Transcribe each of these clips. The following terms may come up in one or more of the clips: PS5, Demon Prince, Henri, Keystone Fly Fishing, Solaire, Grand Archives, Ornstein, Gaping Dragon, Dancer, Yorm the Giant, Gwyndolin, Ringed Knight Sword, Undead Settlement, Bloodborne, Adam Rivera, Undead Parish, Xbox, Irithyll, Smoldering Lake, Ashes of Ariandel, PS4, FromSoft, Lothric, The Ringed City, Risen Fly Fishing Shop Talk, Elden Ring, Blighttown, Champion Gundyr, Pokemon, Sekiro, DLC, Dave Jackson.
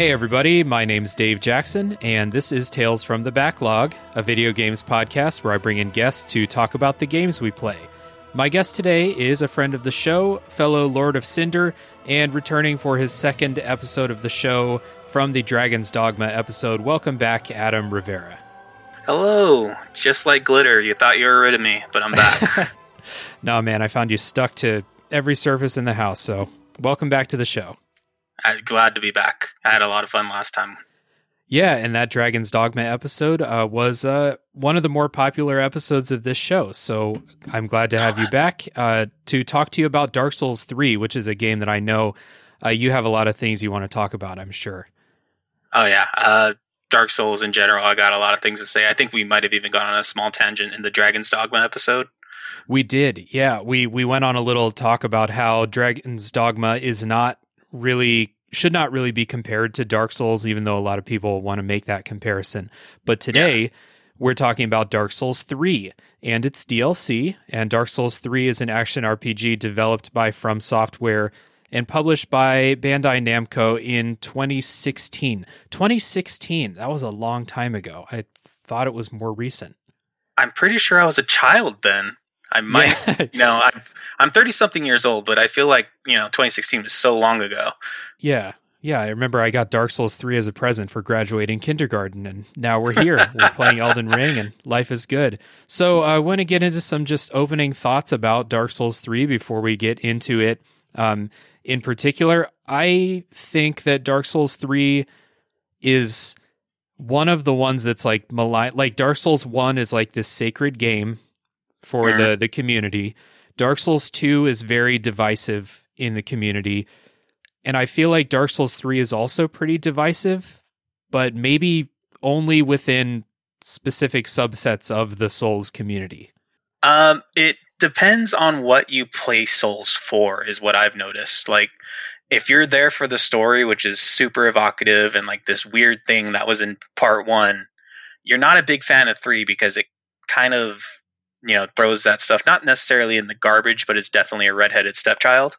Hey everybody, my name's Dave Jackson, and this is Tales from the Backlog, a video games podcast where I bring in guests to talk about the games we play. My guest today is a friend of the show, fellow Lord of Cinder, and returning for his second episode of the show from the Dragon's Dogma episode. Welcome back, Adam Rivera. Hello. Just like glitter, you thought you were rid of me, but I'm back. No, man, I found you stuck to every surface in the house, so welcome back to the show. I'm glad to be back. I had a lot of fun last time. Yeah, and that Dragon's Dogma episode was one of the more popular episodes of this show, so I'm glad to have you back to talk to you about Dark Souls 3, which is a game that I know you have a lot of things you want to talk about, I'm sure. Oh, yeah. Dark Souls in general, I got a lot of things to say. I think we might have even gone on a small tangent in the Dragon's Dogma episode. We did, yeah. We went on a little talk about how Dragon's Dogma should not really be compared to Dark Souls, even though a lot of people want to make that comparison. But today, We're talking about Dark Souls 3 and its DLC. And Dark Souls 3 is an action RPG developed by From Software and published by Bandai Namco in 2016. 2016, that was a long time ago. I thought it was more recent. I'm pretty sure I was a child then. I might, I'm 30-something years old, but I feel like, 2016 was so long ago. Yeah, I remember I got Dark Souls 3 as a present for graduating kindergarten, and now we're here. We're playing Elden Ring, and life is good. So I want to get into some just opening thoughts about Dark Souls 3 before we get into it. In particular, I think that Dark Souls 3 is one of the ones that's like maligned. Like Dark Souls 1 is like this sacred game for the community. Dark Souls 2 is very divisive in the community. And I feel like Dark Souls 3 is also pretty divisive, but maybe only within specific subsets of the Souls community. It depends on what you play Souls for, is what I've noticed. Like, if you're there for the story, which is super evocative and like this weird thing that was in part 1, you're not a big fan of 3 because it kind of throws that stuff, not necessarily in the garbage, but it's definitely a redheaded stepchild.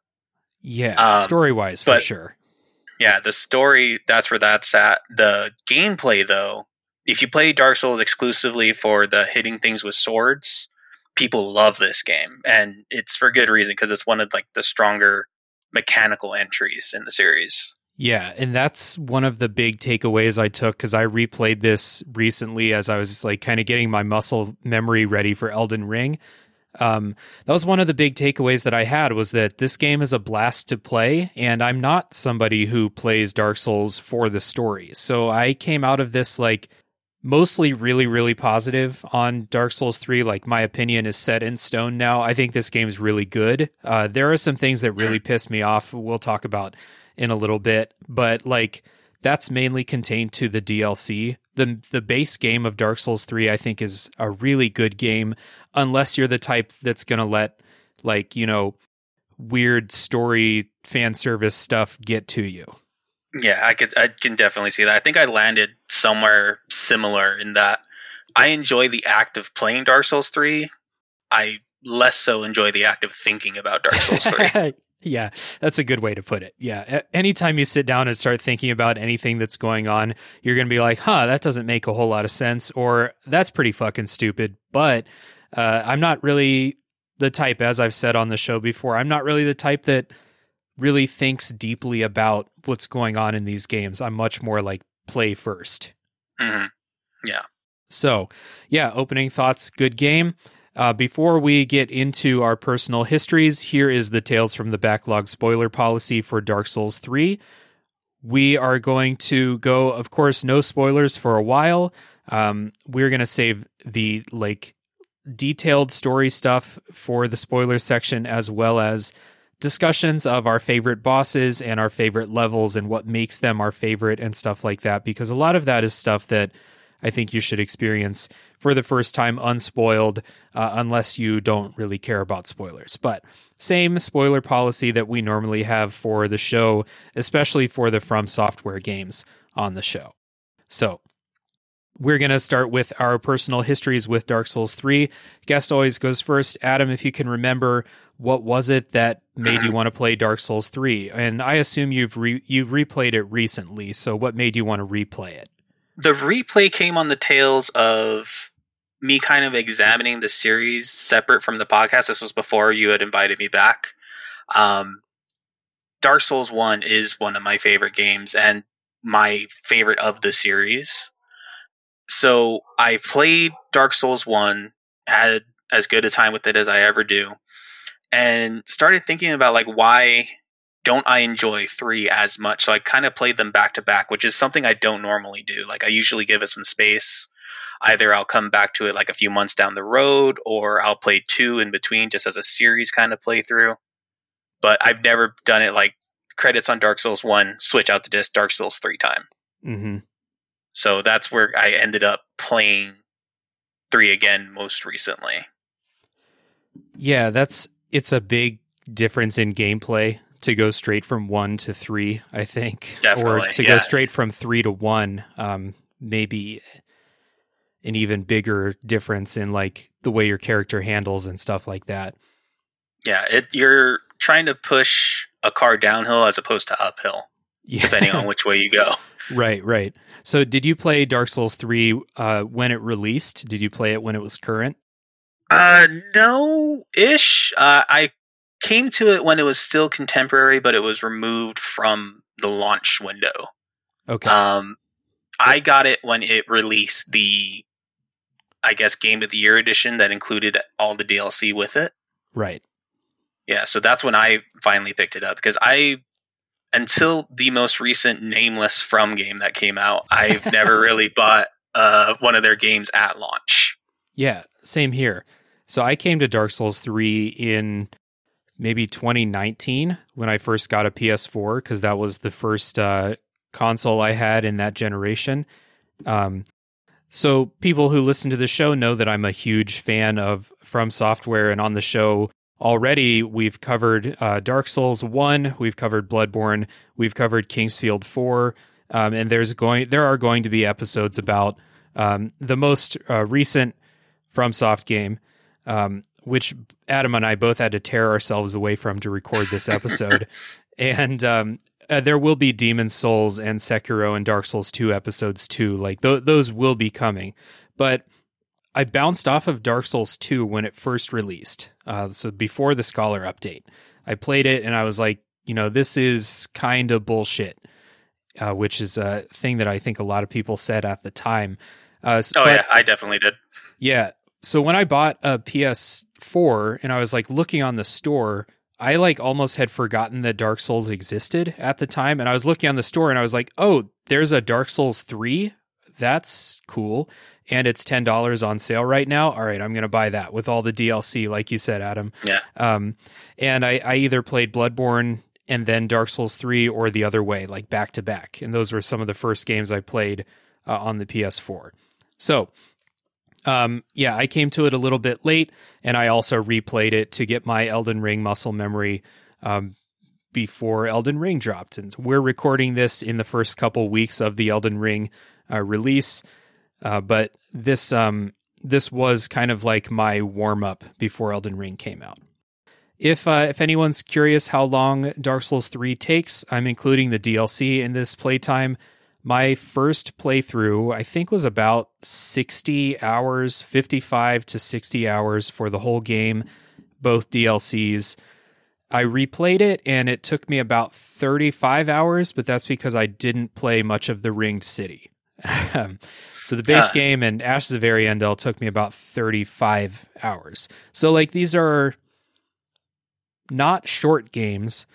Yeah, story-wise, for sure. Yeah, the story, that's where that's at. The gameplay, though, if you play Dark Souls exclusively for the hitting things with swords, people love this game, and it's for good reason, because it's one of like the stronger mechanical entries in the series. Yeah, and that's one of the big takeaways I took, because I replayed this recently as I was like kind of getting my muscle memory ready for Elden Ring. That was one of the big takeaways that I had, was that this game is a blast to play, and I'm not somebody who plays Dark Souls for the story. So I came out of this like mostly really, really positive on Dark Souls 3. Like, my opinion is set in stone now. I think this game's really good. There are some things that really pissed me off. We'll talk about in a little bit, but like that's mainly contained to the DLC. The base game of Dark Souls 3, I think, is a really good game, unless you're the type that's going to let like, weird story fan service stuff get to you. Yeah, I can definitely see that. I think I landed somewhere similar in that I enjoy the act of playing Dark Souls 3. I less so enjoy the act of thinking about Dark Souls 3. Yeah, that's a good way to put it. Yeah. Anytime you sit down and start thinking about anything that's going on, you're going to be like, that doesn't make a whole lot of sense, or that's pretty fucking stupid. But I'm not really the type, as I've said on the show before, I'm not really the type that really thinks deeply about what's going on in these games. I'm much more like play first. Mm-hmm. Yeah. So, yeah, opening thoughts, good game. Before we get into our personal histories, here is the Tales from the Backlog spoiler policy for Dark Souls 3. We are going to go, of course, no spoilers for a while. We're going to save the like detailed story stuff for the spoiler section, as well as discussions of our favorite bosses and our favorite levels and what makes them our favorite and stuff like that, because a lot of that is stuff that I think you should experience for the first time unspoiled, unless you don't really care about spoilers. But same spoiler policy that we normally have for the show, especially for the From Software games on the show. So we're going to start with our personal histories with Dark Souls 3. Guest always goes first. Adam, if you can remember, what was it that made you want to play Dark Souls 3? And I assume you've replayed it recently, so what made you want to replay it? The replay came on the tails of me kind of examining the series separate from the podcast. This was before you had invited me back. Dark Souls 1 is one of my favorite games and my favorite of the series. So I played Dark Souls 1, had as good a time with it as I ever do, and started thinking about like, why don't I enjoy 3 as much? So I kind of played them back to back, which is something I don't normally do. Like, I usually give it some space. Either I'll come back to it like a few months down the road, or I'll play 2 in between just as a series kind of playthrough. But I've never done it like credits on Dark Souls 1, switch out the disc, Dark Souls 3 time. Mm-hmm. So that's where I ended up playing 3 again most recently. Yeah, it's a big difference in gameplay to go straight from 1 to 3, I think. Definitely, or to go straight from 3 to 1, maybe an even bigger difference in like the way your character handles and stuff like that. Yeah, you're trying to push a car downhill as opposed to uphill, depending on which way you go. Right. So did you play Dark Souls 3 when it released? Did you play it when it was current? No-ish. I came to it when it was still contemporary, but it was removed from the launch window. Okay. I got it when it released the, I guess, Game of the Year edition that included all the DLC with it. Right. Yeah, so that's when I finally picked it up, because until the most recent Nameless From game that came out, I've never really bought one of their games at launch. Yeah, same here. So I came to Dark Souls 3 in maybe 2019 when I first got a PS4, because that was the first console I had in that generation. So people who listen to the show know that I'm a huge fan of From Software, and on the show already, we've covered Dark Souls 1, we've covered Bloodborne, we've covered Kingsfield 4, and there are going to be episodes about the most recent FromSoft game, which Adam and I both had to tear ourselves away from to record this episode. And there will be Demon's Souls and Sekiro and Dark Souls 2 episodes too. Like those will be coming, but I bounced off of Dark Souls 2 when it first released. So before the Scholar update, I played it and I was like, this is kind of bullshit, which is a thing that I think a lot of people said at the time. Yeah, I definitely did. Yeah. So when I bought a PS4 and I was like looking on the store, I like almost had forgotten that Dark Souls existed at the time. And I was looking on the store and I was like, oh, there's a Dark Souls 3. That's cool. And it's $10 on sale right now. All right, I'm going to buy that with all the DLC, like you said, Adam. Yeah. And I either played Bloodborne and then Dark Souls 3 or the other way, like back to back. And those were some of the first games I played on the PS4. So, I came to it a little bit late, and I also replayed it to get my Elden Ring muscle memory before Elden Ring dropped. And we're recording this in the first couple weeks of the Elden Ring release. But this was kind of like my warm up before Elden Ring came out. If anyone's curious how long Dark Souls 3 takes, I'm including the DLC in this playtime. My first playthrough, I think, was about 55 to 60 hours for the whole game, both DLCs. I replayed it and it took me about 35 hours, but that's because I didn't play much of The Ringed City. So the base game and Ashes of Ariandel took me about 35 hours. So like, these are not short games.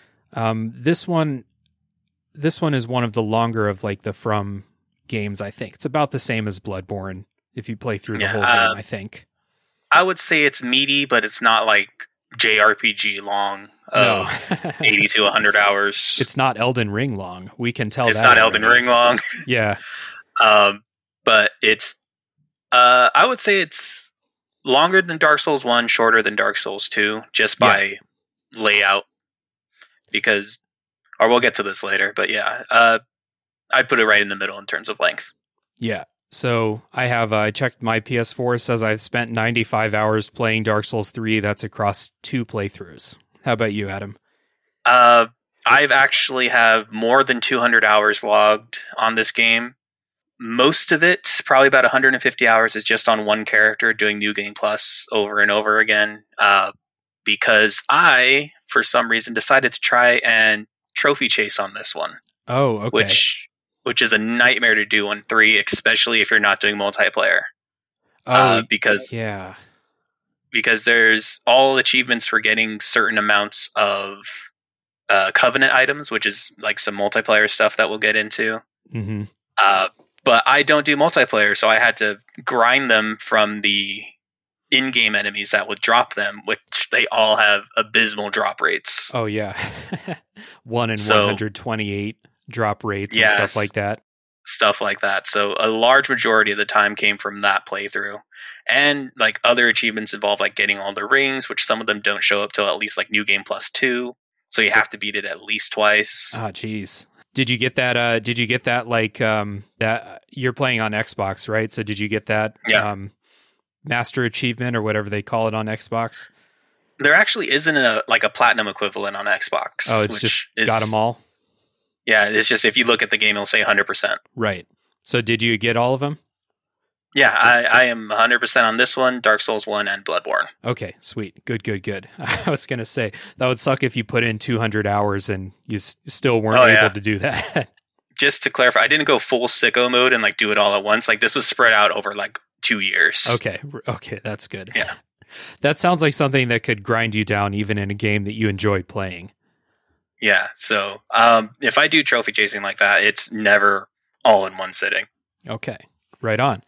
This one is one of the longer of like the From games, I think. It's about the same as Bloodborne if you play through the whole game, I think. I would say it's meaty, but it's not like JRPG long. No. 80 to 100 hours. It's not Elden Ring long. We can tell it's not Elden Ring long. Yeah. But it's, I would say it's longer than Dark Souls 1, shorter than Dark Souls 2, just by layout, or we'll get to this later, but I'd put it right in the middle in terms of length. Yeah. So I checked my PS4, says I've spent 95 hours playing Dark Souls 3. That's across 2 playthroughs. How about you, Adam? I've actually have more than 200 hours logged on this game. Most of it, probably about 150 hours, is just on one character doing New Game Plus over and over again. Because I, for some reason, decided to try and trophy chase on this one. Oh, okay. Which is a nightmare to do on 3, especially if you're not doing multiplayer. Because there's all achievements for getting certain amounts of Covenant items, which is like some multiplayer stuff that we'll get into. Mm-hmm. But I don't do multiplayer, so I had to grind them from the in-game enemies that would drop them, which they all have abysmal drop rates. Oh, yeah. 1 in 128 drop rates and stuff like that. Stuff like that. So a large majority of the time came from that playthrough. And like other achievements involve like getting all the rings, which some of them don't show up till at least like New Game Plus 2. So you have to beat it at least twice. Ah, jeez. Did you get that? That you're playing on Xbox, right? So did you get that master achievement or whatever they call it on Xbox? There actually isn't a platinum equivalent on Xbox. Oh, it's just got them all. Yeah, it's just if you look at the game, it'll say 100%. Right. So did you get all of them? Yeah, I am 100% on this one, Dark Souls 1, and Bloodborne. Okay, sweet. Good. I was going to say, that would suck if you put in 200 hours and you still weren't able to do that. Just to clarify, I didn't go full sicko mode and like do it all at once. Like this was spread out over like 2 years. Okay, that's good. Yeah. That sounds like something that could grind you down even in a game that you enjoy playing. Yeah, so if I do trophy chasing like that, it's never all in one sitting. Okay, right on.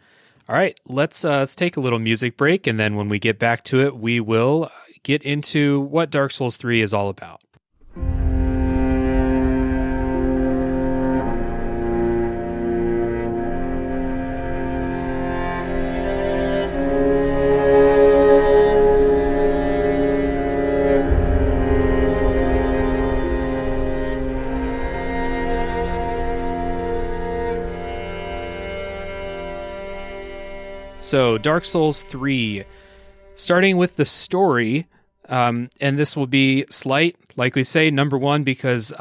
All right, let's take a little music break, and then when we get back to it, we will get into what Dark Souls 3 is all about. So Dark Souls 3, starting with the story, and this will be slight, like we say, number one, because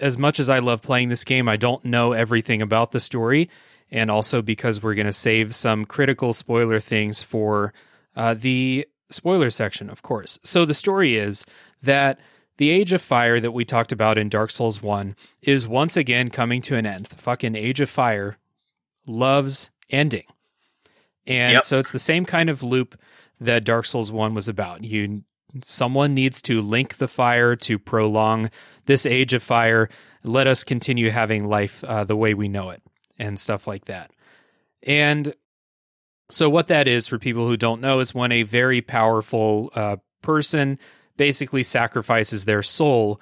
as much as I love playing this game, I don't know everything about the story, and also because we're going to save some critical spoiler things for the spoiler section, of course. So the story is that the Age of Fire that we talked about in Dark Souls 1 is once again coming to an end. The fucking Age of Fire loves ending. And so it's the same kind of loop that Dark Souls 1 was about. Someone needs to link the fire to prolong this Age of Fire. Let us continue having life the way we know it and stuff like that. And so what that is, for people who don't know, is when a very powerful person basically sacrifices their soul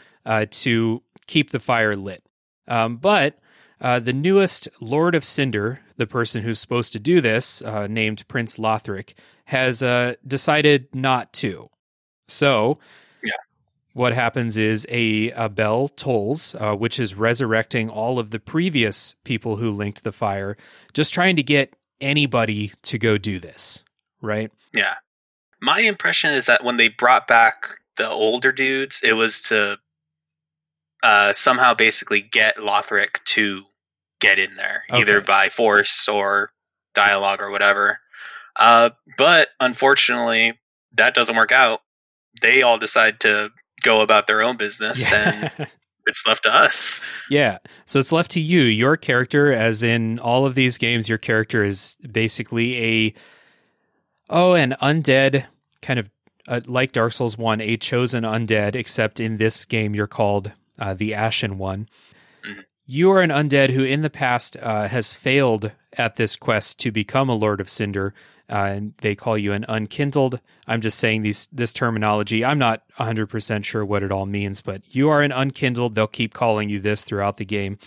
to keep the fire lit. But the newest Lord of Cinder, the person who's supposed to do this, named Prince Lothric, has decided not to. So what happens is a bell tolls, which is resurrecting all of the previous people who linked the fire, just trying to get anybody to go do this, right? Yeah. My impression is that when they brought back the older dudes, it was to somehow basically get Lothric to get in there, either by force or dialogue or whatever. But unfortunately, that doesn't work out. They all decide to go about their own business and it's left to us. Yeah. So it's left to you. Your character, as in all of these games, your character is basically an undead kind of like Dark Souls 1, a chosen undead, except in this game, you're called the Ashen One. You are an undead who in the past has failed at this quest to become a Lord of Cinder, and they call you an unkindled. I'm just saying this terminology. I'm not 100% sure what it all means, but you are an unkindled. They'll keep calling you this throughout the game.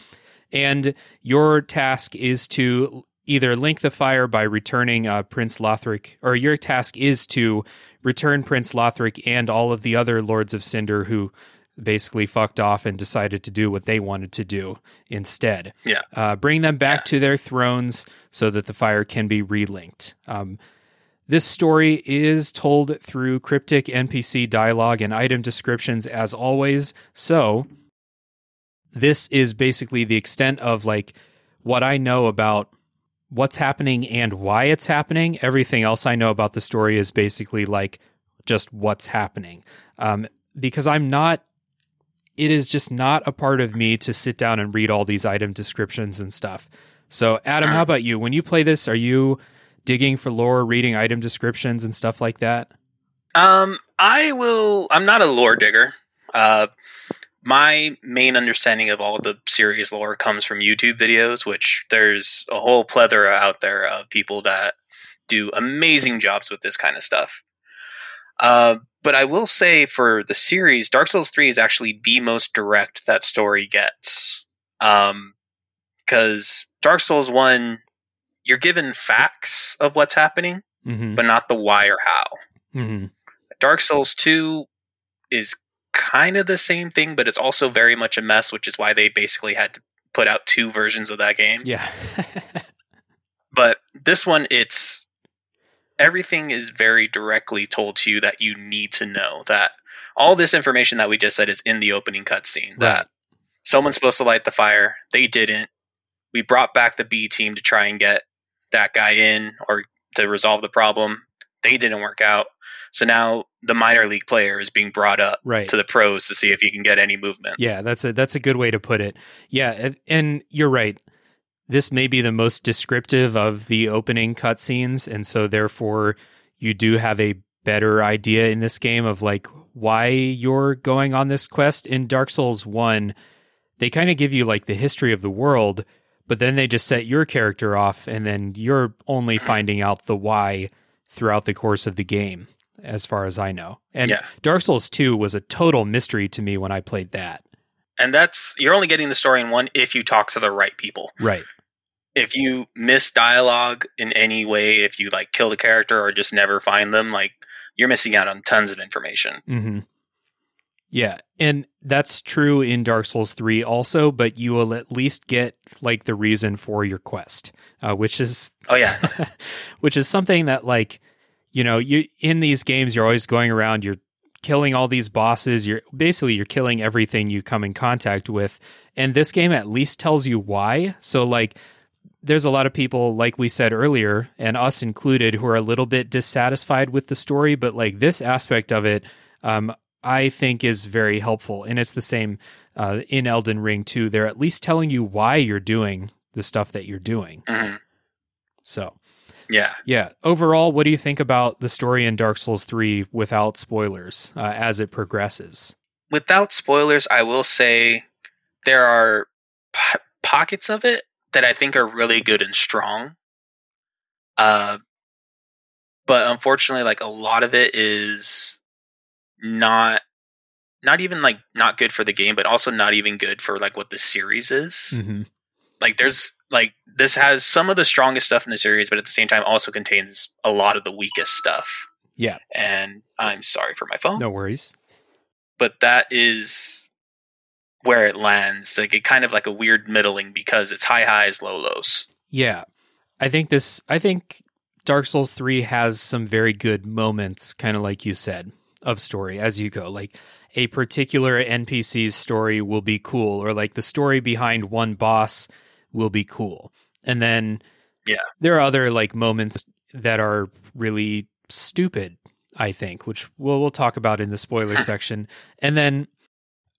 And your task is to either link the fire by returning Prince Lothric, or your task is to return Prince Lothric and all of the other Lords of Cinder who basically fucked off and decided to do what they wanted to do instead. Yeah. Bring them back to their thrones so that the fire can be relinked. This story is told through cryptic NPC dialogue and item descriptions as always. So this is basically the extent of like what I know about what's happening and why it's happening. Everything else I know about the story is basically like just what's happening. Because I'm not, it is just not a part of me to sit down and read all these item descriptions and stuff. So Adam, how about you? When you play this, are you digging for lore, reading item descriptions and stuff like that? I'm not a lore digger. My main understanding of all the series lore comes from YouTube videos, which there's a whole plethora out there of people that do amazing jobs with this kind of stuff. But I will say for the series, Dark Souls 3 is actually the most direct that story gets. Because Dark Souls 1, you're given facts of what's happening, but not the why or how. Dark Souls 2 is kind of the same thing, but it's also very much a mess, which is why they basically had to put out two versions of that game. Yeah. But this one, it's... everything is very directly told to you that you need to know, that all this information that we just said is in the opening cutscene, that someone's supposed to light the fire. They didn't. We brought back the B team to try and get that guy in or to resolve the problem. They didn't work out. So now the minor league player is being brought up to the pros to see if he can get any movement. Yeah, that's a good way to put it. Yeah. And you're right. This may be the most descriptive of the opening cutscenes, and so therefore you do have a better idea in this game of like why you're going on this quest. In Dark Souls 1, they kind of give you like the history of the world, but then they just set your character off, and then you're only finding out the why throughout the course of the game, as far as I know. And Dark Souls 2 was a total mystery to me when I played that. And that's, you're only getting the story in one if you talk to the right people. Right. If you miss dialogue in any way, if you like kill the character or just never find them, like you're missing out on tons of information. Yeah. And that's true in Dark Souls 3 also, but you will at least get like the reason for your quest, which is, which is something that like, you know, you in these games, you're always going around, you're killing all these bosses, you're killing everything you come in contact with, and this game at least tells you why. So like there's a lot of people, like we said earlier, and us included, who are a little bit dissatisfied with the story, but like this aspect of it I think is very helpful. And it's the same in Elden Ring too. They're at least telling you why you're doing the stuff that you're doing. So Yeah. Overall, what do you think about the story in Dark Souls 3 without spoilers as it progresses? Without spoilers, I will say there are pockets of it that I think are really good and strong. But unfortunately, like a lot of it is not even like not good for the game, but also not even good for like what the series is. Like there's like this has some of the strongest stuff in the series, but at the same time also contains a lot of the weakest stuff. Yeah. And I'm sorry for my phone. No worries. But that is where it lands. Like it kind of like a weird middling because it's high highs, low lows. Yeah. I think Dark Souls 3 has some very good moments, kind of like you said, of story as you go. Like a particular NPC's story will be cool, or like the story behind one boss will be cool. And then there are other like moments that are really stupid, I think, which we'll talk about in the spoiler section. And then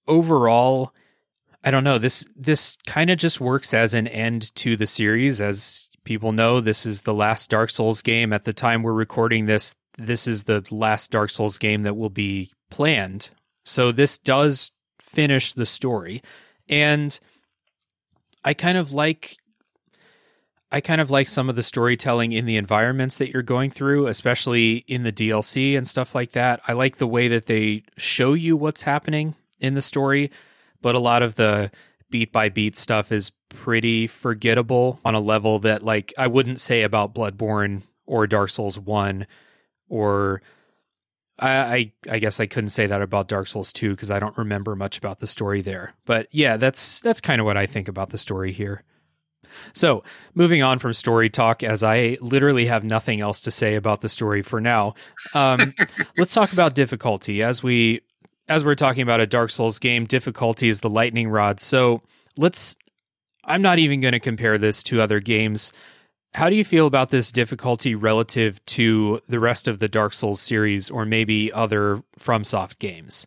overall, I don't know, this kind of just works as an end to the series. As people know, this is the last Dark Souls game. At the time we're recording this, this is the last Dark Souls game that will be planned. So this does finish the story. And I kind of like some of the storytelling in the environments that you're going through, especially in the DLC and stuff like that. I like the way that they show you what's happening in the story, but a lot of the beat by beat stuff is pretty forgettable on a level that like I wouldn't say about Bloodborne or Dark Souls 1 or I guess I couldn't say that about Dark Souls 2 because I don't remember much about the story there. But yeah, that's kind of what I think about the story here. So moving on from story talk, as I literally have nothing else to say about the story for now, let's talk about difficulty. As we're talking about a Dark Souls game, difficulty is the lightning rod. So I'm not even going to compare this to other games. How do you feel about this difficulty relative to the rest of the Dark Souls series or maybe other FromSoft games?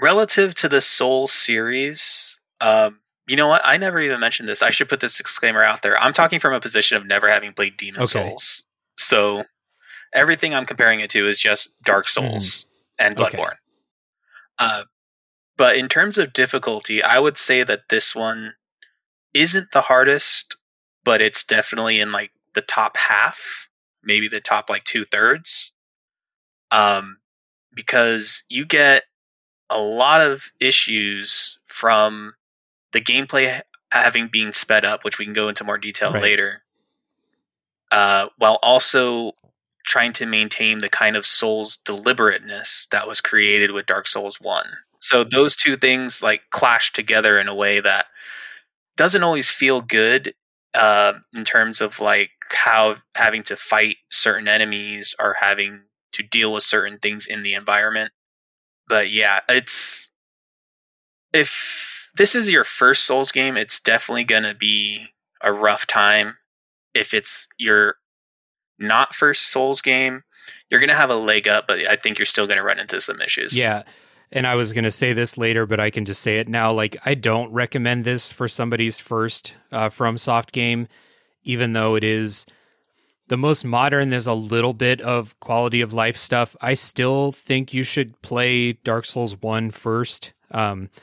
Relative to the Souls series, you know what? I never even mentioned this. I should put this disclaimer out there. I'm talking from a position of never having played Demon's Souls. So everything I'm comparing it to is just Dark Souls and Bloodborne. Okay. But in terms of difficulty, I would say that this one isn't the hardest, but it's definitely in like the top half, maybe the top like 2/3. Because you get a lot of issues from the gameplay having been sped up, which we can go into more detail later, while also trying to maintain the kind of Souls deliberateness that was created with Dark Souls 1. So those two things like clash together in a way that doesn't always feel good in terms of like how having to fight certain enemies or having to deal with certain things in the environment. But yeah, if this is your first Souls game, it's definitely going to be a rough time. If it's your not first Souls game, you're going to have a leg up, but I think you're still going to run into some issues. Yeah. And I was going to say this later, but I can just say it now. Like, I don't recommend this for somebody's first FromSoft game, even though it is the most modern. There's a little bit of quality of life stuff. I still think you should play Dark Souls 1 first. Not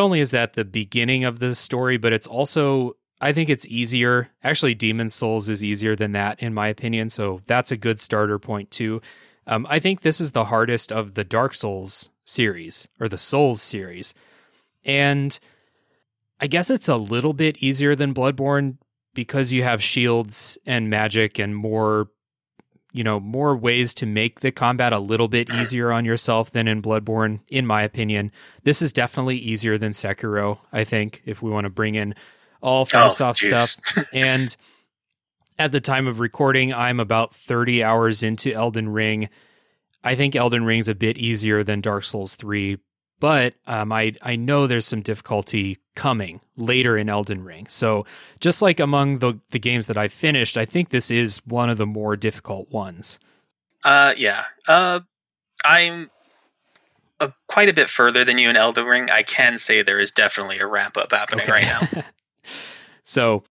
only is that the beginning of the story, but it's also, I think it's easier. Actually, Demon's Souls is easier than that, in my opinion. So that's a good starter point, too. I think this is the hardest of the Dark Souls series, or the Souls series. And I guess it's a little bit easier than Bloodborne because you have shields and magic and more ways to make the combat a little bit easier on yourself than in Bloodborne, in my opinion. This is definitely easier than Sekiro, I think, if we want to bring in all FromSoft stuff. And at the time of recording, I'm about 30 hours into Elden Ring. I think Elden Ring's a bit easier than Dark Souls 3, but I know there's some difficulty coming later in Elden Ring. So just like among the games that I've finished, I think this is one of the more difficult ones. I'm quite a bit further than you in Elden Ring. I can say there is definitely a ramp-up happening right now. So,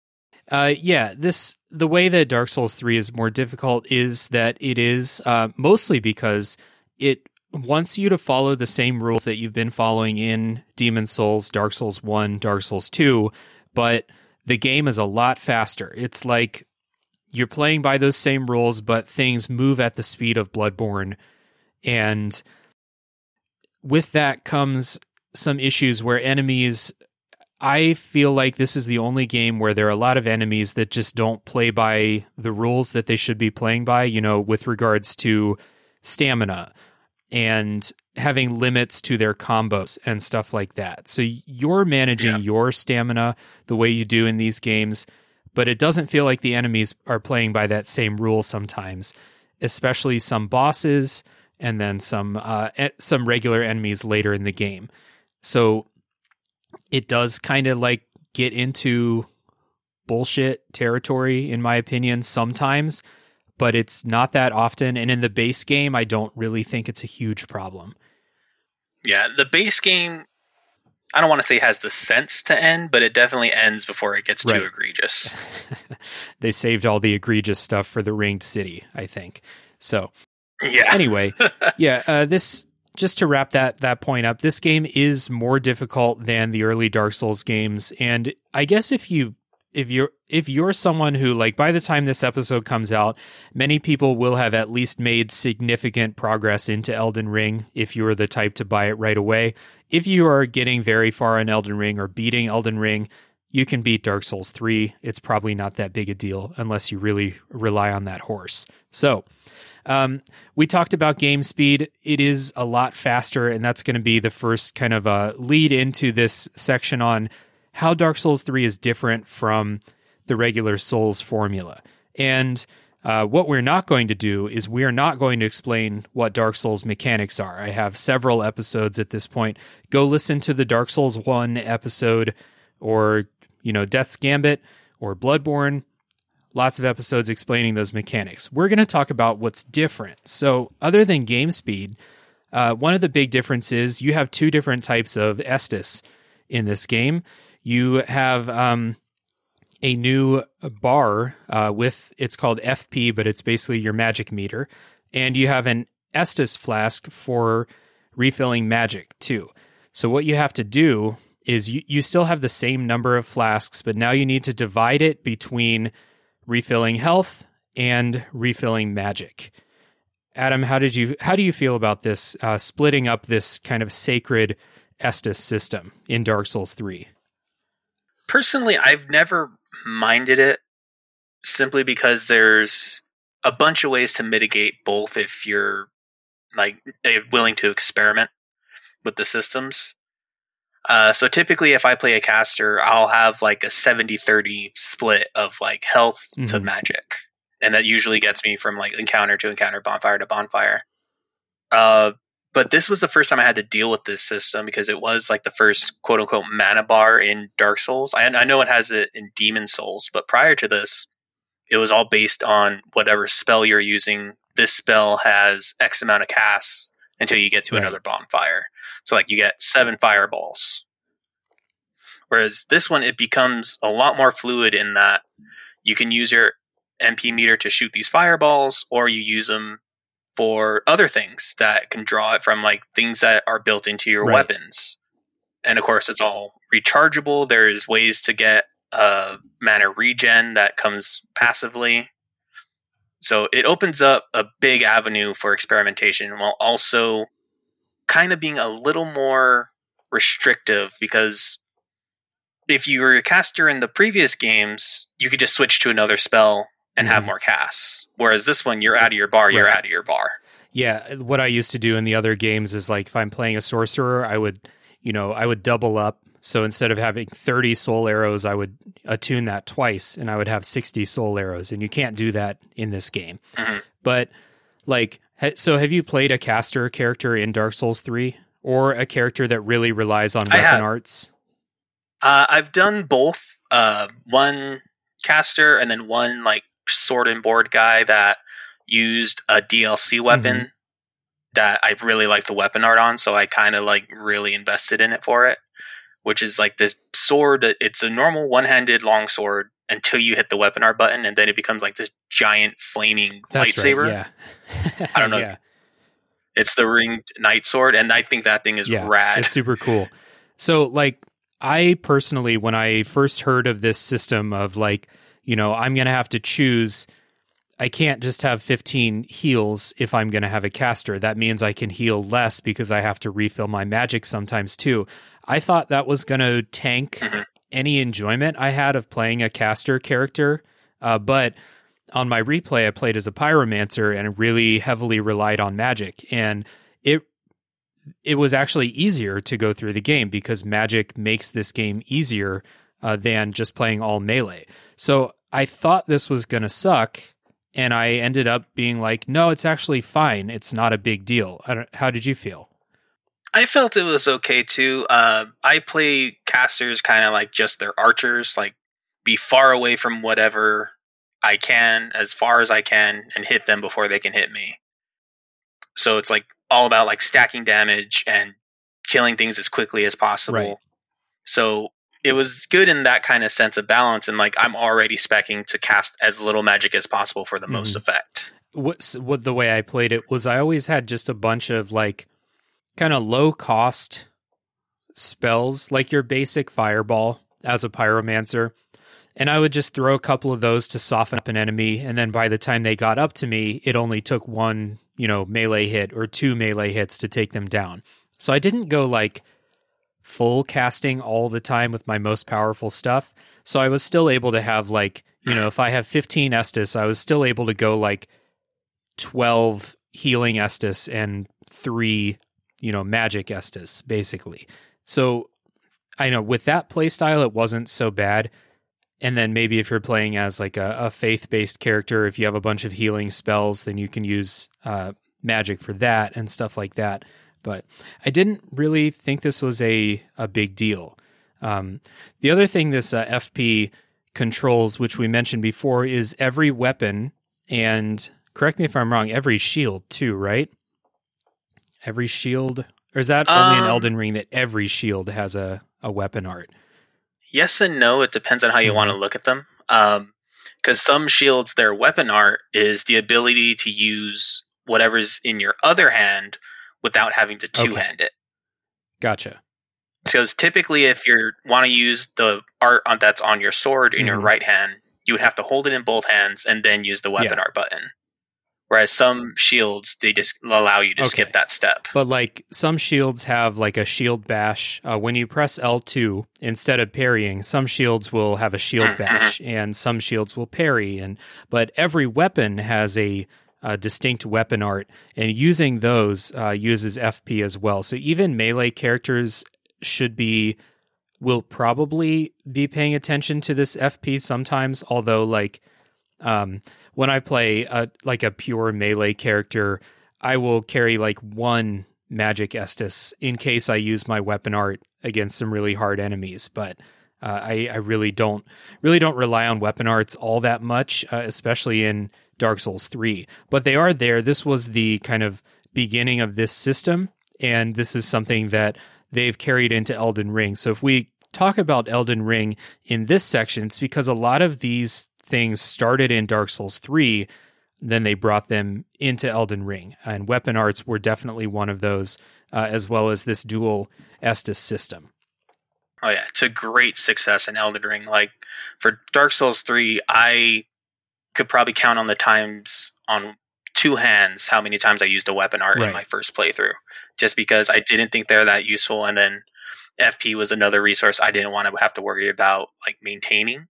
the way that Dark Souls 3 is more difficult is that it is mostly because it wants you to follow the same rules that you've been following in Demon's Souls, Dark Souls 1, Dark Souls 2, but the game is a lot faster. It's like you're playing by those same rules, but things move at the speed of Bloodborne. And with that comes some issues where enemies... I feel like this is the only game where there are a lot of enemies that just don't play by the rules that they should be playing by, you know, with regards to stamina and having limits to their combos and stuff like that. So you're managing your stamina the way you do in these games, but it doesn't feel like the enemies are playing by that same rule sometimes, especially some bosses and then some regular enemies later in the game. So... it does kind of like get into bullshit territory, in my opinion, sometimes, but it's not that often. And in the base game, I don't really think it's a huge problem. Yeah, the base game, I don't want to say has the sense to end, but it definitely ends before it gets too egregious. They saved all the egregious stuff for the Ringed City, I think. So anyway, this... just to wrap that point up, this game is more difficult than the early Dark Souls games. And I guess if you're someone who, like, by the time this episode comes out, many people will have at least made significant progress into Elden Ring if you are the type to buy it right away. If you are getting very far in Elden Ring or beating Elden Ring, you can beat Dark Souls 3. It's probably not that big a deal unless you really rely on that horse. So we talked about game speed. It is a lot faster, and that's going to be the first kind of a lead into this section on how Dark Souls 3 is different from the regular Souls formula. And what we're not going to do is we are not going to explain what Dark Souls mechanics are. I have several episodes at this point. Go listen to the Dark Souls 1 episode or, you know, Death's Gambit or Bloodborne. Lots of episodes explaining those mechanics. We're going to talk about what's different. So other than game speed, one of the big differences, you have two different types of Estus in this game. You have a new bar with, it's called FP, but it's basically your magic meter. And you have an Estus flask for refilling magic too. So what you have to do is you still have the same number of flasks, but now you need to divide it between refilling health and refilling magic. Adam, how do you feel about this splitting up this kind of sacred Estus system in Dark Souls 3? Personally, I've never minded it simply because there's a bunch of ways to mitigate both if you're like willing to experiment with the systems. So typically if I play a caster, I'll have like a 70-30 split of like health to magic. And that usually gets me from like encounter to encounter, bonfire to bonfire. But this was the first time I had to deal with this system because it was like the first quote unquote mana bar in Dark Souls. I know it has it in Demon's Souls, but prior to this, it was all based on whatever spell you're using. This spell has X amount of casts until you get to another bonfire. So like you get 7 fireballs. Whereas this one, it becomes a lot more fluid in that you can use your MP meter to shoot these fireballs, or you use them for other things that can draw it from like things that are built into your weapons. And of course, it's all rechargeable. There's ways to get mana regen that comes passively. So it opens up a big avenue for experimentation while also kind of being a little more restrictive, because if you were a caster in the previous games, you could just switch to another spell and have more casts. Whereas this one, you're out of your bar, you're out of your bar. Yeah, what I used to do in the other games is like if I'm playing a sorcerer, I would double up. So instead of having 30 soul arrows, I would attune that twice and I would have 60 soul arrows. And you can't do that in this game. Mm-hmm. But like, so have you played a caster character in Dark Souls 3 or a character that really relies on weapon arts? I've done both. One caster and then one like sword and board guy that used a DLC weapon that I really liked the weapon art on. So I kind of like really invested in it for it, which is like this sword. It's a normal one-handed long sword until you hit the weapon art button, and then it becomes like this giant flaming lightsaber. Right, yeah. I don't know. Yeah. It's the Ringed Knight sword, and I think that thing is rad. It's super cool. So, like, I personally, when I first heard of this system of, like, you know, I'm going to have to choose, I can't just have 15 heals if I'm going to have a caster. That means I can heal less because I have to refill my magic sometimes too. I thought that was going to tank any enjoyment I had of playing a caster character. But on my replay, I played as a pyromancer and really heavily relied on magic. And it was actually easier to go through the game because magic makes this game easier than just playing all melee. So I thought this was going to suck. And I ended up being like, no, it's actually fine. It's not a big deal. How did you feel? I felt it was okay, too. I play casters kind of like just their archers, like be far away from whatever I can, as far as I can, and hit them before they can hit me. So it's like all about like stacking damage and killing things as quickly as possible. Right. So it was good in that kind of sense of balance. And like, I'm already speccing to cast as little magic as possible for the most effect. What the way I played it was I always had just a bunch of like kind of low cost spells, like your basic fireball as a pyromancer. And I would just throw a couple of those to soften up an enemy. And then by the time they got up to me, it only took one, you know, melee hit or 2 melee hits to take them down. So I didn't go like full casting all the time with my most powerful stuff. So I was still able to have, like, you know, if I have 15 Estus, I was still able to go like 12 healing Estus and 3, you know, magic Estus, basically. So I know with that playstyle, it wasn't so bad. And then maybe if you're playing as like a faith-based character, if you have a bunch of healing spells, then you can use magic for that and stuff like that. But I didn't really think this was a big deal. The other thing this FP controls, which we mentioned before, is every weapon, and correct me if I'm wrong, every shield too, right? Every shield, or is that only in Elden Ring that every shield has a weapon art? Yes and no. It depends on how you want to look at them. Because some shields, their weapon art is the ability to use whatever's in your other hand without having to two-hand it. Gotcha. Because typically if you want to use the art that's on your sword in your right hand, you would have to hold it in both hands and then use the weapon art button. Whereas some shields, they just allow you to skip that step. But like some shields have like a shield bash. When you press L2 instead of parrying, some shields will have a shield bash and some shields will parry. But every weapon has a distinct weapon art, and using those uses FP as well. So even melee characters will probably be paying attention to this FP sometimes, although like when I play a pure melee character, I will carry like one magic Estus in case I use my weapon art against some really hard enemies. But I really don't rely on weapon arts all that much, especially in Dark Souls 3. But they are there. This was the kind of beginning of this system, and this is something that they've carried into Elden Ring. So if we talk about Elden Ring in this section, it's because a lot of these things started in Dark Souls 3, then they brought them into Elden Ring. And weapon arts were definitely one of those, as well as this dual Estus system. Oh yeah, it's a great success in Elden Ring. Like for Dark Souls 3, I could probably count on the times on two hands how many times I used a weapon art in my first playthrough, just because I didn't think they're that useful. And then FP was another resource I didn't want to have to worry about like maintaining.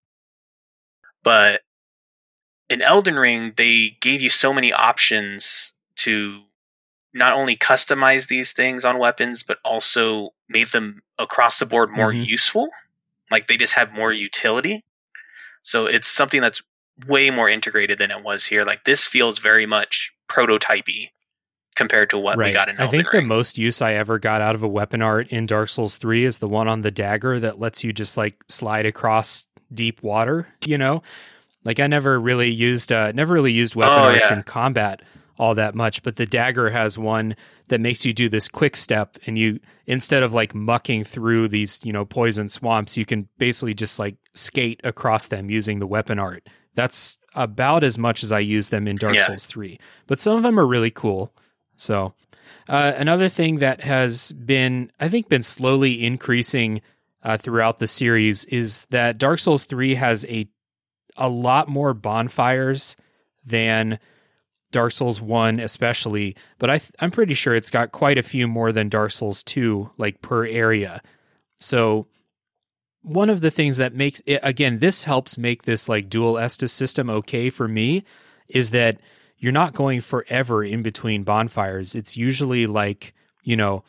But in Elden Ring, they gave you so many options to not only customize these things on weapons, but also made them across the board more useful. Like they just have more utility. So it's something that's way more integrated than it was here. Like this feels very much prototypey compared to what we got in Elden Ring. I think the most use I ever got out of a weapon art in Dark Souls 3 is the one on the dagger that lets you just like slide across deep water, you know? Like I never really used weapon arts in combat all that much, but the dagger has one that makes you do this quick step, and you, instead of like mucking through these, you know, poison swamps, you can basically just like skate across them using the weapon art. That's about as much as I use them in Dark Souls 3, but some of them are really cool. So another thing that has been, I think, been slowly increasing throughout the series is that Dark Souls 3 has a lot more bonfires than Dark Souls 1 especially, but I'm pretty sure it's got quite a few more than Dark Souls 2, like per area. So one of the things that makes it, again, this helps make this like dual Estus system okay for me, is that you're not going forever in between bonfires. It's usually like, you know,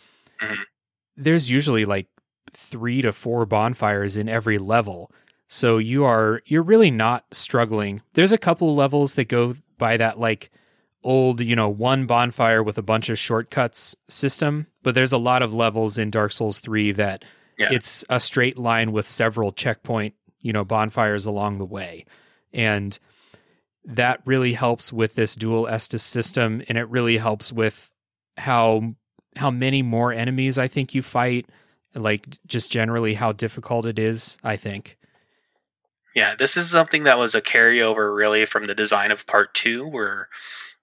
there's usually like 3 to 4 bonfires in every level. So you're really not struggling. There's a couple levels that go by that like old, you know, one bonfire with a bunch of shortcuts system, but there's a lot of levels in Dark Souls 3 that it's a straight line with several checkpoint, you know, bonfires along the way. And that really helps with this dual Estus system. And it really helps with how many more enemies I think you fight, like just generally how difficult it is, I think. Yeah, this is something that was a carryover really from the design of part 2, where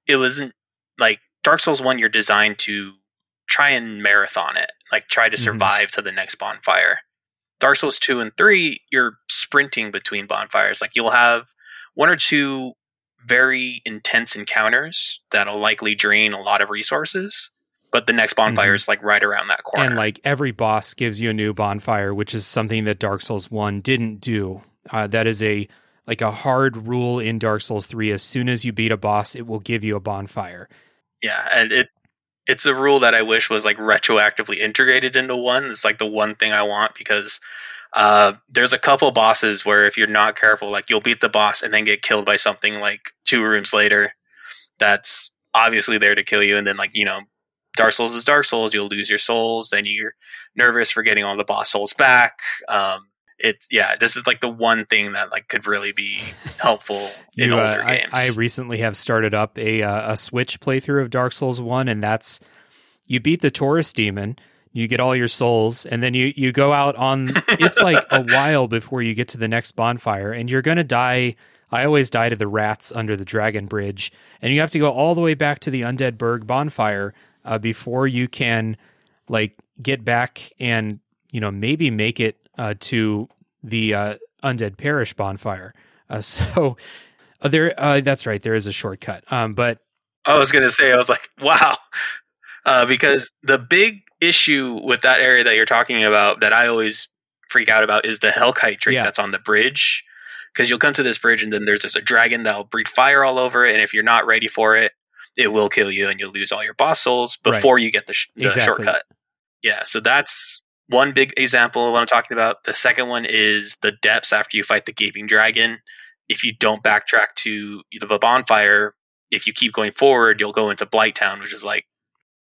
it wasn't like Dark Souls 1, you're designed to try and marathon it, like try to survive to the next bonfire. Dark Souls 2 and 3, you're sprinting between bonfires. Like you'll have 1 or 2 very intense encounters that'll likely drain a lot of resources, But the next bonfire is like right around that corner. And like every boss gives you a new bonfire, which is something that Dark Souls 1 didn't do. That is a hard rule in Dark Souls 3. As soon as you beat a boss, it will give you a bonfire. Yeah, and it's a rule that I wish was like retroactively integrated into 1. It's like the one thing I want, because there's a couple bosses where if you're not careful, like you'll beat the boss and then get killed by something like 2 rooms later. That's obviously there to kill you. And then Dark Souls is Dark Souls. You'll lose your souls. Then you're nervous for getting all the boss souls back. This is like the one thing that like could really be helpful in older games. I recently have started up a Switch playthrough of Dark Souls 1, and that's you beat the Taurus demon, you get all your souls, and then you go out on it's like a while before you get to the next bonfire, and you're gonna die. I always die to the rats under the dragon bridge, and you have to go all the way back to the Undead Burg bonfire before you can like get back and maybe make it to the Undead Parish bonfire. That's right. There is a shortcut. But I was going to say, I was like, wow. Because the big issue with that area that you're talking about that I always freak out about is the Hellkite Drake that's on the bridge. Because you'll come to this bridge and then there's just a dragon that'll breathe fire all over it. And if you're not ready for it, it will kill you and you'll lose all your boss souls before you get the shortcut. Yeah. So that's one big example of what I'm talking about. The second one is the depths after you fight the gaping dragon. If you don't backtrack to the bonfire, if you keep going forward, you'll go into Blighttown, which is like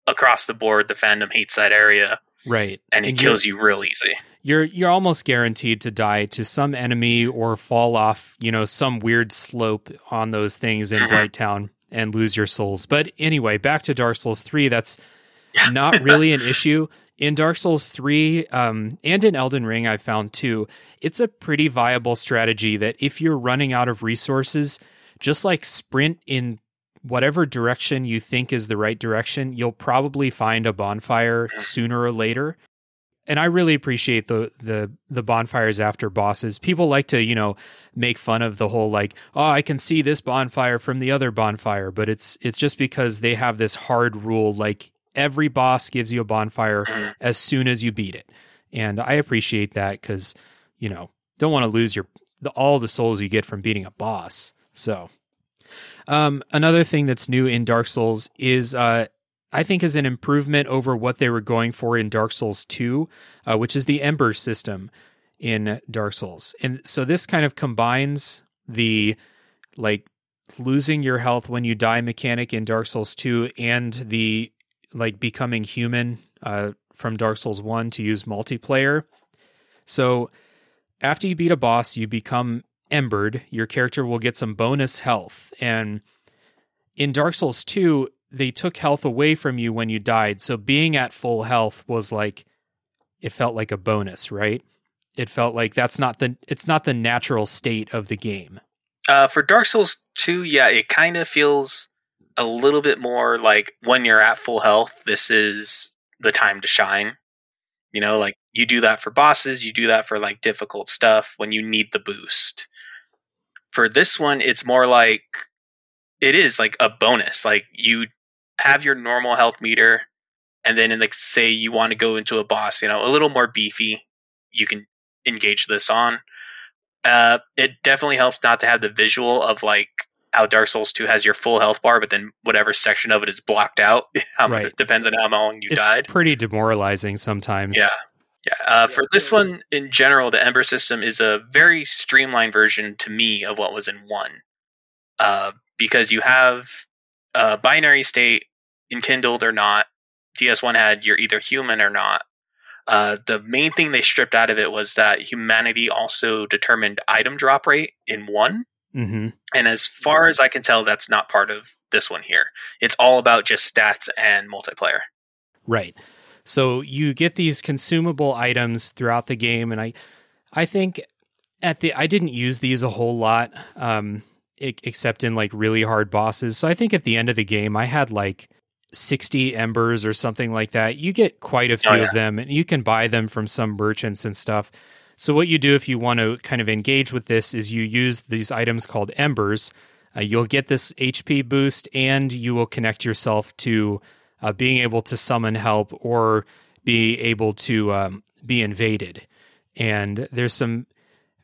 across the board. The fandom hates that area. Right. And it kills you real easy. You're almost guaranteed to die to some enemy or fall off, some weird slope on those things in Blighttown and lose your souls. But anyway, back to Dark Souls 3. That's not really an issue. In Dark Souls 3 and in Elden Ring, I found too, it's a pretty viable strategy that if you're running out of resources, just like sprint in whatever direction you think is the right direction, you'll probably find a bonfire sooner or later. And I really appreciate the bonfires after bosses. People like to, make fun of the whole like, oh, I can see this bonfire from the other bonfire, but it's just because they have this hard rule like, every boss gives you a bonfire as soon as you beat it. And I appreciate that because, don't want to lose all the souls you get from beating a boss. So another thing that's new in Dark Souls is, I think is an improvement over what they were going for in Dark Souls 2, which is the Ember system in Dark Souls. And so this kind of combines the like losing your health when you die mechanic in Dark Souls 2 and the like becoming human from Dark Souls 1 to use multiplayer. So after you beat a boss, you become embered. Your character will get some bonus health. And in Dark Souls 2, they took health away from you when you died. So being at full health was like, it felt like a bonus, right? It felt like it's not the natural state of the game. For Dark Souls 2, yeah, it kind of feels a little bit more like when you're at full health, this is the time to shine. Like you do that for bosses, you do that for like difficult stuff when you need the boost. For this one, it's more like it is like a bonus. Like you have your normal health meter, and then in like say you want to go into a boss, a little more beefy, you can engage this on. It definitely helps not to have the visual of like how Dark Souls 2 has your full health bar, but then whatever section of it is blocked out. It depends on how long you died. It's pretty demoralizing sometimes. For this one, in general, the Ember system is a very streamlined version to me of what was in 1. Because you have a binary state, enkindled or not. DS1 had you're either human or not. The main thing they stripped out of it was that humanity also determined item drop rate in 1. Mm-hmm. And as far as I can tell, that's not part of this one here. It's all about just stats and multiplayer. Right. So you get these consumable items throughout the game. And I think I didn't use these a whole lot, except in like really hard bosses. So I think at the end of the game, I had like 60 embers or something like that. You get quite a few of them, and you can buy them from some merchants and stuff. So what you do if you want to kind of engage with this is you use these items called embers. You'll get this HP boost, and you will connect yourself to being able to summon help or be able to be invaded. And there's some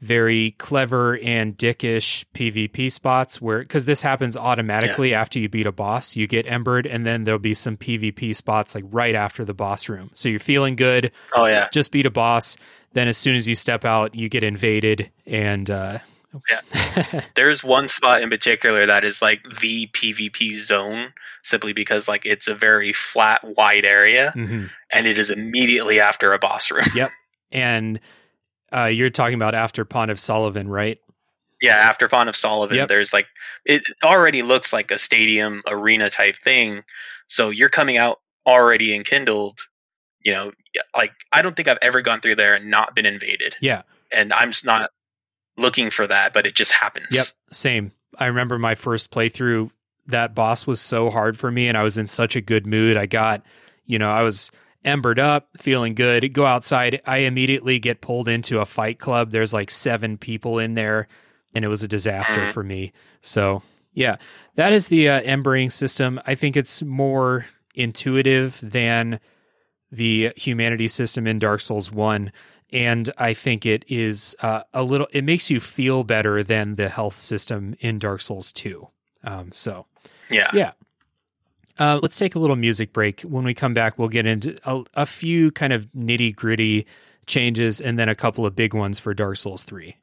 very clever and dickish PvP spots where, because this happens automatically after you beat a boss, you get embered, and then there'll be some PvP spots like right after the boss room. So you're feeling good. Oh yeah, just beat a boss. Then as soon as you step out, you get invaded. And yeah, there's one spot in particular that is like the PvP zone, simply because like it's a very flat, wide area, and it is immediately after a boss room. Yep, and you're talking about after Pontiff Sulyvahn, right? Yeah, after Pontiff Sulyvahn, there's like, it already looks like a stadium arena type thing. So you're coming out already enkindled, you know, like I don't think I've ever gone through there and not been invaded. Yeah. And I'm just not looking for that, but it just happens. Yep. Same. I remember my first playthrough, that boss was so hard for me and I was in such a good mood. I got, you know, I was embered up, feeling good, go outside. I immediately get pulled into a fight club. There's like 7 people in there and it was a disaster for me. So yeah, that is the embering system. I think it's more intuitive than the humanity system in Dark Souls 1. And I think it is it makes you feel better than the health system in Dark Souls 2. So yeah. Let's take a little music break. When we come back, we'll get into a few kind of nitty gritty changes and then a couple of big ones for Dark Souls 3.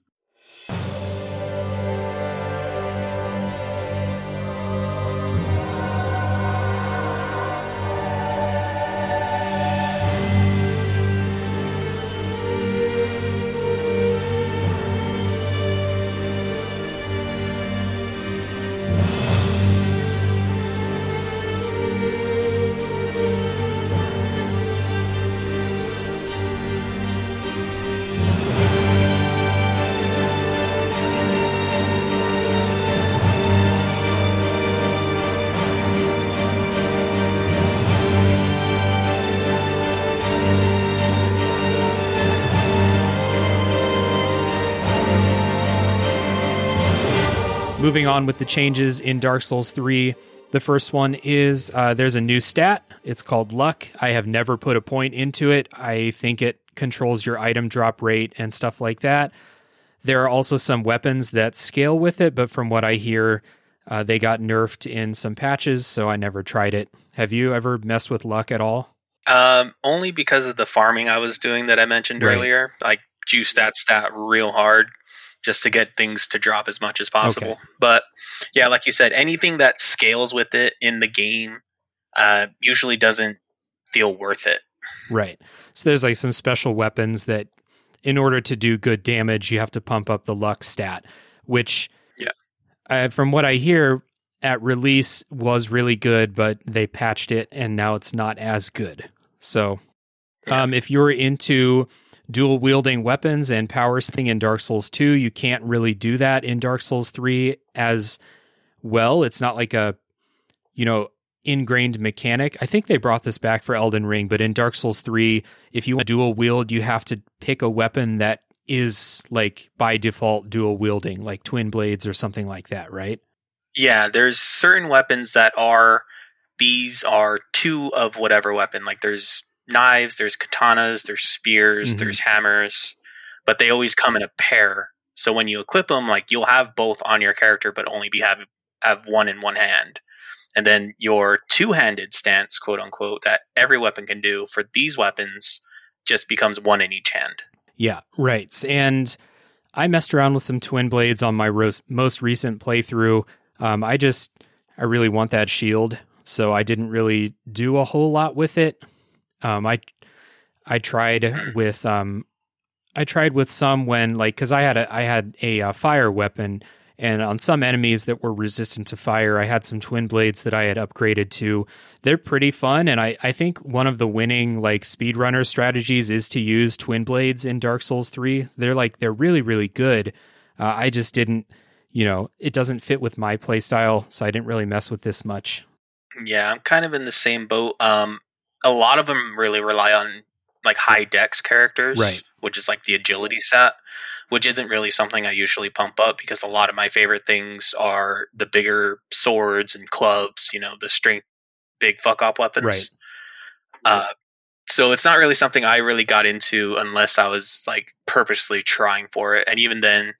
Moving on with the changes in Dark Souls 3, the first one is there's a new stat. It's called Luck. I have never put a point into it. I think it controls your item drop rate and stuff like that. There are also some weapons that scale with it, but from what I hear, they got nerfed in some patches, so I never tried it. Have you ever messed with Luck at all? Only because of the farming I was doing that I mentioned earlier. I juiced that stat real hard, just to get things to drop as much as possible. Okay. But yeah, like you said, anything that scales with it in the game usually doesn't feel worth it. Right. So there's like some special weapons that in order to do good damage, you have to pump up the luck stat, which from what I hear at release was really good, but they patched it and now it's not as good. So if you're into dual wielding weapons and power sting in Dark Souls 2, you can't really do that in Dark Souls 3 as well. It's not like a, you know, ingrained mechanic. I think they brought this back for Elden Ring, but in Dark Souls 3, if you want to dual wield, you have to pick a weapon that is like by default dual wielding, like twin blades or something like that, right? Yeah, there's certain weapons that are, these are two of whatever weapon. Like there's knives, there's katanas, there's spears, there's hammers, but they always come in a pair. So when you equip them, like you'll have both on your character, but only have one in one hand. And then your two-handed stance, quote unquote, that every weapon can do for these weapons just becomes one in each hand. Yeah, right. And I messed around with some twin blades on my most recent playthrough. I really want that shield, so I didn't really do a whole lot with it. I tried with some when, like, because I had a fire weapon, and on some enemies that were resistant to fire, I had some twin blades that I had upgraded to. They're pretty fun, and I think one of the winning like speedrunner strategies is to use twin blades in Dark Souls 3. They're really, really good. I just didn't, it doesn't fit with my playstyle, so I didn't really mess with this much. Yeah, I'm kind of in the same boat. A lot of them really rely on like high dex characters, right, which is like the agility set, which isn't really something I usually pump up because a lot of my favorite things are the bigger swords and clubs, the strength big fuck-op weapons. Right. So it's not really something I really got into unless I was like purposely trying for it. And even then,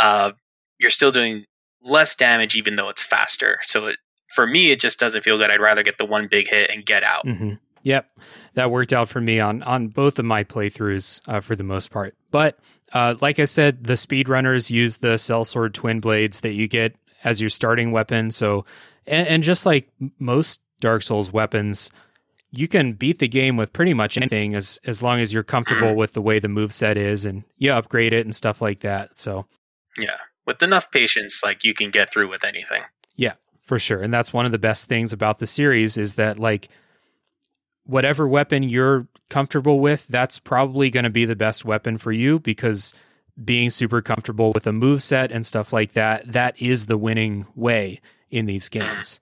you're still doing less damage even though it's faster. So it, for me, it just doesn't feel good. I'd rather get the one big hit and get out. Mm-hmm. Yep. That worked out for me on both of my playthroughs for the most part. But like I said, the speedrunners use the sellsword twin blades that you get as your starting weapon. So, and just like most Dark Souls weapons, you can beat the game with pretty much anything as long as you're comfortable with the way the moveset is and you upgrade it and stuff like that. So, yeah, with enough patience, like you can get through with anything. Yeah, for sure. And that's one of the best things about the series is that like whatever weapon you're comfortable with, that's probably going to be the best weapon for you because being super comfortable with a moveset and stuff like that, that is the winning way in these games.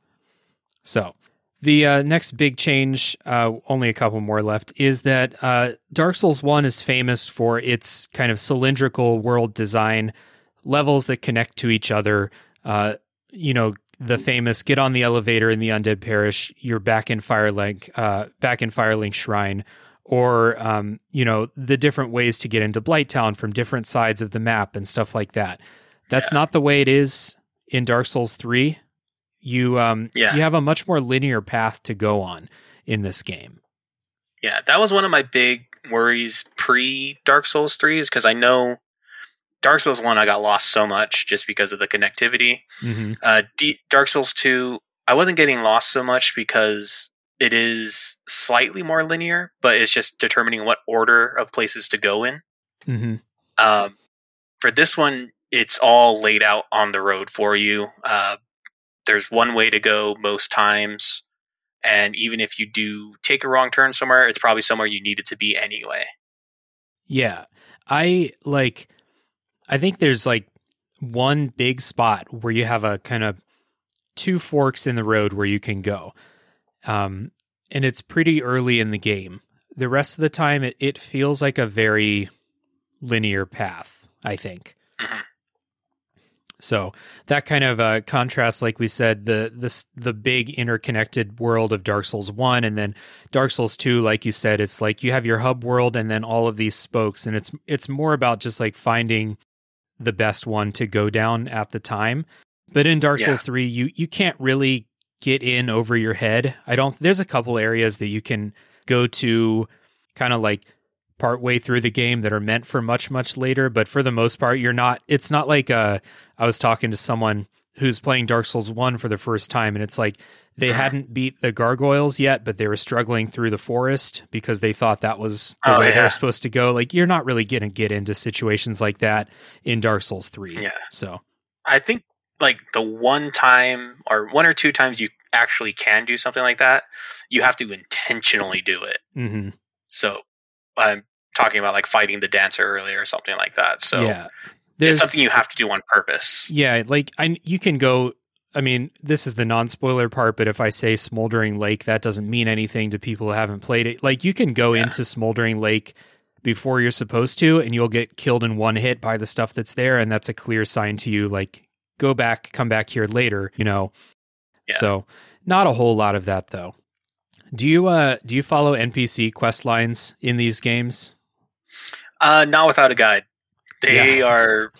So the next big change, only a couple more left, is that Dark Souls 1 is famous for its kind of cylindrical world design, levels that connect to each other. You know, the famous get on the elevator in the Undead Parish, you're back in Firelink Shrine, or you know, the different ways to get into Blighttown from different sides of the map and stuff like that. That's not the way it is in Dark Souls 3. You have a much more linear path to go on in this game. Yeah, that was one of my big worries pre-Dark Souls 3 is because I know Dark Souls 1, I got lost so much just because of the connectivity. Mm-hmm. Dark Souls 2, I wasn't getting lost so much because it is slightly more linear, but it's just determining what order of places to go in. Mm-hmm. For this one, it's all laid out on the road for you. There's one way to go most times. And even if you do take a wrong turn somewhere, it's probably somewhere you needed to be anyway. Yeah. I think there's like one big spot where you have a kind of two forks in the road where you can go. And it's pretty early in the game. The rest of the time, it feels like a very linear path, I think. Mm-hmm. So that kind of contrasts, like we said, the big interconnected world of Dark Souls 1 and then Dark Souls 2, like you said, it's like you have your hub world and then all of these spokes. And it's more about just like finding the best one to go down at the time. But in Dark Souls 3, you can't really get in over your head. There's a couple areas that you can go to kind of like partway through the game that are meant for much, much later. But for the most part, it's not like I was talking to someone who's playing Dark Souls 1 for the first time. And it's like they hadn't beat the gargoyles yet, but they were struggling through the forest because they thought that was the way they were supposed to go. Like you're not really going to get into situations like that in Dark Souls 3. Yeah. So I think like the one time or one or two times you actually can do something like that, you have to intentionally do it. Mm-hmm. So I'm talking about like fighting the dancer earlier or something like that. So it's something you have to do on purpose. Yeah. Like you can go, I mean, this is the non-spoiler part, but if I say Smoldering Lake, that doesn't mean anything to people who haven't played it. Like you can go into Smoldering Lake before you're supposed to, and you'll get killed in one hit by the stuff that's there. And that's a clear sign to you, like go back, come back here later, you know? Yeah. So not a whole lot of that though. Do you follow NPC quest lines in these games? Not without a guide. They are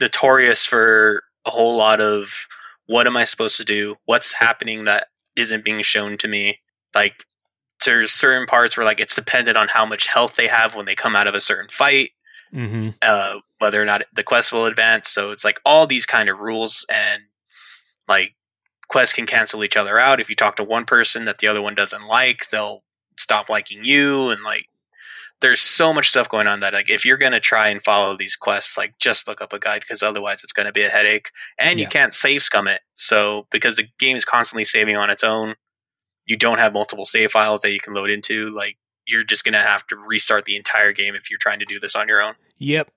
notorious for a whole lot of what am I supposed to do? What's happening that isn't being shown to me? Like there's certain parts where like it's dependent on how much health they have when they come out of a certain fight, mm-hmm. Whether or not the quest will advance. So it's like all these kind of rules and like quests can cancel each other out. If you talk to one person that the other one doesn't like, they'll stop liking you. And like, there's so much stuff going on that like, if you're going to try and follow these quests, like just look up a guide because otherwise it's going to be a headache and you can't save scum it. So because the game is constantly saving on its own, you don't have multiple save files that you can load into. Like you're just going to have to restart the entire game if you're trying to do this on your own. Yep.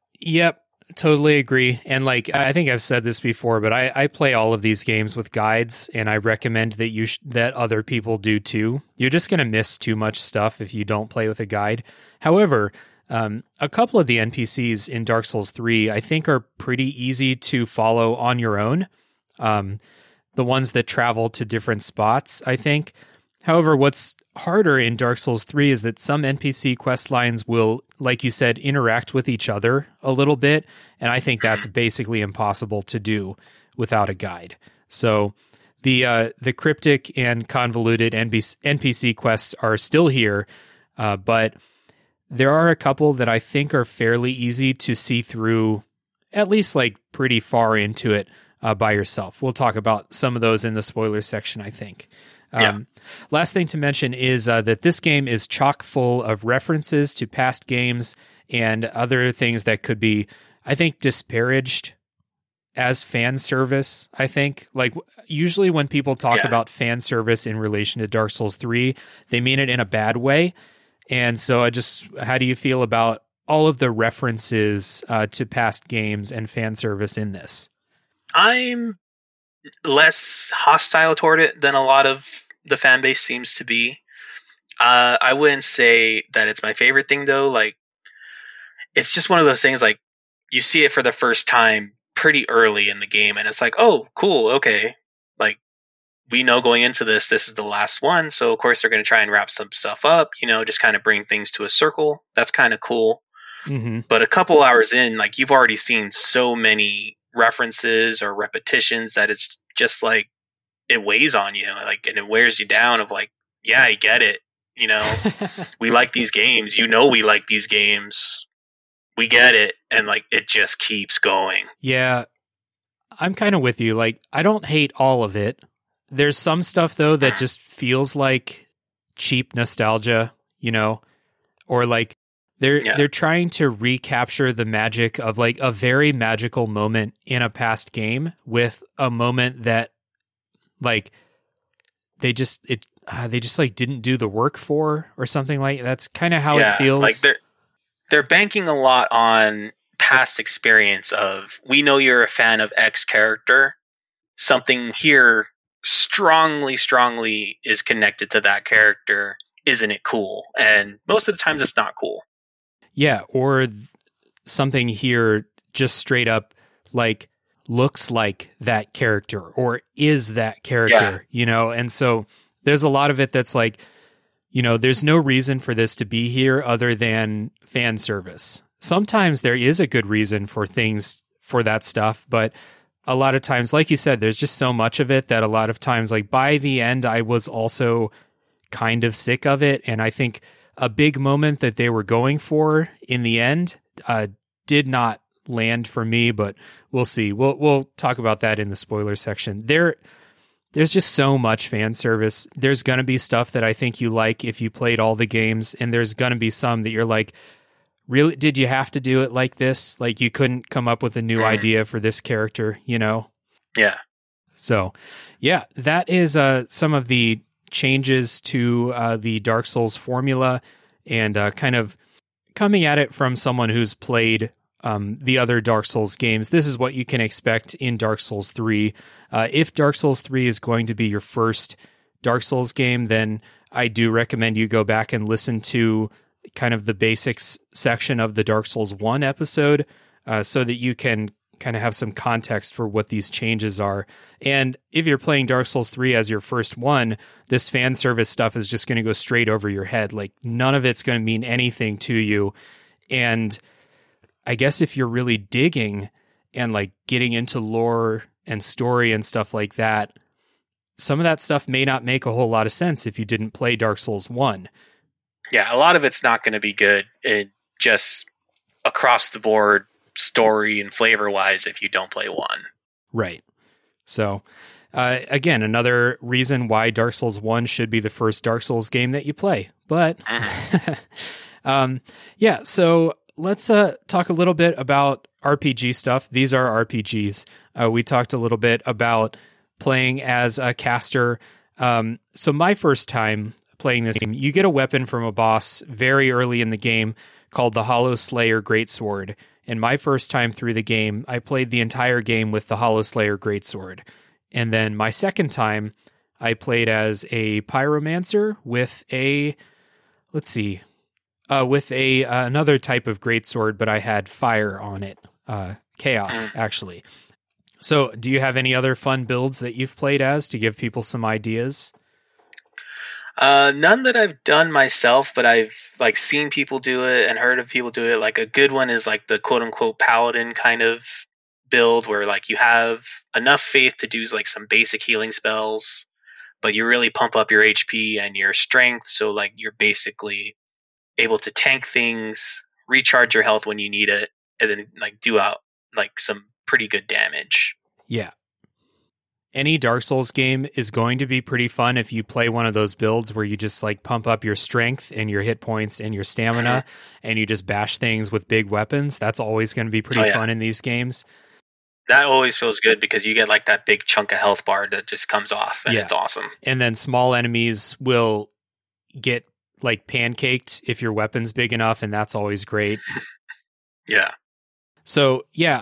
Totally agree. And like, I think I've said this before, but I play all of these games with guides and I recommend that that other people do too. You're just going to miss too much stuff if you don't play with a guide. However, a couple of the NPCs in Dark Souls 3, I think are pretty easy to follow on your own. the ones that travel to different spots, I think. However, what's harder in Dark Souls 3 is that some NPC quest lines will, like you said, interact with each other a little bit, and I think that's basically impossible to do without a guide. So the cryptic and convoluted NPC quests are still here, but there are a couple that I think are fairly easy to see through, at least like pretty far into it by yourself. We'll talk about some of those in the spoiler section, I think. Last thing to mention is that this game is chock full of references to past games and other things that could be, I think, disparaged as fan service. I think, like, usually when people talk about fan service in relation to Dark Souls 3, they mean it in a bad way. And so how do you feel about all of the references to past games and fan service in this? I'm less hostile toward it than a lot of the fan base seems to be. I wouldn't say that it's my favorite thing, though. Like, it's just one of those things, like, you see it for the first time pretty early in the game, and it's like, oh, cool, okay. Like, we know going into this is the last one, so of course they're going to try and wrap some stuff up, you know, just kind of bring things to a circle. That's kind of cool. Mm-hmm. But a couple hours in, like, you've already seen so many references or repetitions that it's just like it weighs on you, like, and it wears you down of like, yeah, I get it, you know. We like these games, you know, we like these games, we get it. And like, it just keeps going. Yeah, I'm kind of with you. Like, I don't hate all of it. There's some stuff though that just feels like cheap nostalgia, you know, or like They're trying to recapture the magic of like a very magical moment in a past game with a moment that like they just like didn't do the work for or something like that. That's kind of how it feels. Like they're banking a lot on past experience of, we know you're a fan of X character. Something here strongly is connected to that character. Isn't it cool? And most of the times it's not cool. Yeah, or something here just straight up like looks like that character or is that character, you know? And so there's a lot of it that's like, you know, there's no reason for this to be here other than fan service. Sometimes there is a good reason for things, for that stuff, but a lot of times, like you said, there's just so much of it that a lot of times, like by the end, I was also kind of sick of it. And I think a big moment that they were going for in the end did not land for me, but we'll see. We'll talk about that in the spoiler section. There's just so much fan service. There's going to be stuff that I think you like if you played all the games, and there's going to be some that you're like, really, did you have to do it like this? Like, you couldn't come up with a new idea for this character, you know? Yeah. So, yeah, that is some of the changes to the Dark Souls formula, and kind of coming at it from someone who's played the other Dark Souls games. This is what you can expect in Dark Souls 3. If Dark Souls 3 is going to be your first Dark Souls game, then I do recommend you go back and listen to kind of the basics section of the Dark Souls 1 episode so that you can kind of have some context for what these changes are. And if you're playing Dark Souls 3 as your first one, this fan service stuff is just going to go straight over your head. Like, none of it's going to mean anything to you. And I guess if you're really digging and like getting into lore and story and stuff like that, some of that stuff may not make a whole lot of sense if you didn't play Dark Souls 1. Yeah, a lot of it's not going to be good. It just across the board, story and flavor wise, if you don't play one. Right. So again, another reason why Dark Souls 1 should be the first Dark Souls game that you play. But so let's talk a little bit about RPG stuff. These are RPGs. We talked a little bit about playing as a caster. So my first time playing this game, you get a weapon from a boss very early in the game called the Hollow Slayer Greatsword. And my first time through the game, I played the entire game with the Hollow Slayer Greatsword. And then my second time, I played as a pyromancer with another type of greatsword, but I had fire on it. Chaos, actually. So do you have any other fun builds that you've played as to give people some ideas? None that I've done myself, but I've like seen people do it and heard of people do it. Like a good one is like the quote unquote paladin kind of build where like you have enough faith to do like some basic healing spells, but you really pump up your HP and your strength. So like you're basically able to tank things, recharge your health when you need it, and then like do out like some pretty good damage. Yeah. Any Dark Souls game is going to be pretty fun if you play one of those builds where you just like pump up your strength and your hit points and your stamina and you just bash things with big weapons. That's always going to be pretty fun in these games. That always feels good because you get like that big chunk of health bar that just comes off and it's awesome. And then small enemies will get like pancaked if your weapon's big enough, and that's always great. Yeah. So yeah,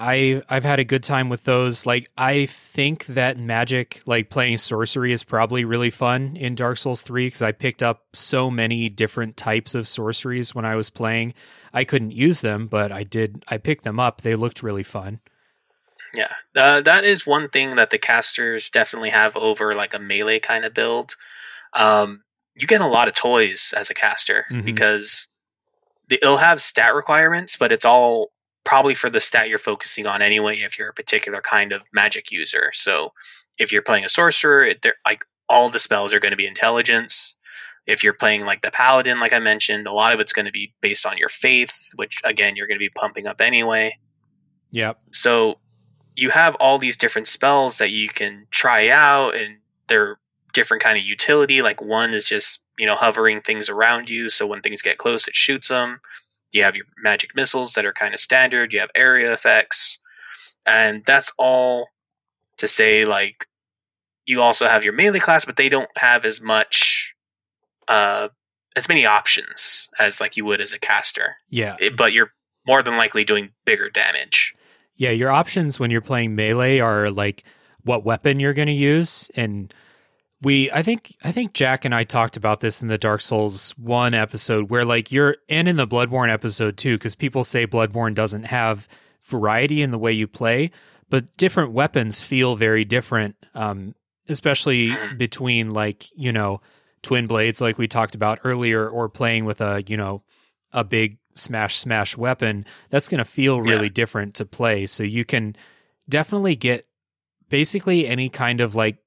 I've had a good time with those. Like I think that magic, like playing sorcery, is probably really fun in Dark Souls 3 because I picked up so many different types of sorceries when I was playing. I couldn't use them, but I picked them up. They looked really fun. Yeah, that is one thing that the casters definitely have over like a melee kind of build. You get a lot of toys as a caster because it'll have stat requirements, but it's all probably for the stat you're focusing on anyway if you're a particular kind of magic user. So if you're playing a sorcerer, like all the spells are going to be intelligence. If you're playing like the paladin, like I mentioned, a lot of it's going to be based on your faith, which again, you're going to be pumping up anyway. Yep. So you have all these different spells that you can try out, and they're different kind of utility. Like one is just, hovering things around you. So when things get close, it shoots them. You have your magic missiles that are kind of standard. You have area effects. And that's all to say, like, you also have your melee class, but they don't have as much, as many options as, like, you would as a caster. Yeah. But you're more than likely doing bigger damage. Yeah, your options when you're playing melee are, like, what weapon you're going to use. And I think Jack and I talked about this in the Dark Souls 1 episode where like and in the Bloodborne episode too, because people say Bloodborne doesn't have variety in the way you play, but different weapons feel very different, especially between like, twin blades like we talked about earlier, or playing with a, a big smash weapon. That's going to feel really different to play. So you can definitely get basically any kind of like,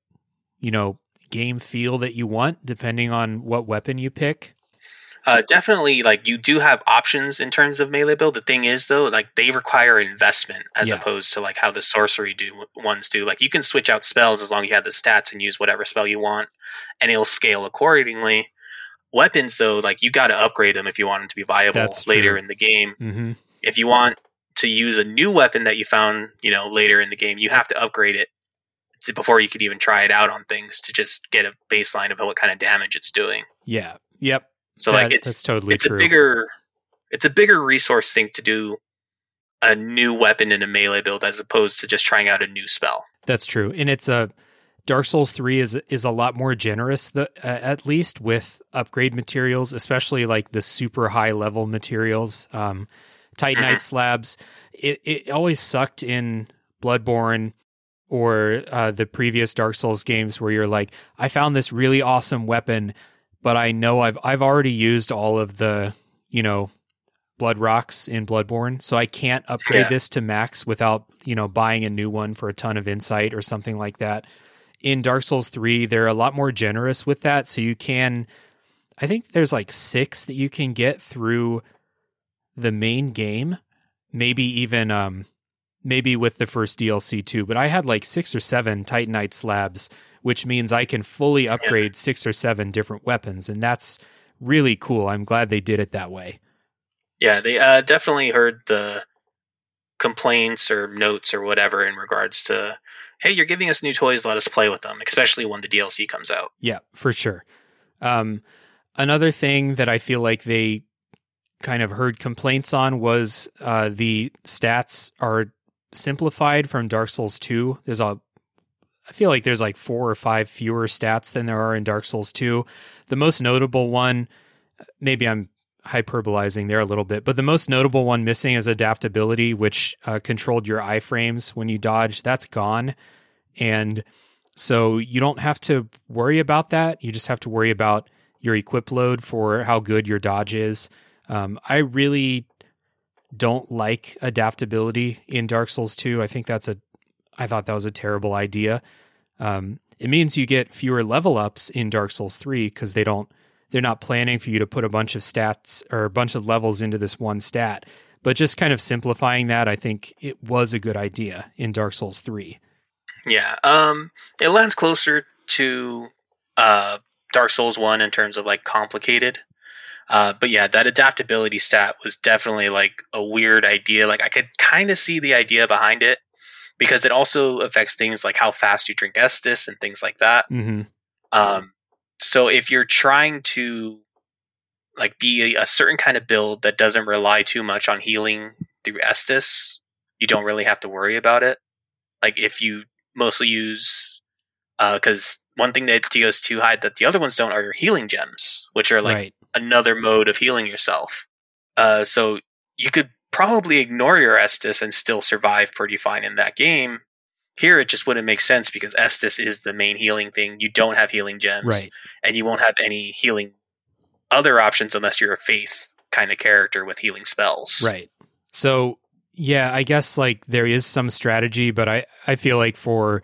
game feel that you want depending on what weapon you pick. Definitely, like, you do have options in terms of melee build. The thing is though, like, they require investment as opposed to like how the sorcery ones do. Like, you can switch out spells as long as you have the stats and use whatever spell you want, and it'll scale accordingly. Weapons though, like, you got to upgrade them if you want them to be viable. That's later in the game. If you want to use a new weapon that you found, later in the game, you have to upgrade it before you could even try it out on things to just get a baseline of what kind of damage it's doing. Yeah. Yep. So like that's totally true. It's a bigger resource thing to do a new weapon in a melee build as opposed to just trying out a new spell. That's true. And it's a Dark Souls 3 is a lot more generous, at least with upgrade materials, especially like the super high level materials, Titanite slabs. It always sucked in Bloodborne or the previous Dark Souls games where you're like, I found this really awesome weapon, but I know I've already used all of the, blood rocks in Bloodborne, so I can't upgrade this to max without, buying a new one for a ton of insight or something like that. In Dark Souls 3, they're a lot more generous with that, so you can, I think there's like 6 that you can get through the main game, maybe even... maybe with the first DLC too, but I had like 6 or 7 Titanite slabs, which means I can fully upgrade 6 or 7 different weapons. And that's really cool. I'm glad they did it that way. Yeah, they definitely heard the complaints or notes or whatever in regards to, hey, you're giving us new toys, let us play with them, especially when the DLC comes out. Yeah, for sure. Another thing that I feel like they kind of heard complaints on was the stats are simplified from Dark Souls 2. I feel like there's like 4 or 5 fewer stats than there are in Dark Souls 2. The most notable one, maybe I'm hyperbolizing there a little bit, but the most notable one missing is adaptability, which controlled your iframes when you dodge. That's gone. And so you don't have to worry about that. You just have to worry about your equip load for how good your dodge is. I really don't like adaptability in Dark Souls 2. I think I thought that was a terrible idea. It means you get fewer level ups in Dark Souls 3 because they're not planning for you to put a bunch of stats or a bunch of levels into this one stat, but just kind of simplifying that, I think it was a good idea in Dark Souls 3. Yeah. It lands closer to Dark Souls 1 in terms of like complicated. But yeah, that adaptability stat was definitely like a weird idea. Like I could kind of see the idea behind it because it also affects things like how fast you drink Estus and things like that. Mm-hmm. So if you're trying to like be a certain kind of build that doesn't rely too much on healing through Estus, you don't really have to worry about it. Like if you mostly use, because one thing that TOS2 hide that the other ones don't are your healing gems, which are like another mode of healing yourself. So you could probably ignore your Estus and still survive pretty fine in that game. Here, it just wouldn't make sense because Estus is the main healing thing. You don't have healing gems, and you won't have any healing other options unless you're a faith kind of character with healing spells. Right. So, yeah, I guess like there is some strategy, but I feel like for,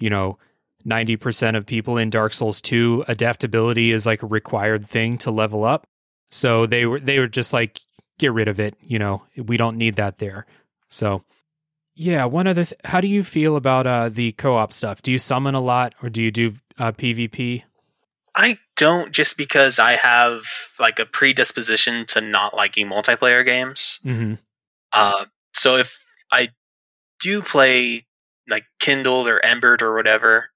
90% of people in Dark Souls 2, adaptability is like a required thing to level up. So they were just like, get rid of it. We don't need that there. So... yeah, one other... how do you feel about the co-op stuff? Do you summon a lot, or do you do PvP? I don't, just because I have like a predisposition to not liking multiplayer games. Mm-hmm. So if I do play like Kindled or Embered or whatever,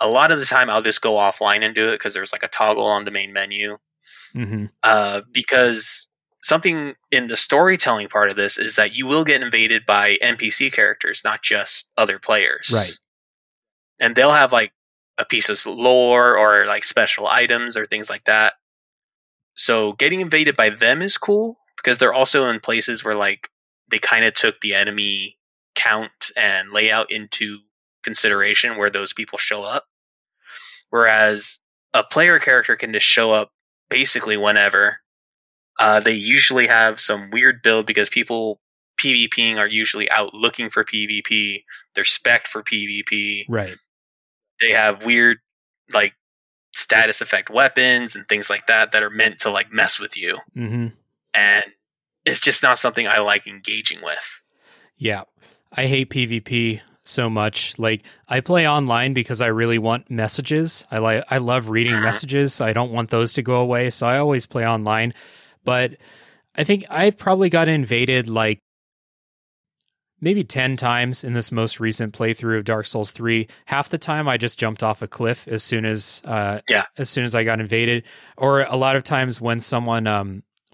a lot of the time I'll just go offline and do it because there's like a toggle on the main menu. Mm-hmm. Because... something in the storytelling part of this is that you will get invaded by NPC characters, not just other players. Right. And they'll have like a piece of lore or like special items or things like that. So getting invaded by them is cool because they're also in places where like they kind of took the enemy count and layout into consideration where those people show up. Whereas a player character can just show up basically whenever. They usually have some weird build because people PvPing are usually out looking for PvP. They're spec'd for PvP. Right. They have weird, like, status effect weapons and things like that that are meant to, like, mess with you. Mm-hmm. And it's just not something I like engaging with. Yeah. I hate PvP so much. Like, I play online because I really want messages. I love reading messages. So I don't want those to go away. So I always play online. But I think I've probably got invaded like maybe 10 times in this most recent playthrough of Dark Souls 3. Half the time I just jumped off a cliff as soon as I got invaded. Or a lot of times when someone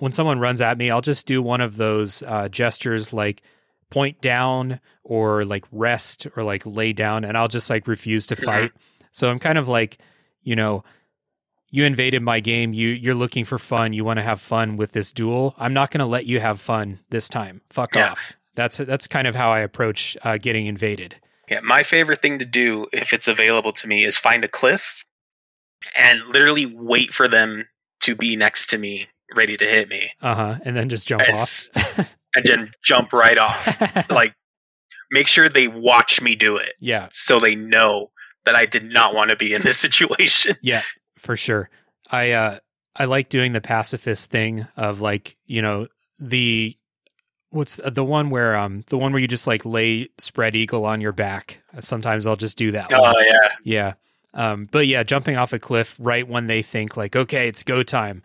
runs at me, I'll just do one of those gestures like point down or like rest or like lay down, and I'll just like refuse to fight. So I'm kind of like, you invaded my game. You're looking for fun. You want to have fun with this duel. I'm not going to let you have fun this time. Fuck off. That's kind of how I approach getting invaded. Yeah, my favorite thing to do, if it's available to me, is find a cliff and literally wait for them to be next to me, ready to hit me. And then just jump off. And then jump right off. Like, make sure they watch me do it. Yeah. So they know that I did not want to be in this situation. Yeah. For sure. I like doing the pacifist thing of like, the one where you just like lay spread eagle on your back. Sometimes I'll just do that. Oh yeah. But yeah, jumping off a cliff right when they think like, okay, it's go time.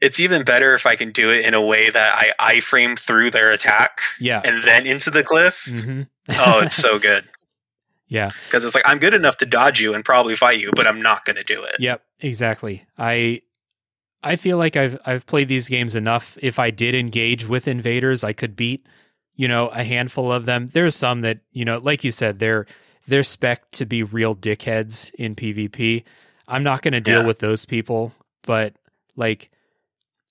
It's even better if I can do it in a way that I iframe through their attack. Yeah. And then into the cliff. Mm-hmm. Oh, it's so good. Yeah. Because it's like, I'm good enough to dodge you and probably fight you, but I'm not going to do it. Yep, exactly. I feel like I've played these games enough. If I did engage with invaders, I could beat, a handful of them. There are some that, like you said, they're spec'd to be real dickheads in PvP. I'm not going to deal with those people, but like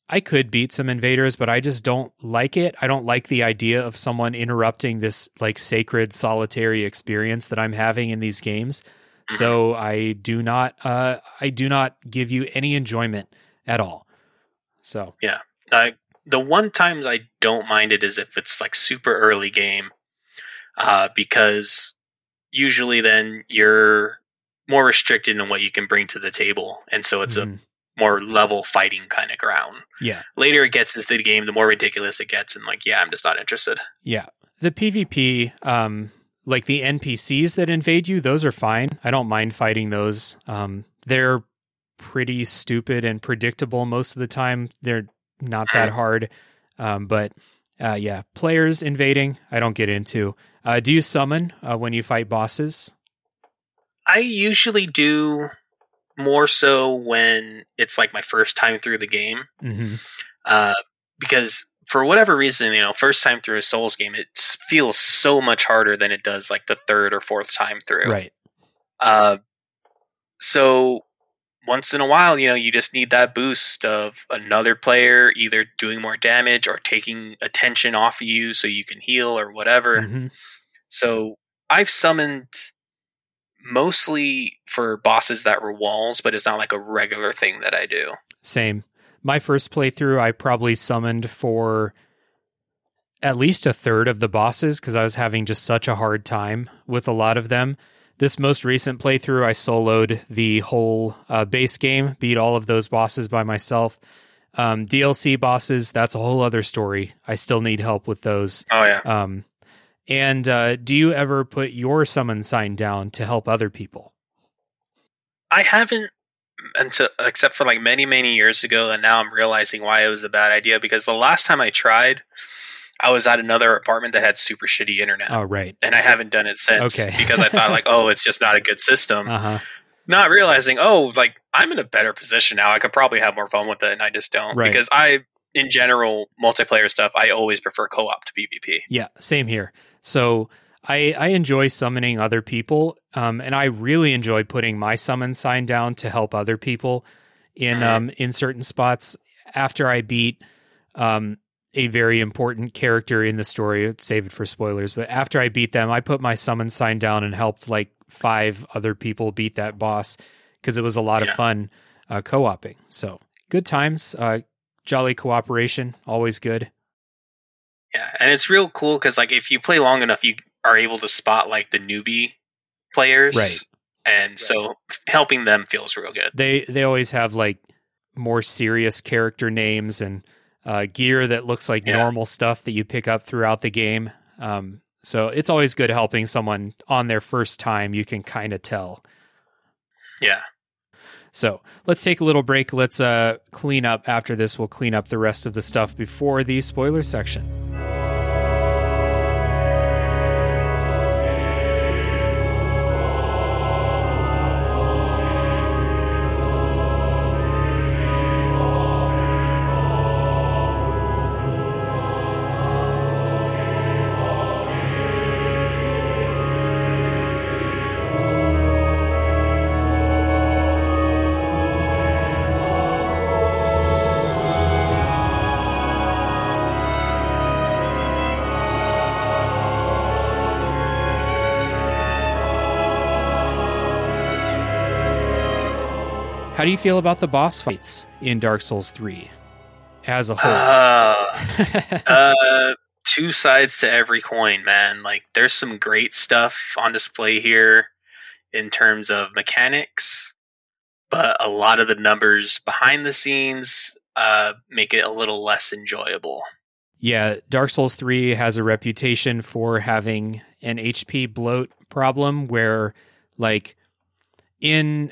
I could beat some invaders, but I just don't like it. I don't like the idea of someone interrupting this like sacred solitary experience that I'm having in these games. So I do not give you any enjoyment at all. So yeah, the one times I don't mind it is if it's like super early game, because usually then you're more restricted in what you can bring to the table, and so it's a more level fighting kind of ground. Yeah. Later it gets into the game, the more ridiculous it gets, and like, yeah, I'm just not interested. Yeah, the PvP. Like the NPCs that invade you, those are fine. I don't mind fighting those. They're pretty stupid and predictable most of the time. They're not that hard. But yeah, players invading, I don't get into. Do you summon when you fight bosses? I usually do more so when it's like my first time through the game. Mm-hmm. Because for whatever reason, you know, first time through a Souls game, it feels so much harder than it does like the third or fourth time through. Right. So once in a while, you know, you just need that boost of another player either doing more damage or taking attention off of you so you can heal or whatever. Mm-hmm. So I've summoned mostly for bosses that were walls, but it's not like a regular thing that I do. Same. My first playthrough, I probably summoned for at least a third of the bosses because I was having just such a hard time with a lot of them. This most recent playthrough, I soloed the whole base game, beat all of those bosses by myself. DLC bosses, that's a whole other story. I still need help with those. Oh, yeah. And do you ever put your summon sign down to help other people? I haven't. Until, except for like many years ago, and now I'm realizing why it was a bad idea, because the last time I tried, I was at another apartment that had super shitty internet. Oh, right. And I haven't done it since. Okay. Because I thought like, oh, it's just not a good system. Uh-huh. Not realizing, oh, like I'm in a better position now. I could probably have more fun with it, and I just don't. Right. Because in general, multiplayer stuff, I always prefer co-op to PvP. Yeah, same here. So I enjoy summoning other people, and I really enjoy putting my summon sign down to help other people in certain spots. After I beat a very important character in the story, save it for spoilers, but after I beat them, I put my summon sign down and helped like 5 other people beat that boss because it was a lot of fun co-oping. So good times, jolly cooperation, always good. Yeah, and it's real cool because like if you play long enough, you are able to spot like the newbie players, right? And so helping them feels real good. They always have like more serious character names and gear that looks like normal stuff that you pick up throughout the game. So it's always good helping someone on their first time. You can kind of tell. Yeah. So let's take a little break. Let's clean up after this. We'll clean up the rest of the stuff before the spoiler section. How do you feel about the boss fights in Dark Souls 3 as a whole? Two sides to every coin, man. Like, there's some great stuff on display here in terms of mechanics, but a lot of the numbers behind the scenes make it a little less enjoyable. Yeah, Dark Souls 3 has a reputation for having an HP bloat problem where, like, in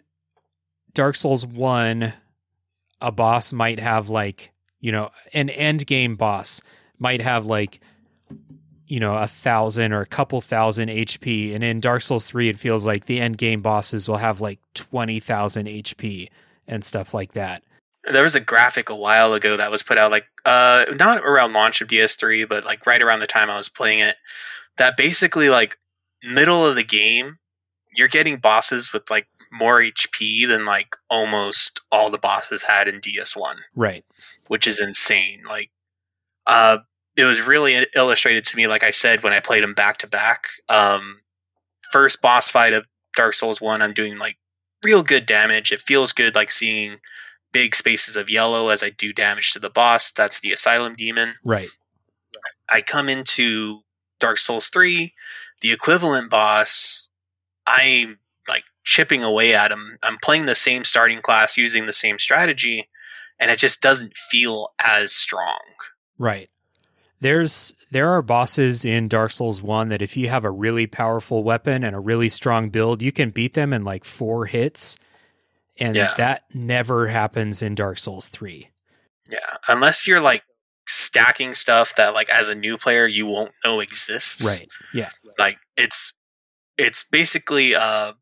Dark Souls 1, a boss might have like, you know, an end game boss might have like, you know, 1,000 or a couple thousand HP. And in Dark Souls 3, it feels like the end game bosses will have like 20,000 HP and stuff like that. There was a graphic a while ago that was put out like, not around launch of DS3, but like right around the time I was playing it, that basically like middle of the game you're getting bosses with like more HP than like almost all the bosses had in DS1. Right. Which is insane. Like, it was really illustrated to me, like I said, when I played them back to back. First boss fight of Dark Souls 1, I'm doing like real good damage. It feels good, like seeing big spaces of yellow as I do damage to the boss. That's the Asylum Demon. Right. I come into Dark Souls 3, the equivalent boss. I'm like chipping away at him. I'm playing the same starting class, using the same strategy, and it just doesn't feel as strong. Right. There are bosses in Dark Souls 1 that if you have a really powerful weapon and a really strong build, you can beat them in like 4 hits. And that never happens in Dark Souls 3. Yeah, unless you're like stacking stuff that like as a new player you won't know exists. Right. Yeah. Like it's basically like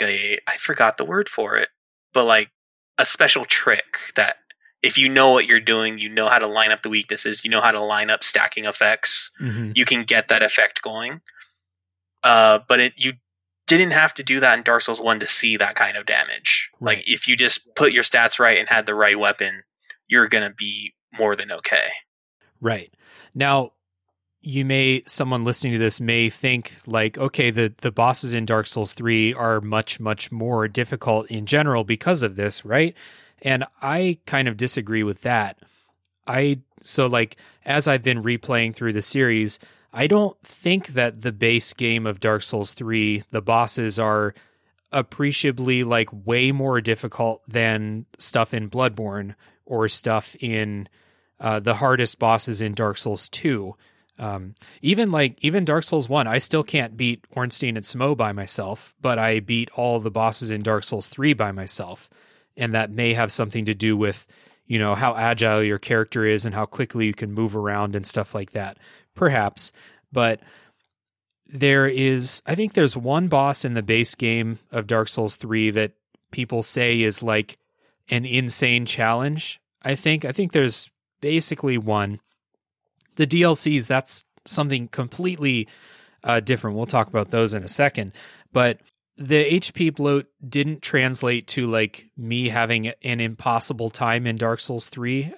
a, I forgot the word for it, but like a special trick that if you know what you're doing, you know how to line up the weaknesses, you know how to line up stacking effects, you can get that effect going. But you didn't have to do that in Dark Souls 1 to see that kind of damage. Right. Like, if you just put your stats right and had the right weapon, you're going to be more than okay. Right. Now, someone listening to this may think, like, okay, the bosses in Dark Souls 3 are much, much more difficult in general because of this, right? And I kind of disagree with that. As I've been replaying through the series, I don't think that the base game of Dark Souls 3, the bosses are appreciably like way more difficult than stuff in Bloodborne or stuff in the hardest bosses in Dark Souls 2. Even Dark Souls 1, I still can't beat Ornstein and Smo by myself, but I beat all the bosses in Dark Souls 3 by myself. And that may have something to do with, you know, how agile your character is and how quickly you can move around and stuff like that, perhaps. But I think there's one boss in the base game of Dark Souls 3 that people say is like an insane challenge. I think there's basically one. The DLCs, that's something completely different. We'll talk about those in a second. But the HP bloat didn't translate to like me having an impossible time in Dark Souls 3,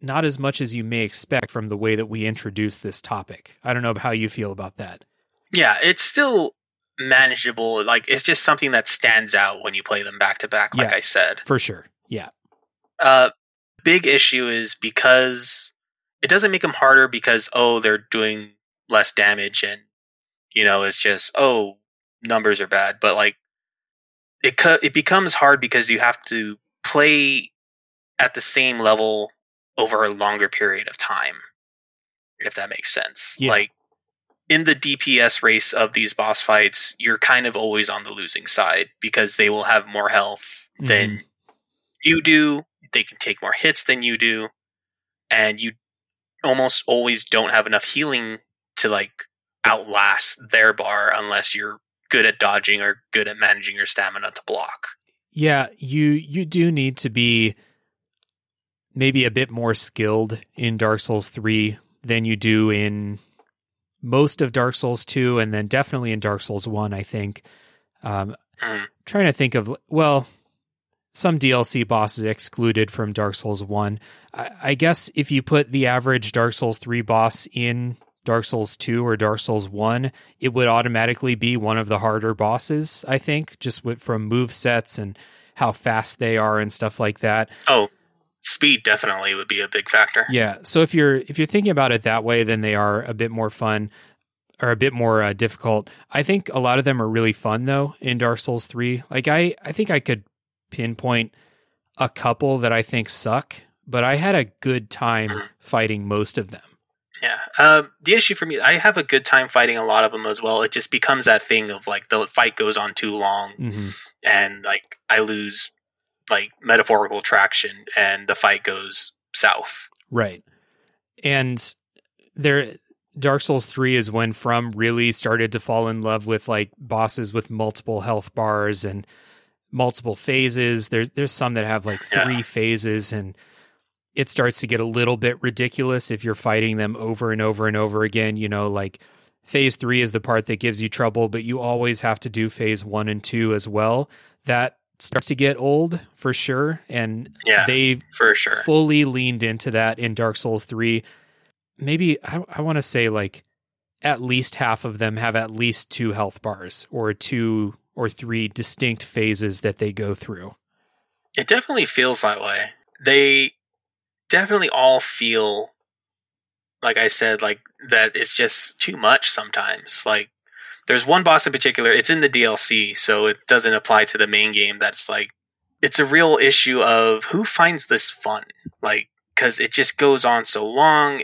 not as much as you may expect from the way that we introduced this topic. I don't know how you feel about that. Yeah, it's still manageable. Like, it's just something that stands out when you play them back to back, like I said. For sure. Yeah. Big issue is because it doesn't make them harder because, they're doing less damage and, you know, it's just, numbers are bad, but like it becomes hard because you have to play at the same level over a longer period of time, if that makes sense. Yeah. Like in the DPS race of these boss fights, you're kind of always on the losing side because they will have more health than you do. They can take more hits than you do. And you almost always don't have enough healing to like outlast their bar unless you're good at dodging or good at managing your stamina to block. Yeah, you do need to be maybe a bit more skilled in Dark Souls 3 than you do in most of Dark Souls 2, and then definitely in Dark Souls 1, I think. Trying to think of, some DLC bosses excluded from Dark Souls 1. I guess if you put the average Dark Souls 3 boss in Dark Souls 2 or Dark Souls 1, it would automatically be one of the harder bosses, I think, just from move sets and how fast they are and stuff like that. Oh, speed definitely would be a big factor. Yeah, so if you're thinking about it that way, then they are a bit more fun or a bit more difficult. I think a lot of them are really fun, though, in Dark Souls 3. Like, I think I could pinpoint a couple that I think suck, but I had a good time fighting most of them. Yeah. The issue for me, I have a good time fighting a lot of them as well. It just becomes that thing of like the fight goes on too long and like I lose like metaphorical traction and the fight goes south. Right. And Dark Souls 3 is when From really started to fall in love with like bosses with multiple health bars and multiple phases. There's some that have like 3 phases, and it starts to get a little bit ridiculous if you're fighting them over and over and over again, you know, like Phase 3 is the part that gives you trouble, but you always have to do Phase 1 and 2 as well. That starts to get old for sure, and yeah, they for sure fully leaned into that in Dark Souls 3. Maybe I want to say like at least half of them have at least 2 health bars or 2 or 3 distinct phases that they go through. It definitely feels that way. They definitely all feel like I said, like that it's just too much sometimes. Like there's one boss in particular, it's in the DLC, so it doesn't apply to the main game. That's like, it's a real issue of who finds this fun. Like, cause it just goes on so long.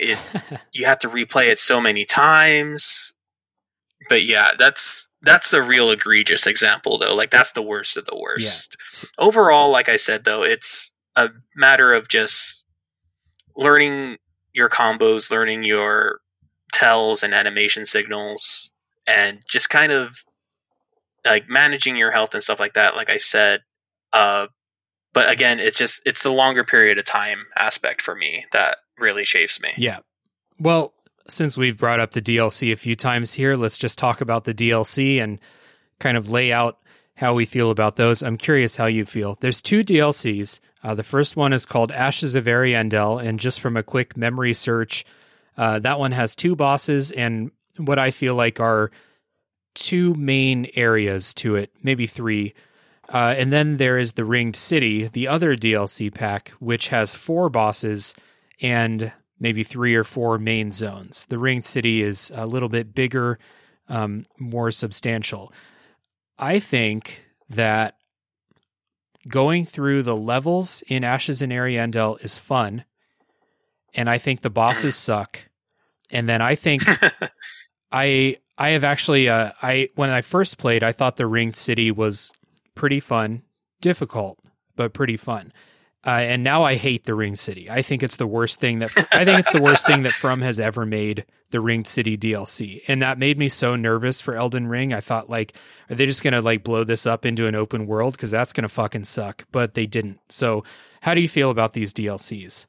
You have to replay it so many times. But yeah, that's a real egregious example though. Like that's the worst of the worst. Yeah. Overall, like I said though, it's a matter of just learning your combos, learning your tells and animation signals, and just kind of like managing your health and stuff like that. Like I said, but again, it's the longer period of time aspect for me that really chafes me. Yeah. Well, since we've brought up the DLC a few times here, let's just talk about the DLC and kind of lay out how we feel about those. I'm curious how you feel. There's 2 DLCs. The first one is called Ashes of Ariandel, and just from a quick memory search, that one has 2 bosses and what I feel like are 2 main areas to it, maybe 3. And then there is The Ringed City, the other DLC pack, which has 4 bosses and maybe 3 or 4 main zones. The Ringed City is a little bit bigger, more substantial. I think that going through the levels in Ashes and Ariandel is fun, and I think the bosses suck. And then I think I have actually when I first played, I thought the Ringed City was pretty fun, difficult but pretty fun. And now I hate the Ringed City. I think it's the worst thing that From has ever made, the Ringed City DLC. And that made me so nervous for Elden Ring. I thought like, are they just going to like blow this up into an open world? Cause that's going to fucking suck, but they didn't. So how do you feel about these DLCs?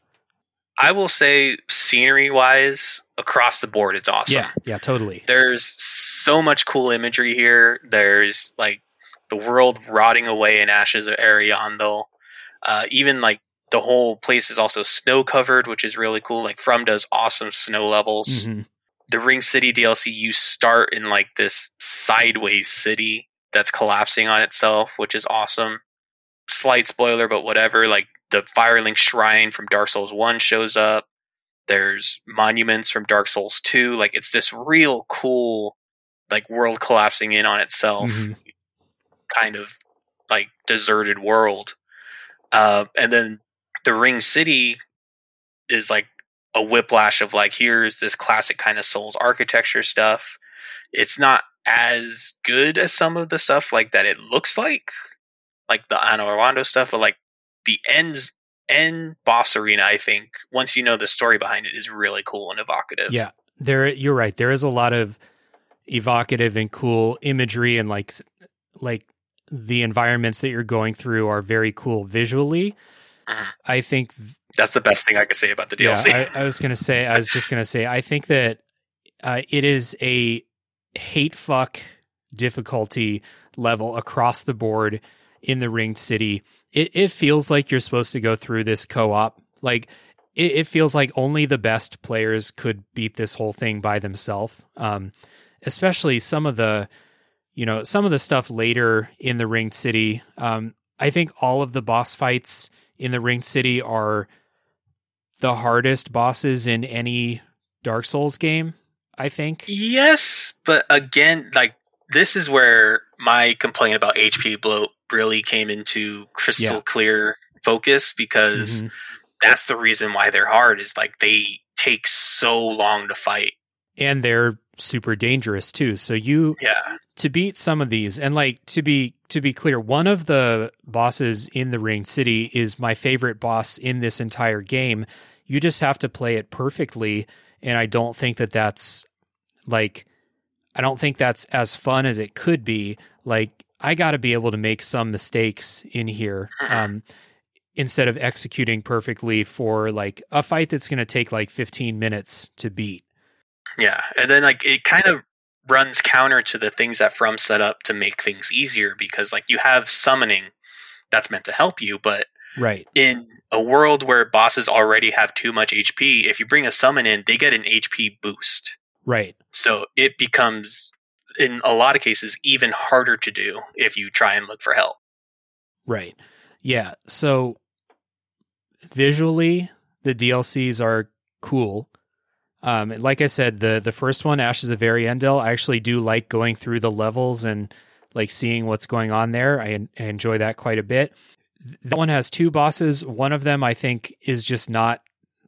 I will say scenery wise across the board, it's awesome. Yeah, totally. There's so much cool imagery here. There's like the world rotting away in Ashes of Ariandel. Even like the whole place is also snow covered, which is really cool. Like From does awesome snow levels. Mm-hmm. The Ring City DLC, you start in like this sideways city that's collapsing on itself, which is awesome. Slight spoiler, but whatever. Like the Firelink Shrine from Dark Souls 1 shows up. There's monuments from Dark Souls 2. Like it's this real cool, like world collapsing in on itself, mm-hmm. kind of like deserted world. And then the Ring City is like a whiplash of like, here's this classic kind of Souls architecture stuff. It's not as good as some of the stuff like that it looks like the Anor Londo stuff, but like the end boss arena, I think once you know the story behind it, is really cool and evocative. Yeah, you're right. There is a lot of evocative and cool imagery, and like the environments that you're going through are very cool visually. I think that's the best thing I could say about the DLC. Yeah, I was just going to say, I think that it is a hate fuck difficulty level across the board in the Ringed City. It feels like you're supposed to go through this co-op. Like it feels like only the best players could beat this whole thing by themselves. Especially some of the stuff later in the Ringed City. I think all of the boss fights in the Ringed City are the hardest bosses in any Dark Souls game, I think. Yes, but again, like this is where my complaint about HP bloat really came into crystal clear focus, because mm-hmm. that's the reason why they're hard, is like they take so long to fight. And they're super dangerous too. So to beat some of these, and like to be clear, one of the bosses in the Ringed City is my favorite boss in this entire game. You just have to play it perfectly, and I don't think that that's like, I don't think that's as fun as it could be. Like I got to be able to make some mistakes in here instead of executing perfectly for like a fight that's going to take like 15 minutes to beat. Yeah, and then like it kind of runs counter to the things that From set up to make things easier, because like you have summoning that's meant to help you, but right, in a world where bosses already have too much HP, if you bring a summon in, they get an HP boost. Right. So it becomes, in a lot of cases, even harder to do if you try and look for help. Right. Yeah. So visually, the DLCs are cool. Like I said, the first one, Ashes of Ariandel, I actually do like going through the levels and like seeing what's going on there. I enjoy that quite a bit. That one has two bosses. One of them I think is just not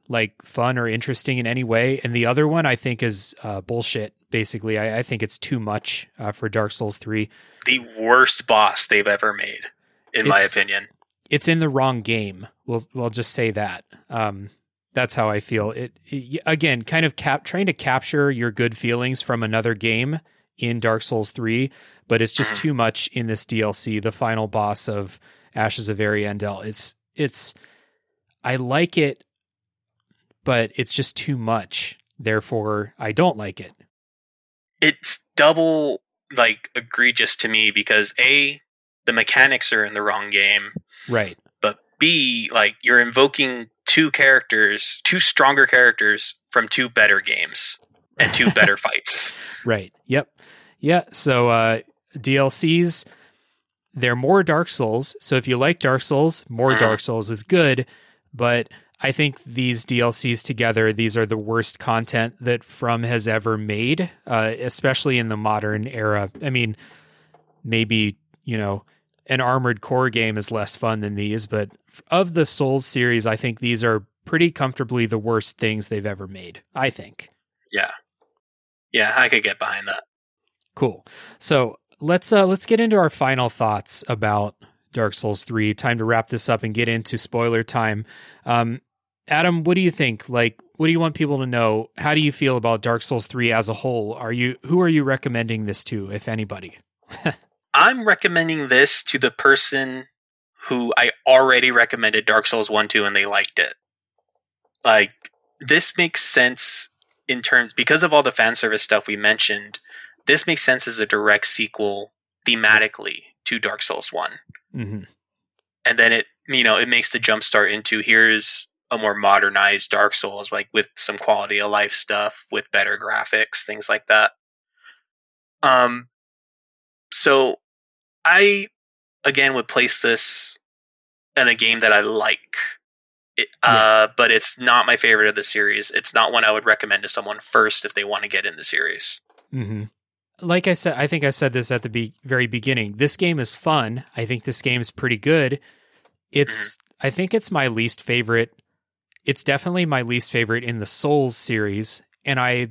like fun or interesting in any way. And the other one I think is bullshit. Basically, I think it's too much for Dark Souls 3. The worst boss they've ever made, in my opinion. It's in the wrong game. We'll just say that. That's how I feel. It again, kind of trying to capture your good feelings from another game in Dark Souls 3, but it's just too much in this DLC. The final boss of Ashes of Ariandel. It's I like it, but it's just too much. Therefore, I don't like it. It's double like egregious to me because A, the mechanics are in the wrong game. Right. But B, like you're invoking two stronger characters from two better games and two better fights. Right. Yep. Yeah. So DLCs, they're more Dark Souls. So if you like Dark Souls, more Dark Souls is good. But I think these DLCs together, these are the worst content that From has ever made, especially in the modern era. I mean, maybe, you know, an Armored Core game is less fun than these, but of the Souls series, I think these are pretty comfortably the worst things they've ever made, I think. Yeah. Yeah, I could get behind that. Cool. So let's get into our final thoughts about Dark Souls 3. Time to wrap this up and get into spoiler time. Adam, what do you think? Like, what do you want people to know? How do you feel about Dark Souls 3 as a whole? Who are you recommending this to, if anybody? I'm recommending this to the person who I already recommended Dark Souls 1 to, and they liked it. Like, this makes sense in terms, because of all the fan service stuff we mentioned. This makes sense as a direct sequel thematically to Dark Souls 1. Mm-hmm. And then it makes the jumpstart into here's a more modernized Dark Souls, like with some quality of life stuff, with better graphics, things like that. So I, again, would place this in a game that I like. But it's not my favorite of the series. It's not one I would recommend to someone first if they want to get in the series. Mm-hmm. Like I said, I think I said this at the very beginning. This game is fun. I think this game is pretty good. I think it's my least favorite. It's definitely my least favorite in the Souls series, and I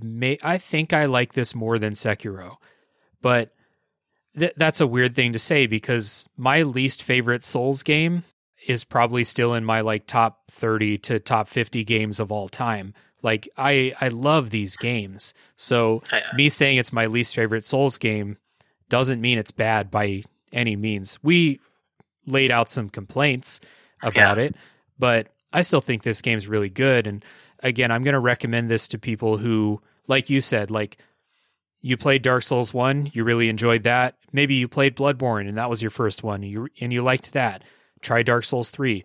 think I like this more than Sekiro. But that's a weird thing to say because my least favorite Souls game is probably still in my like top 30 to top 50 games of all time. Like I love these games. So me saying it's my least favorite Souls game doesn't mean it's bad by any means. We laid out some complaints about it, but I still think this game's really good. And again, I'm going to recommend this to people who, like you said, like you played Dark Souls 1, you really enjoyed that. Maybe you played Bloodborne and that was your first one and you liked that. Try Dark Souls 3.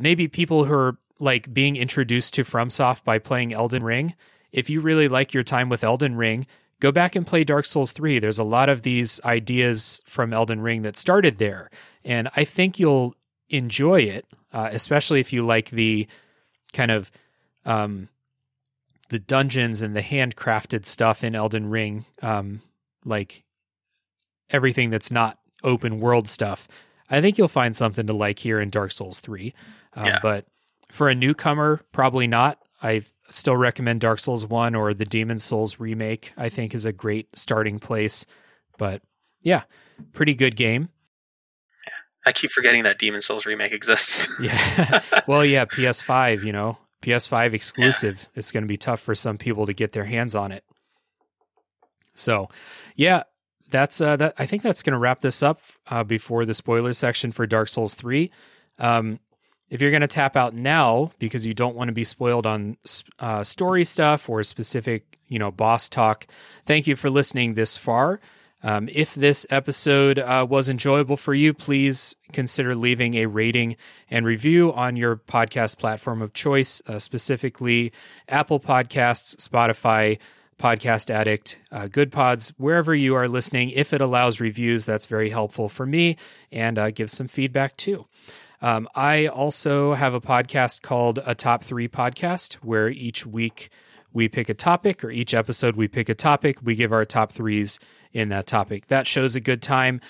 Maybe people who are like being introduced to FromSoft by playing Elden Ring. If you really like your time with Elden Ring, go back and play Dark Souls 3. There's a lot of these ideas from Elden Ring that started there. And I think you'll enjoy it, especially if you like the kind of the dungeons and the handcrafted stuff in Elden Ring, like everything that's not open world stuff. I think you'll find something to like here in Dark Souls 3. But for a newcomer, probably not. I still recommend Dark Souls 1 or the Demon's Souls remake, I think is a great starting place. But yeah, pretty good game. Yeah. I keep forgetting that Demon's Souls remake exists. Yeah. Well, yeah, PS5, PS5 exclusive. Yeah. It's going to be tough for some people to get their hands on it. So, yeah. That's I think that's going to wrap this up before the spoiler section for Dark Souls 3. If you're going to tap out now because you don't want to be spoiled on story stuff or specific, boss talk, thank you for listening this far. If this episode was enjoyable for you, please consider leaving a rating and review on your podcast platform of choice, specifically Apple Podcasts, Spotify, Podcast Addict, Good Pods, wherever you are listening. If it allows reviews, that's very helpful for me, and give some feedback too. I also have a podcast called A Top 3 Podcast, where each week we pick a topic, or each episode we pick a topic. We give our top threes in that topic. That show's a good time.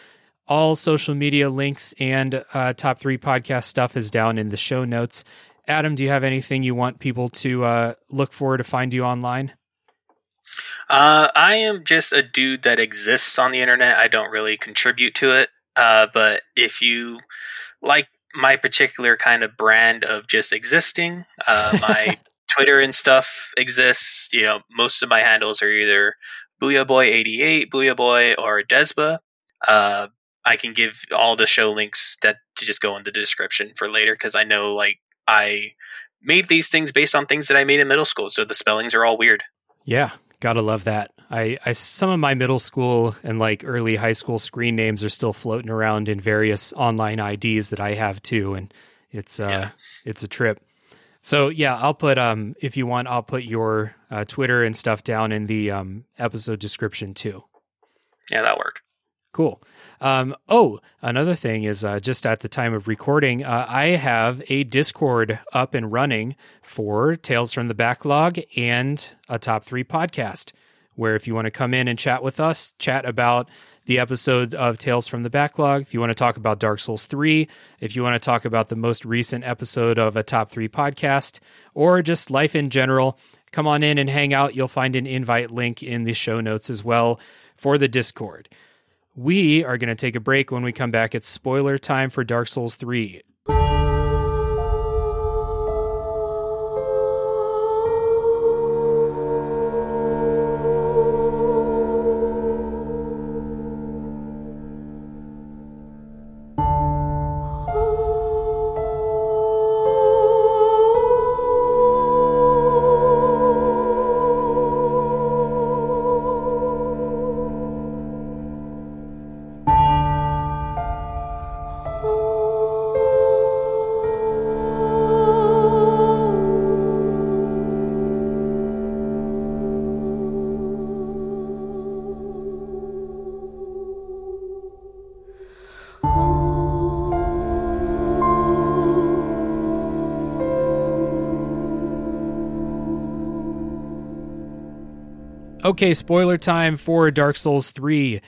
All social media links and Top 3 Podcast stuff is down in the show notes. Adam, do you have anything you want people to look for to find you online? I am just a dude that exists on the internet. I don't really contribute to it. But if you like my particular kind of brand of just existing, my Twitter and stuff exists. Most of my handles are either BooyahBoy88, BooyahBoy, or Desba. I can give all the show links to just go in the description for later, because I know I made these things based on things that I made in middle school, so the spellings are all weird. Yeah, gotta love that. I some of my middle school and early high school screen names are still floating around in various online IDs that I have too, and it's a trip. So yeah, I'll put, if you want, I'll put your Twitter and stuff down in the episode description too. Yeah, that worked. Cool. Another thing is just at the time of recording, I have a Discord up and running for Tales from the Backlog and A Top 3 Podcast, where if you want to come in and chat with us, chat about the episodes of Tales from the Backlog. If you want to talk about Dark Souls 3, if you want to talk about the most recent episode of A Top 3 Podcast, or just life in general, come on in and hang out. You'll find an invite link in the show notes as well for the Discord. We are going to take a break. When we come back, it's spoiler time for Dark Souls 3. Okay, spoiler time for Dark Souls 3,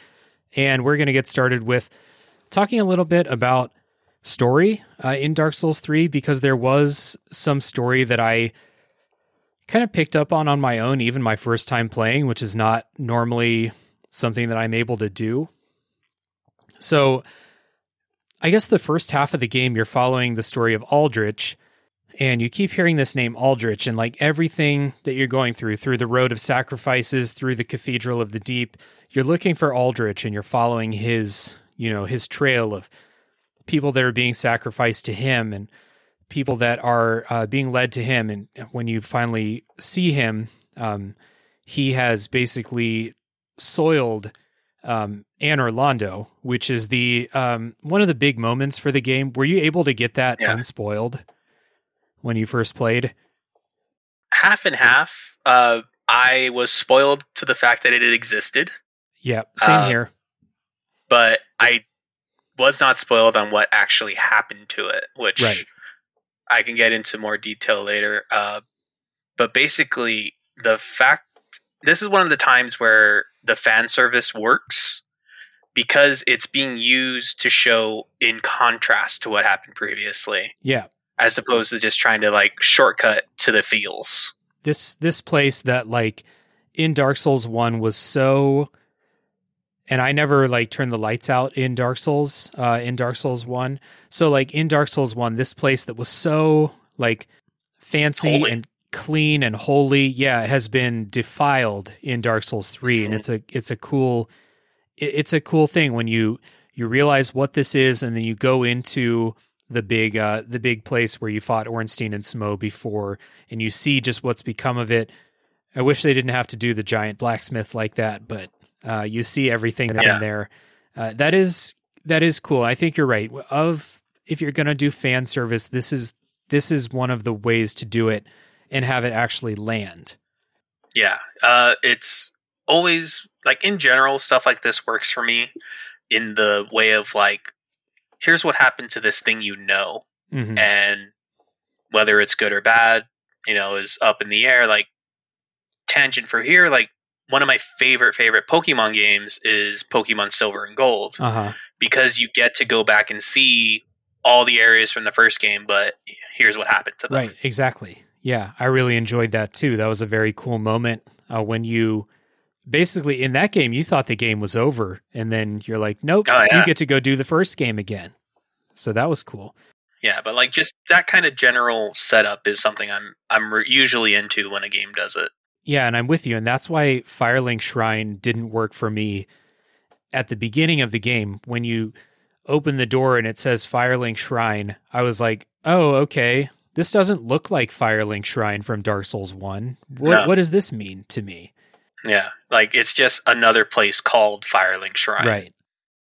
and we're going to get started with talking a little bit about story in Dark Souls 3, because there was some story that I kind of picked up on my own, even my first time playing, which is not normally something that I'm able to do. So I guess the first half of the game, you're following the story of Aldrich, and you keep hearing this name Aldrich, and everything that you're going through the Road of Sacrifices, through the Cathedral of the Deep, you're looking for Aldrich, and you're following his, his trail of people that are being sacrificed to him and people that are being led to him. And when you finally see him, he has basically soiled Anor Londo, which is the one of the big moments for the game. Were you able to get that unspoiled when you first played? Half and half. I was spoiled to the fact that it existed. Yeah, same here. But I was not spoiled on what actually happened to it, which I can get into more detail later. But basically, this is one of the times where the fan service works, because it's being used to show in contrast to what happened previously. Yeah. As opposed to just trying to shortcut to the feels. This place that in Dark Souls 1 was so, and I never turned the lights out in Dark Souls 1. So in Dark Souls 1, this place that was so fancy holy and clean and holy, it has been defiled in Dark Souls 3, and it's a cool thing when you realize what this is, and then you go into the big place where you fought Ornstein and Smo before, and you see just what's become of it. I wish they didn't have to do the giant blacksmith like that, but you see everything in there. That is cool. I think you're right. If you're gonna do fan service, this is one of the ways to do it and have it actually land. Yeah, it's always like in general stuff like this works for me in the way of like, here's what happened to this thing, mm-hmm. and whether it's good or bad, is up in the air. Like tangent for here, like one of my favorite Pokemon games is Pokemon Silver and Gold, because you get to go back and see all the areas from the first game, but here's what happened to them. Right, exactly. Yeah, I really enjoyed that too. That was a very cool moment when you basically in that game, you thought the game was over and then you're like, nope, you get to go do the first game again. So that was cool. Yeah, but like just that kind of general setup is something I'm usually into when a game does it. Yeah, and I'm with you. And that's why Firelink Shrine didn't work for me at the beginning of the game. When you open the door and it says Firelink Shrine, I was like, oh, okay. This doesn't look like Firelink Shrine from Dark Souls 1. What does this mean to me? Yeah, like it's just another place called Firelink Shrine, right?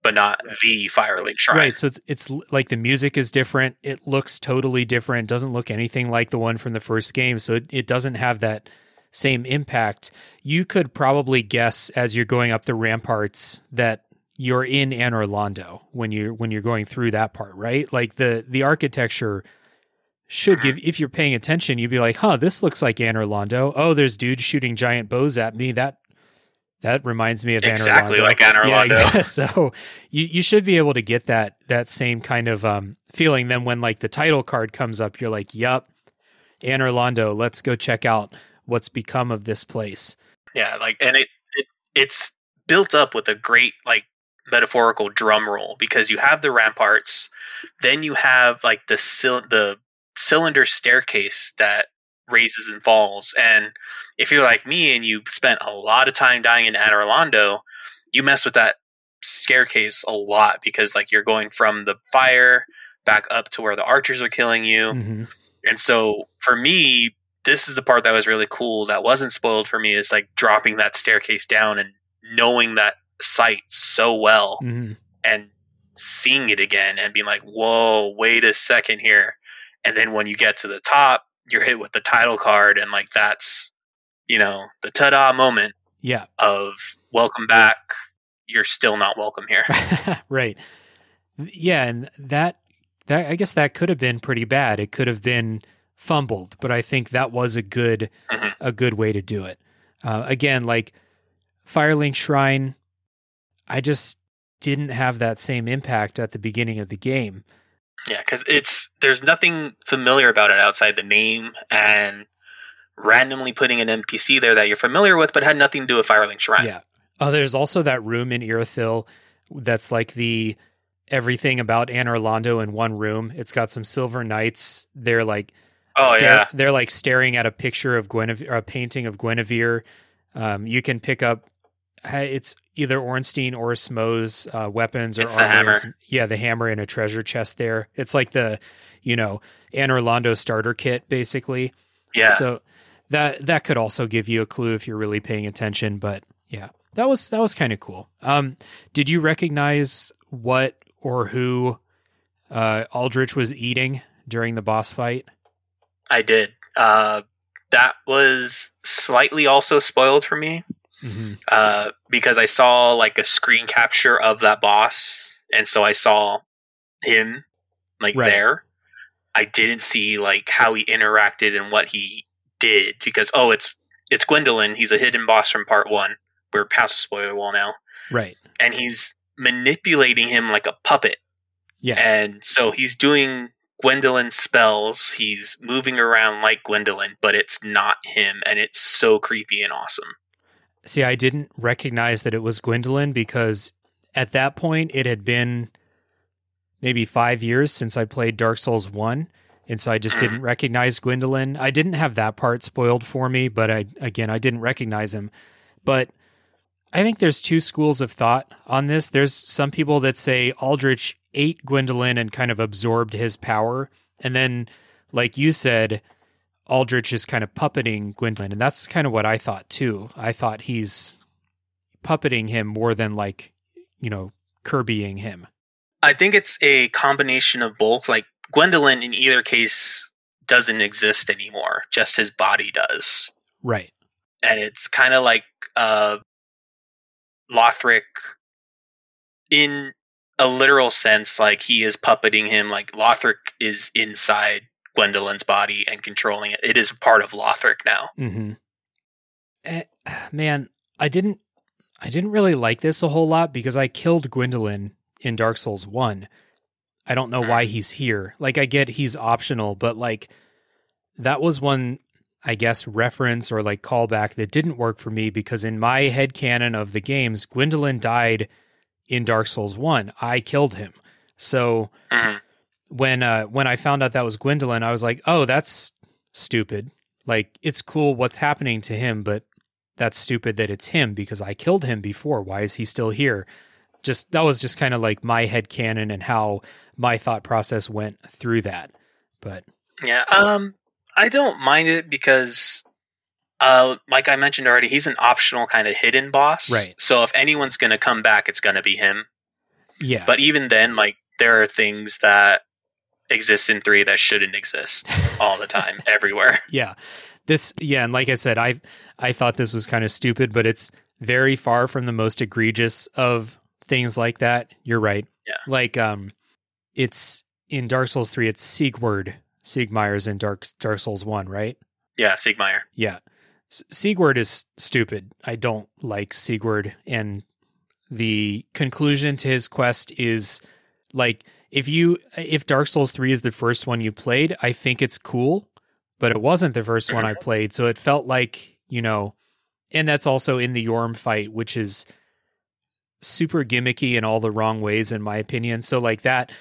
But not the Firelink Shrine, right? So it's like the music is different. It looks totally different. Doesn't look anything like the one from the first game. So it doesn't have that same impact. You could probably guess as you're going up the ramparts that you're in Anor Londo when you're going through that part, right? Like the architecture should give, if you're paying attention, you'd be like, huh, this looks like Anor Londo. Oh, there's dudes shooting giant bows at me. That reminds me of exactly Anor Londo. Exactly like Anor Londo. Yeah, so you should be able to get that same kind of feeling. Then when like the title card comes up, you're like, yup, Anor Londo, let's go check out what's become of this place. Yeah, like, and it's built up with a great like metaphorical drum roll, because you have the ramparts, then you have like the cylinder staircase that raises and falls, and if you're like me and you spent a lot of time dying in Anor Londo, you mess with that staircase a lot, because like you're going from the fire back up to where the archers are killing you, mm-hmm. and so for me, this is the part that was really cool that wasn't spoiled for me, is like dropping that staircase down and knowing that site so well, mm-hmm. and seeing it again and being like, whoa, wait a second here. And then when you get to the top, you're hit with the title card, and like that's, the ta-da moment of welcome back. You're still not welcome here. Right. Yeah, and that I guess that could have been pretty bad. It could have been fumbled, but I think that was a good way to do it. Again, like Firelink Shrine, I just didn't have that same impact at the beginning of the game. Yeah, because there's nothing familiar about it outside the name, and randomly putting an NPC there that you're familiar with, but had nothing to do with Firelink Shrine. Yeah. There's also that room in Irithyll that's like the everything about Anor Londo in one room. It's got some Silver Knights. They're like, they're like staring at a picture of Guinevere, or a painting of Guinevere. You can pick up. It's either Ornstein or Smo's weapons, or it's the hammer. The hammer in a treasure chest there. It's like the, Anor Londo starter kit, basically. Yeah. So that could also give you a clue if you're really paying attention. But yeah, that was kind of cool. Did you recognize what or who Aldrich was eating during the boss fight? I did. That was slightly also spoiled for me. Mm-hmm. Because I saw like a screen capture of that boss, and so I saw him there. I didn't see like how he interacted and what he did, because it's Gwyndolin. He's a hidden boss from part 1. We're past the spoiler wall now, right? And he's manipulating him like a puppet. Yeah, and so he's doing Gwyndolin spells. He's moving around like Gwyndolin, but it's not him, and it's so creepy and awesome. See, I didn't recognize that it was Gwyndolin, because at that point it had been maybe 5 years since I played Dark Souls 1, and so I just didn't recognize Gwyndolin. I didn't have that part spoiled for me, but I didn't recognize him. But I think there's two schools of thought on this. There's some people that say Aldrich ate Gwyndolin and kind of absorbed his power. And then, like you said, Aldrich is kind of puppeting Gwyndolin. And that's kind of what I thought, too. I thought he's puppeting him more than, like, you know, Kirbying him. I think it's a combination of both. Like, Gwyndolin, in either case, doesn't exist anymore. Just his body does. Right. And it's kind of like Lothric, in a literal sense, like he is puppeting him. Like Lothric is inside Gwendolin's body and controlling it. It is part of Lothric now. Mm-hmm. Man, I didn't really like this a whole lot because I killed Gwyndolin in Dark Souls 1. I don't know why he's here. Like, I get he's optional, but like that was one, I guess, reference or like callback that didn't work for me because in my headcanon of the games, Gwyndolin died in Dark Souls 1. I killed him. So when I found out that was Gwyndolin, I was like, oh, that's stupid. Like, it's cool what's happening to him, but that's stupid that it's him because I killed him before. Why is he still here? Just that was just kind of like my headcanon and how my thought process went through that. But yeah, I don't mind it because, like I mentioned already, he's an optional kind of hidden boss. Right. So if anyone's going to come back, it's going to be him. Yeah. But even then, like, there are things that exist in 3 that shouldn't exist all the time, everywhere. Yeah. And like I said, I thought this was kind of stupid, but it's very far from the most egregious of things like that. You're right. Yeah. Like, it's in Dark Souls 3, it's Siegward. Siegmeyer's in Dark Souls 1, right? Yeah, Siegmeyer. Yeah. Siegward is stupid. I don't like Siegward. And the conclusion to his quest is, like, if Dark Souls 3 is the first one you played, I think it's cool, but it wasn't the first one I played. So it felt like, you know, and that's also in the Yorm fight, which is super gimmicky in all the wrong ways, in my opinion. So like that,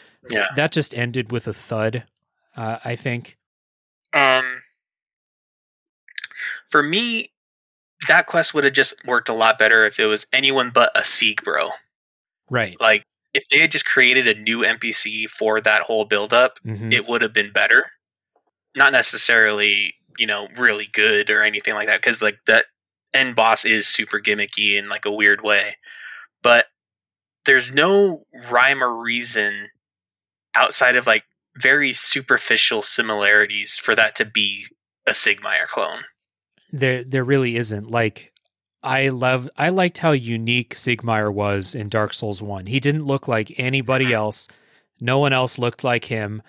that just ended with a thud. I think for me, that quest would have just worked a lot better if it was anyone but a Siegbro. Right. Like if they had just created a new NPC for that whole buildup, it would have been better. Not necessarily, you know, really good or anything like that. Cause like that end boss is super gimmicky in like a weird way, but there's no rhyme or reason outside of like very superficial similarities for that to be a Sigmire clone. There really isn't. Like I liked how unique Sigmire was in Dark Souls 1. He didn't look like anybody else. No one else looked like him.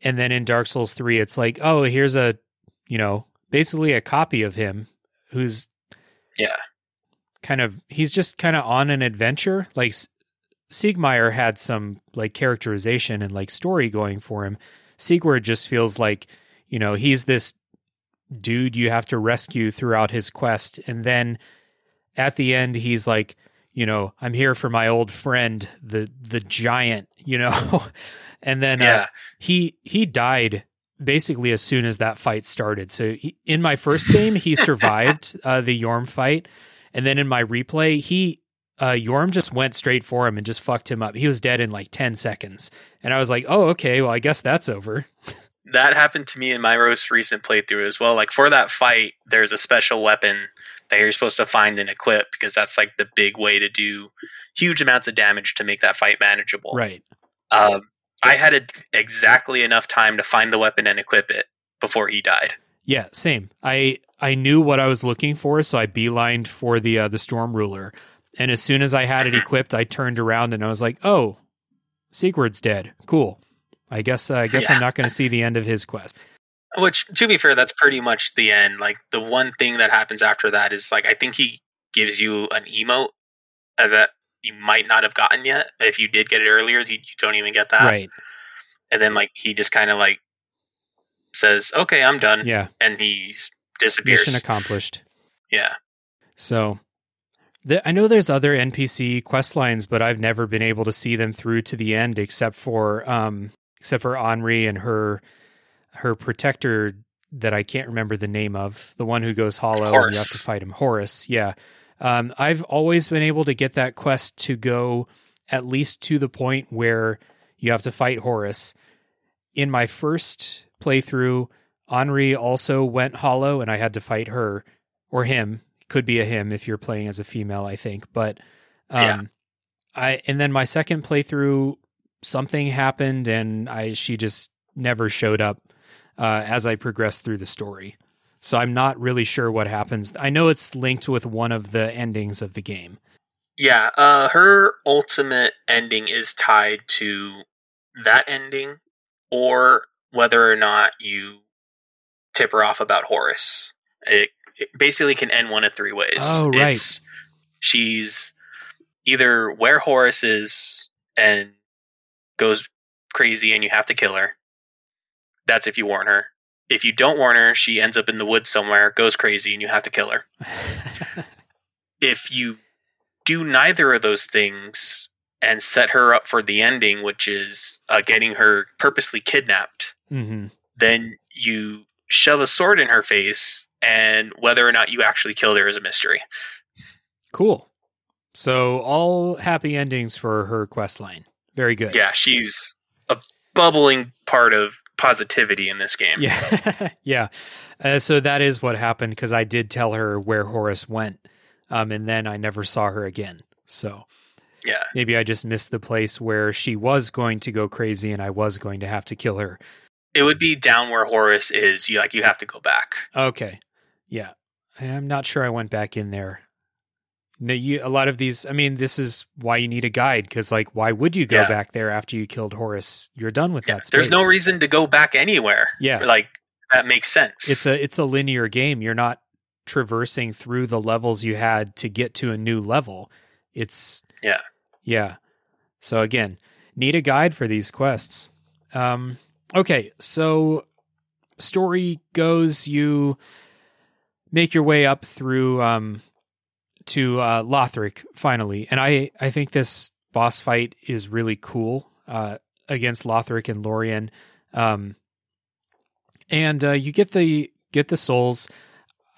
And then in Dark Souls 3, it's like, oh, here's a, you know, basically a copy of him who's he's just kind of on an adventure. Like Siegmire had some like characterization and like story going for him. Siegward just feels like, you know, he's this dude you have to rescue throughout his quest. And then at the end, he's like, you know, I'm here for my old friend, the giant, you know, and then he died basically as soon as that fight started. So in my first game, he survived the Yorm fight. And then in my replay, Yorm just went straight for him and just fucked him up. He was dead in like 10 seconds. And I was like, oh, okay, well, I guess that's over. That happened to me in my most recent playthrough as well. Like for that fight, there's a special weapon that you're supposed to find and equip because that's like the big way to do huge amounts of damage to make that fight manageable. Right. I had exactly enough time to find the weapon and equip it before he died. Yeah, same. I knew what I was looking for, so I beelined for the Storm Ruler. And as soon as I had it equipped, I turned around and I was like, oh, Siegward's dead. Cool. I guess I'm not going to see the end of his quest. Which, to be fair, that's pretty much the end. Like, the one thing that happens after that is, like, I think he gives you an emote that you might not have gotten yet. If you did get it earlier, you don't even get that. Right. And then, like, he just kind of, like, says, okay, I'm done. Yeah. And he disappears. Mission accomplished. Yeah. So I know there's other NPC quest lines, but I've never been able to see them through to the end, except for Henri and her protector that I can't remember the name of, the one who goes hollow Horace. And you have to fight him, Horace. Yeah, I've always been able to get that quest to go at least to the point where you have to fight Horace. In my first playthrough, Henri also went hollow and I had to fight her or him. Could be a him if you're playing as a female, I think. But yeah. And then my second playthrough, something happened and she just never showed up as I progressed through the story. So I'm not really sure what happens. I know it's linked with one of the endings of the game. Yeah, her ultimate ending is tied to that ending or whether or not you tip her off about Horace. It basically can end one of three ways. Oh, right. She's either where Horace is and goes crazy and you have to kill her. That's if you warn her. If you don't warn her, she ends up in the woods somewhere, goes crazy, and you have to kill her. If you do neither of those things and set her up for the ending, which is getting her purposely kidnapped, then you shove a sword in her face, and whether or not you actually killed her is a mystery. Cool. So all happy endings for her quest line. Very good. Yeah, she's a bubbling part of positivity in this game. Yeah. Yeah. So that is what happened, because I did tell her where Horace went, and then I never saw her again. So yeah, maybe I just missed the place where she was going to go crazy and I was going to have to kill her. It would be down where Horace is. You have to go back. Okay. Yeah. I'm not sure I went back in there. No, a lot of these, I mean, this is why you need a guide, because, like, why would you go back there after you killed Horace? You're done with that space. There's no reason to go back anywhere. Yeah. Like, that makes sense. It's a linear game. You're not traversing through the levels you had to get to a new level. It's... Yeah. Yeah. So, again, need a guide for these quests. Okay, so story goes, you make your way up through... to Lothric finally. And I think this boss fight is really cool against Lothric and Lorien. And you get the souls.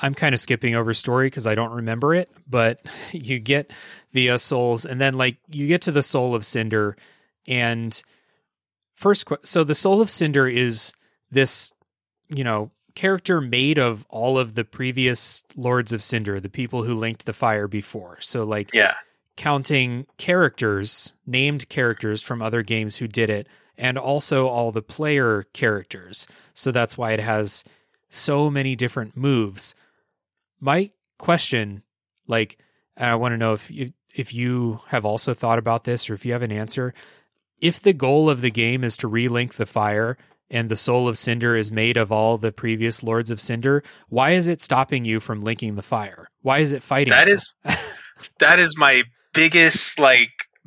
I'm kind of skipping over story cause I don't remember it, but you get the souls, and then you get to the Soul of Cinder. And so the Soul of Cinder is this, character made of all of the previous Lords of Cinder, the people who linked the fire before. So counting characters, named characters from other games who did it, and also all the player characters. So that's why it has so many different moves. My question, I want to know if you have also thought about this or if you have an answer, if the goal of the game is to relink the fire, and the Soul of Cinder is made of all the previous Lords of Cinder, why is it stopping you from linking the fire? Why is it fighting that you? That is my biggest,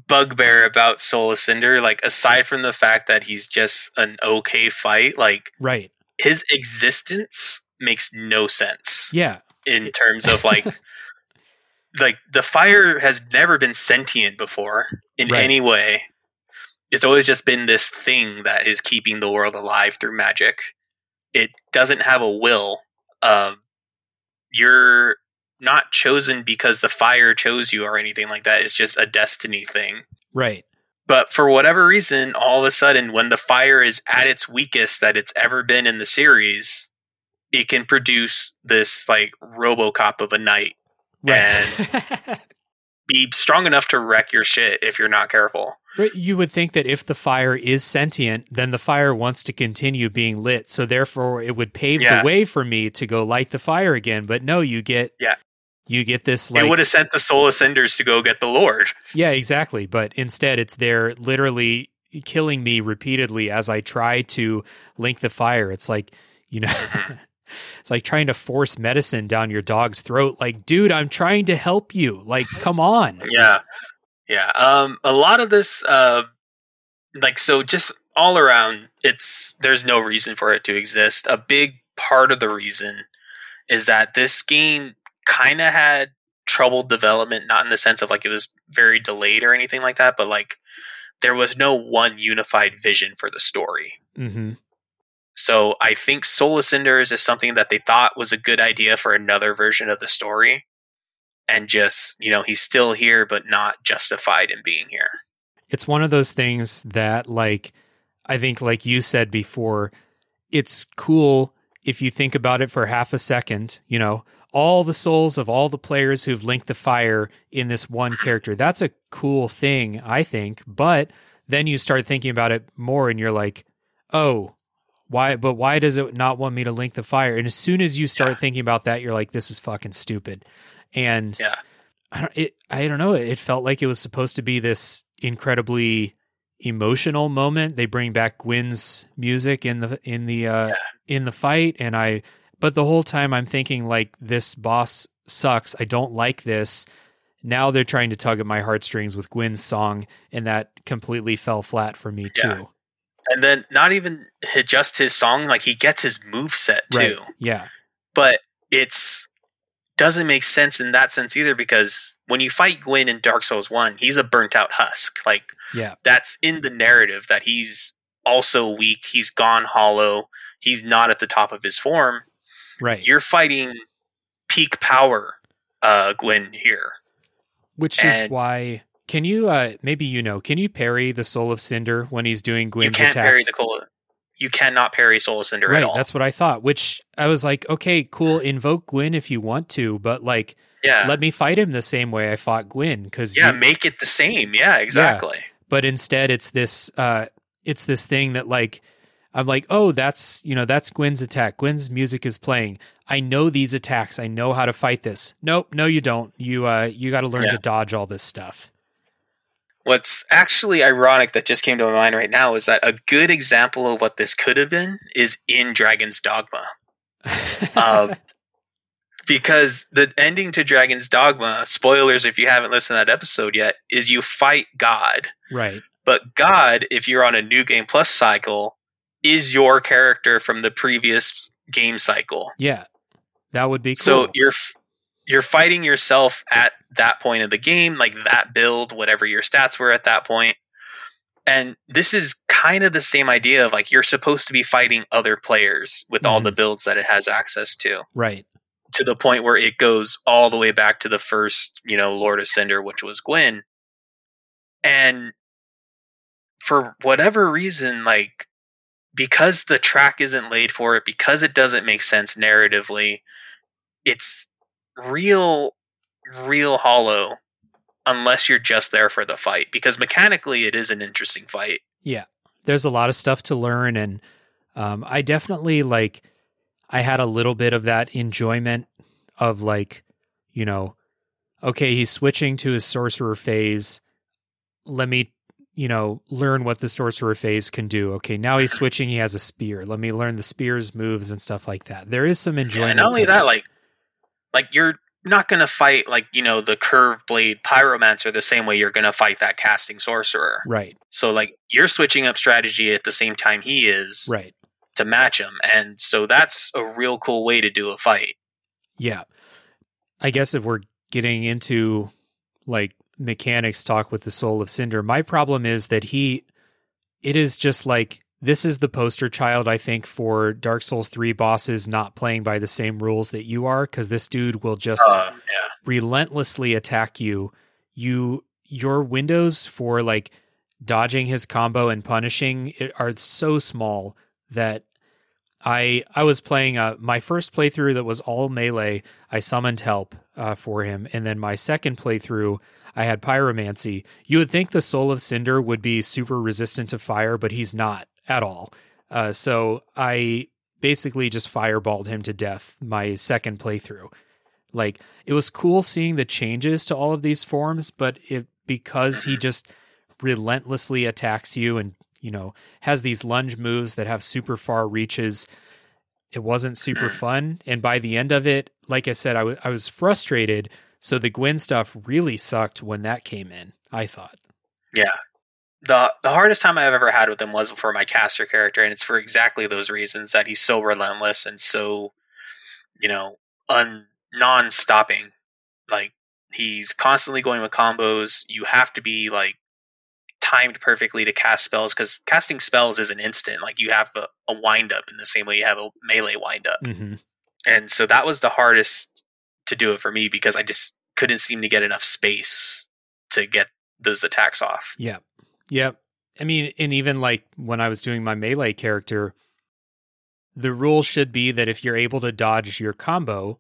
bugbear about Soul of Cinder. Aside from the fact that he's just an okay fight, right. His existence makes no sense. Yeah. In terms of, the fire has never been sentient before in any way. It's always just been this thing that is keeping the world alive through magic. It doesn't have a will. You're not chosen because the fire chose you or anything like that. It's just a destiny thing. Right. But for whatever reason, all of a sudden, when the fire is at its weakest that it's ever been in the series, it can produce this RoboCop of a knight and be strong enough to wreck your shit if you're not careful. You would think that if the fire is sentient, then the fire wants to continue being lit. So therefore it would pave the way for me to go light the fire again. But no, you get this. It would have sent the Soul of Cinders to go get the Lord. Yeah, exactly. But instead it's there literally killing me repeatedly as I try to link the fire. It's it's like trying to force medicine down your dog's throat. Dude, I'm trying to help you. Come on. Yeah. Yeah. A lot of this, just all around, there's no reason for it to exist. A big part of the reason is that this game kind of had troubled development, not in the sense of it was very delayed or anything like that, but there was no one unified vision for the story. Mm-hmm. So I think Soul of Cinders is something that they thought was a good idea for another version of the story. and just, you know, he's still here, but not justified in being here. It's one of those things that, like, I think, like you said before, it's cool if you think about it for half a second, you know, all the souls of all the players who've linked the fire in this one character. That's a cool thing, I think. But then you start thinking about it more and you're like, oh, why? But why does it not want me to link the fire? And as soon as you start thinking about that, you're like, this is fucking stupid. And I don't know. It felt like it was supposed to be this incredibly emotional moment. They bring back Gwyn's music in the fight, and but the whole time I'm thinking, like, this boss sucks. I don't like this. Now they're trying to tug at my heartstrings with Gwyn's song, and that completely fell flat for me too. And then not even just his song, like, he gets his moveset too. Right. Yeah. But it's doesn't make sense in that sense either, because when you fight Gwyn in Dark Souls 1, he's a burnt out husk. Like, that's in the narrative that he's also weak. He's gone hollow. He's not at the top of his form. Right. You're fighting peak power Gwyn here. Which is why... Can you, maybe you know, can you parry the Soul of Cinder when he's doing Gwyn's attacks? You cannot parry Soul of Cinder at all. Right, that's what I thought, which I was like, okay, cool, invoke Gwyn if you want to, but, like, let me fight him the same way I fought Gwyn. Make it the same. Yeah, exactly. Yeah. But instead it's this thing that, like, I'm like, oh, that's, you know, that's Gwyn's attack. Gwyn's music is playing. I know these attacks. I know how to fight this. Nope, no, you don't. You got to learn to dodge all this stuff. What's actually ironic that just came to my mind right now is that a good example of what this could have been is in Dragon's Dogma. Because the ending to Dragon's Dogma, spoilers if you haven't listened to that episode yet, is you fight God. Right. But God, if you're on a New Game Plus cycle, is your character from the previous game cycle. Yeah, that would be cool. So you're fighting yourself at that point of the game, like that build, whatever your stats were at that point. And this is kind of the same idea of, like, you're supposed to be fighting other players with all the builds that it has access to. Right. To the point where it goes all the way back to the first, you know, Lord of Cinder, which was Gwyn. And for whatever reason, like, because the track isn't laid for it, because it doesn't make sense narratively, it's real hollow unless you're just there for the fight, because mechanically it is an interesting fight. Yeah, there's a lot of stuff to learn, and I definitely, like, I had a little bit of that enjoyment of, like, you know, okay, he's switching to his sorcerer phase, let me, you know, learn what the sorcerer phase can do. Okay, now he's switching, he has a spear, let me learn the spear's moves and stuff like that. There is some enjoyment. And not only that, like you're not going to fight, like, you know, the curved blade pyromancer the same way you're going to fight that casting sorcerer. Right. So, like, you're switching up strategy at the same time he is, right, to match him. And so that's a real cool way to do a fight. Yeah. I guess if we're getting into, like, mechanics talk with the Soul of Cinder, my problem is that it is just like, this is the poster child, I think, for Dark Souls 3 bosses not playing by the same rules that you are, because this dude will just relentlessly attack you. Your windows for, like, dodging his combo and punishing are so small that I was playing my first playthrough that was all melee. I summoned help for him, and then my second playthrough, I had pyromancy. You would think the Soul of Cinder would be super resistant to fire, but he's not at all. So I basically just fireballed him to death my second playthrough. Like, it was cool seeing the changes to all of these forms, but because he just relentlessly attacks you and, you know, has these lunge moves that have super far reaches, it wasn't super fun. And by the end of it, like I said, I was frustrated. So the Gwyn stuff really sucked when that came in, I thought. Yeah. The hardest time I've ever had with him was for my caster character, and it's for exactly those reasons, that he's so relentless and so, you know, non-stopping. Like, he's constantly going with combos. You have to be, like, timed perfectly to cast spells, because casting spells is an instant. Like, you have a wind-up in the same way you have a melee wind-up. Mm-hmm. And so that was the hardest to do it for me, because I just couldn't seem to get enough space to get those attacks off. Yeah. Yeah. I mean, and even like when I was doing my melee character, the rule should be that if you're able to dodge your combo,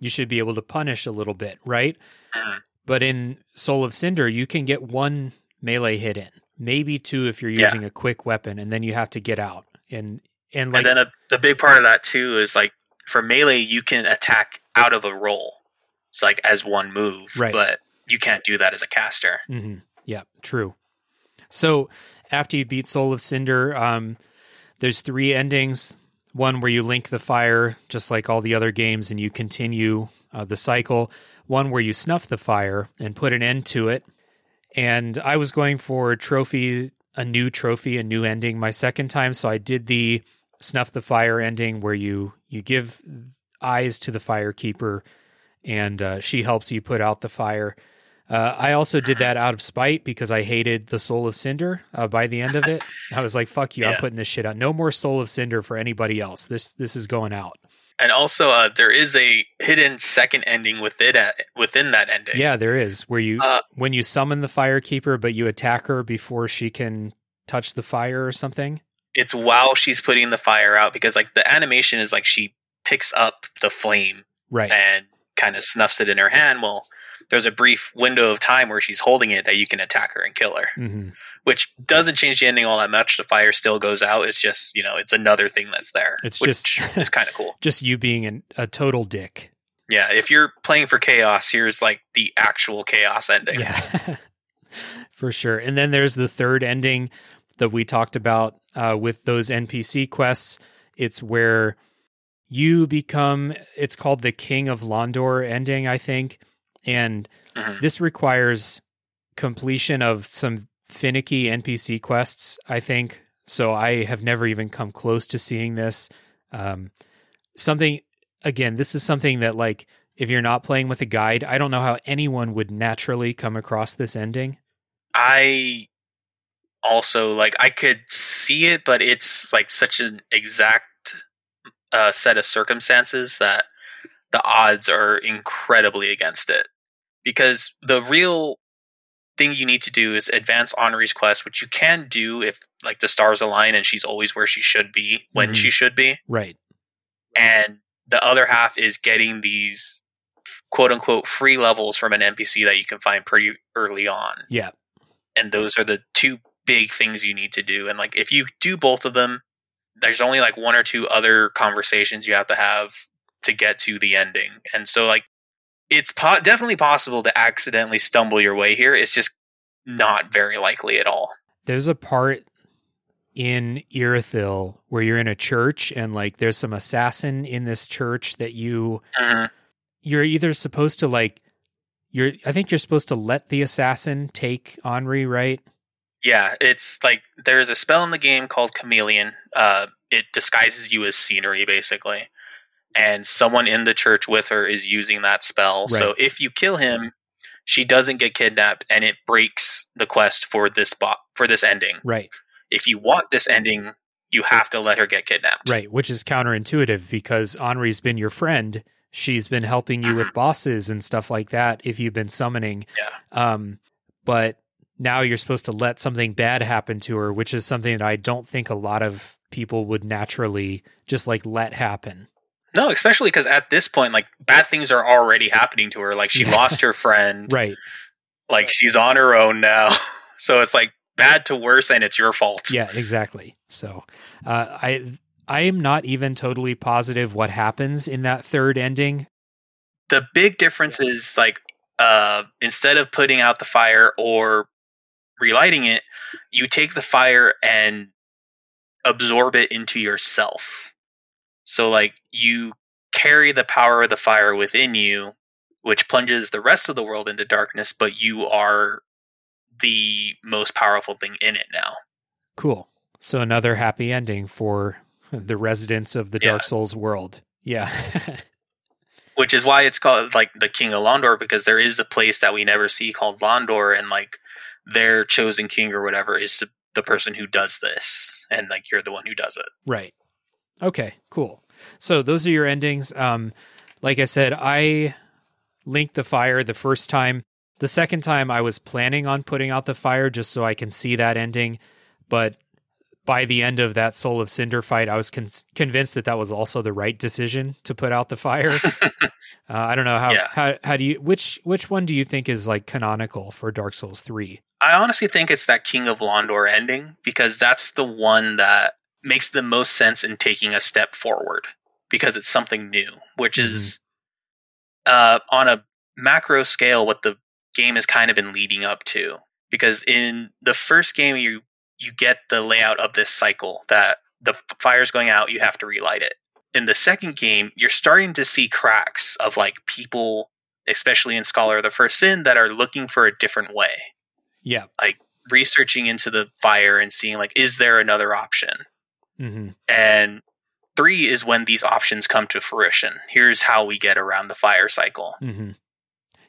you should be able to punish a little bit, right? Mm-hmm. But in Soul of Cinder, you can get one melee hit in, maybe two if you're using a quick weapon, and then you have to get out. And then the big part of that too is like for melee, you can attack out of a roll. It's like as one move, right. But you can't do that as a caster. Mm-hmm. Yeah, true. So after you beat Soul of Cinder, there's three endings. One where you link the fire, just like all the other games, and you continue the cycle. One where you snuff the fire and put an end to it. And I was going for a new trophy, a new ending my second time. So I did the snuff the fire ending where you give eyes to the fire keeper and she helps you put out the fire. I also did that out of spite because I hated the Soul of Cinder by the end of it. I was like, fuck you, I'm putting this shit out. No more Soul of Cinder for anybody else. This is going out. And also, there is a hidden second ending within that ending. Yeah, there is. Where you when you summon the fire keeper, but you attack her before she can touch the fire or something. It's while she's putting the fire out, because like the animation is like she picks up the flame and kind of snuffs it in her hand. Well, there's a brief window of time where she's holding it that you can attack her and kill her, which doesn't change the ending all that much. The fire still goes out. It's just, it's another thing that's there. It's just it's kind of cool. Just you being a total dick. Yeah. If you're playing for chaos, here's like the actual chaos ending. Yeah, for sure. And then there's the third ending that we talked about with those NPC quests. It's where you become, it's called the King of Londor ending, I think. And this requires completion of some finicky NPC quests, I think. So I have never even come close to seeing this. This is something that, like, if you're not playing with a guide, I don't know how anyone would naturally come across this ending. I also, like, I could see it, but it's, like, such an exact set of circumstances that the odds are incredibly against it, because the real thing you need to do is advance Honori's quest, which you can do if like the stars align and she's always where she should be when she should be. Right. And the other half is getting these quote unquote free levels from an NPC that you can find pretty early on. Yeah. And those are the two big things you need to do. And like, if you do both of them, there's only like one or two other conversations you have to have to get to the ending. And so like it's definitely possible to accidentally stumble your way here. It's just not very likely at all. There's a part in Irithyll where you're in a church and like there's some assassin in this church that you're either supposed to like I think you're supposed to let the assassin take Henri, right? Yeah, it's like there's a spell in the game called Chameleon. It disguises you as scenery basically. And someone in the church with her is using that spell. Right. So if you kill him, she doesn't get kidnapped, and it breaks the quest for this ending. Right. If you want this ending, you have to let her get kidnapped. Right, which is counterintuitive because Henri's been your friend. She's been helping you with bosses and stuff like that if you've been summoning. Yeah. But now you're supposed to let something bad happen to her, which is something that I don't think a lot of people would naturally just like let happen. No, especially because at this point, like, bad things are already happening to her. Like, she lost her friend. Right. Like, she's on her own now. So it's, like, bad to worse, and it's your fault. Yeah, exactly. So I am not even totally positive what happens in that third ending. The big difference is, like, instead of putting out the fire or relighting it, you take the fire and absorb it into yourself. So, like, you carry the power of the fire within you, which plunges the rest of the world into darkness, but you are the most powerful thing in it now. Cool. So another happy ending for the residents of the Dark Souls world. Yeah. Which is why it's called, like, the King of Londor, because there is a place that we never see called Londor, and, like, their chosen king or whatever is the person who does this, and, like, you're the one who does it. Right. Okay, cool. So those are your endings. Like I said, I link the fire the first time. The second time I was planning on putting out the fire just so I can see that ending, but by the end of that Soul of Cinder fight, I was convinced that that was also the right decision to put out the fire. I don't know how do you, which one do you think is like canonical for Dark Souls 3? I honestly think it's that King of Londor ending, because that's the one that makes the most sense in taking a step forward, because it's something new, which is on a macro scale what the game has kind of been leading up to. Because in the first game, you get the layout of this cycle that the fire's going out, you have to relight it. In the second game, you're starting to see cracks of like people, especially in Scholar of the First Sin, that are looking for a different way. Yeah. Like researching into the fire and seeing like, is there another option? Mm-hmm. And 3 is when these options come to fruition. Here's how we get around the fire cycle. Mm-hmm.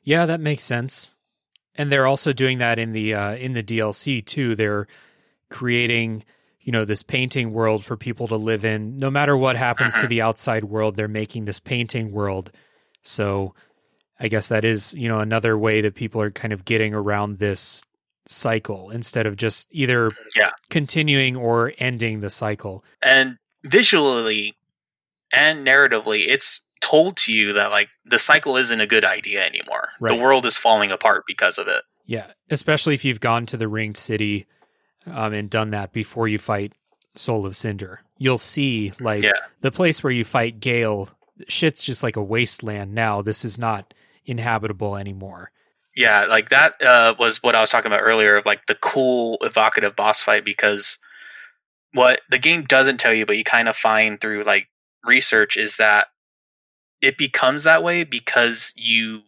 Yeah, that makes sense. And they're also doing that in the DLC too. They're creating, you know, this painting world for people to live in. No matter what happens to the outside world, they're making this painting world. So I guess that is, you know, another way that people are kind of getting around this cycle instead of just either continuing or ending the cycle. And visually and narratively, it's told to you that like the cycle isn't a good idea anymore. Right. The world is falling apart because of it. Yeah. Especially if you've gone to the Ringed City and done that before you fight Soul of Cinder. You'll see like the place where you fight Gale, shit's just like a wasteland now. This is not inhabitable anymore. Yeah, like that was what I was talking about earlier of like the cool evocative boss fight, because what the game doesn't tell you, but you kind of find through like research, is that it becomes that way because you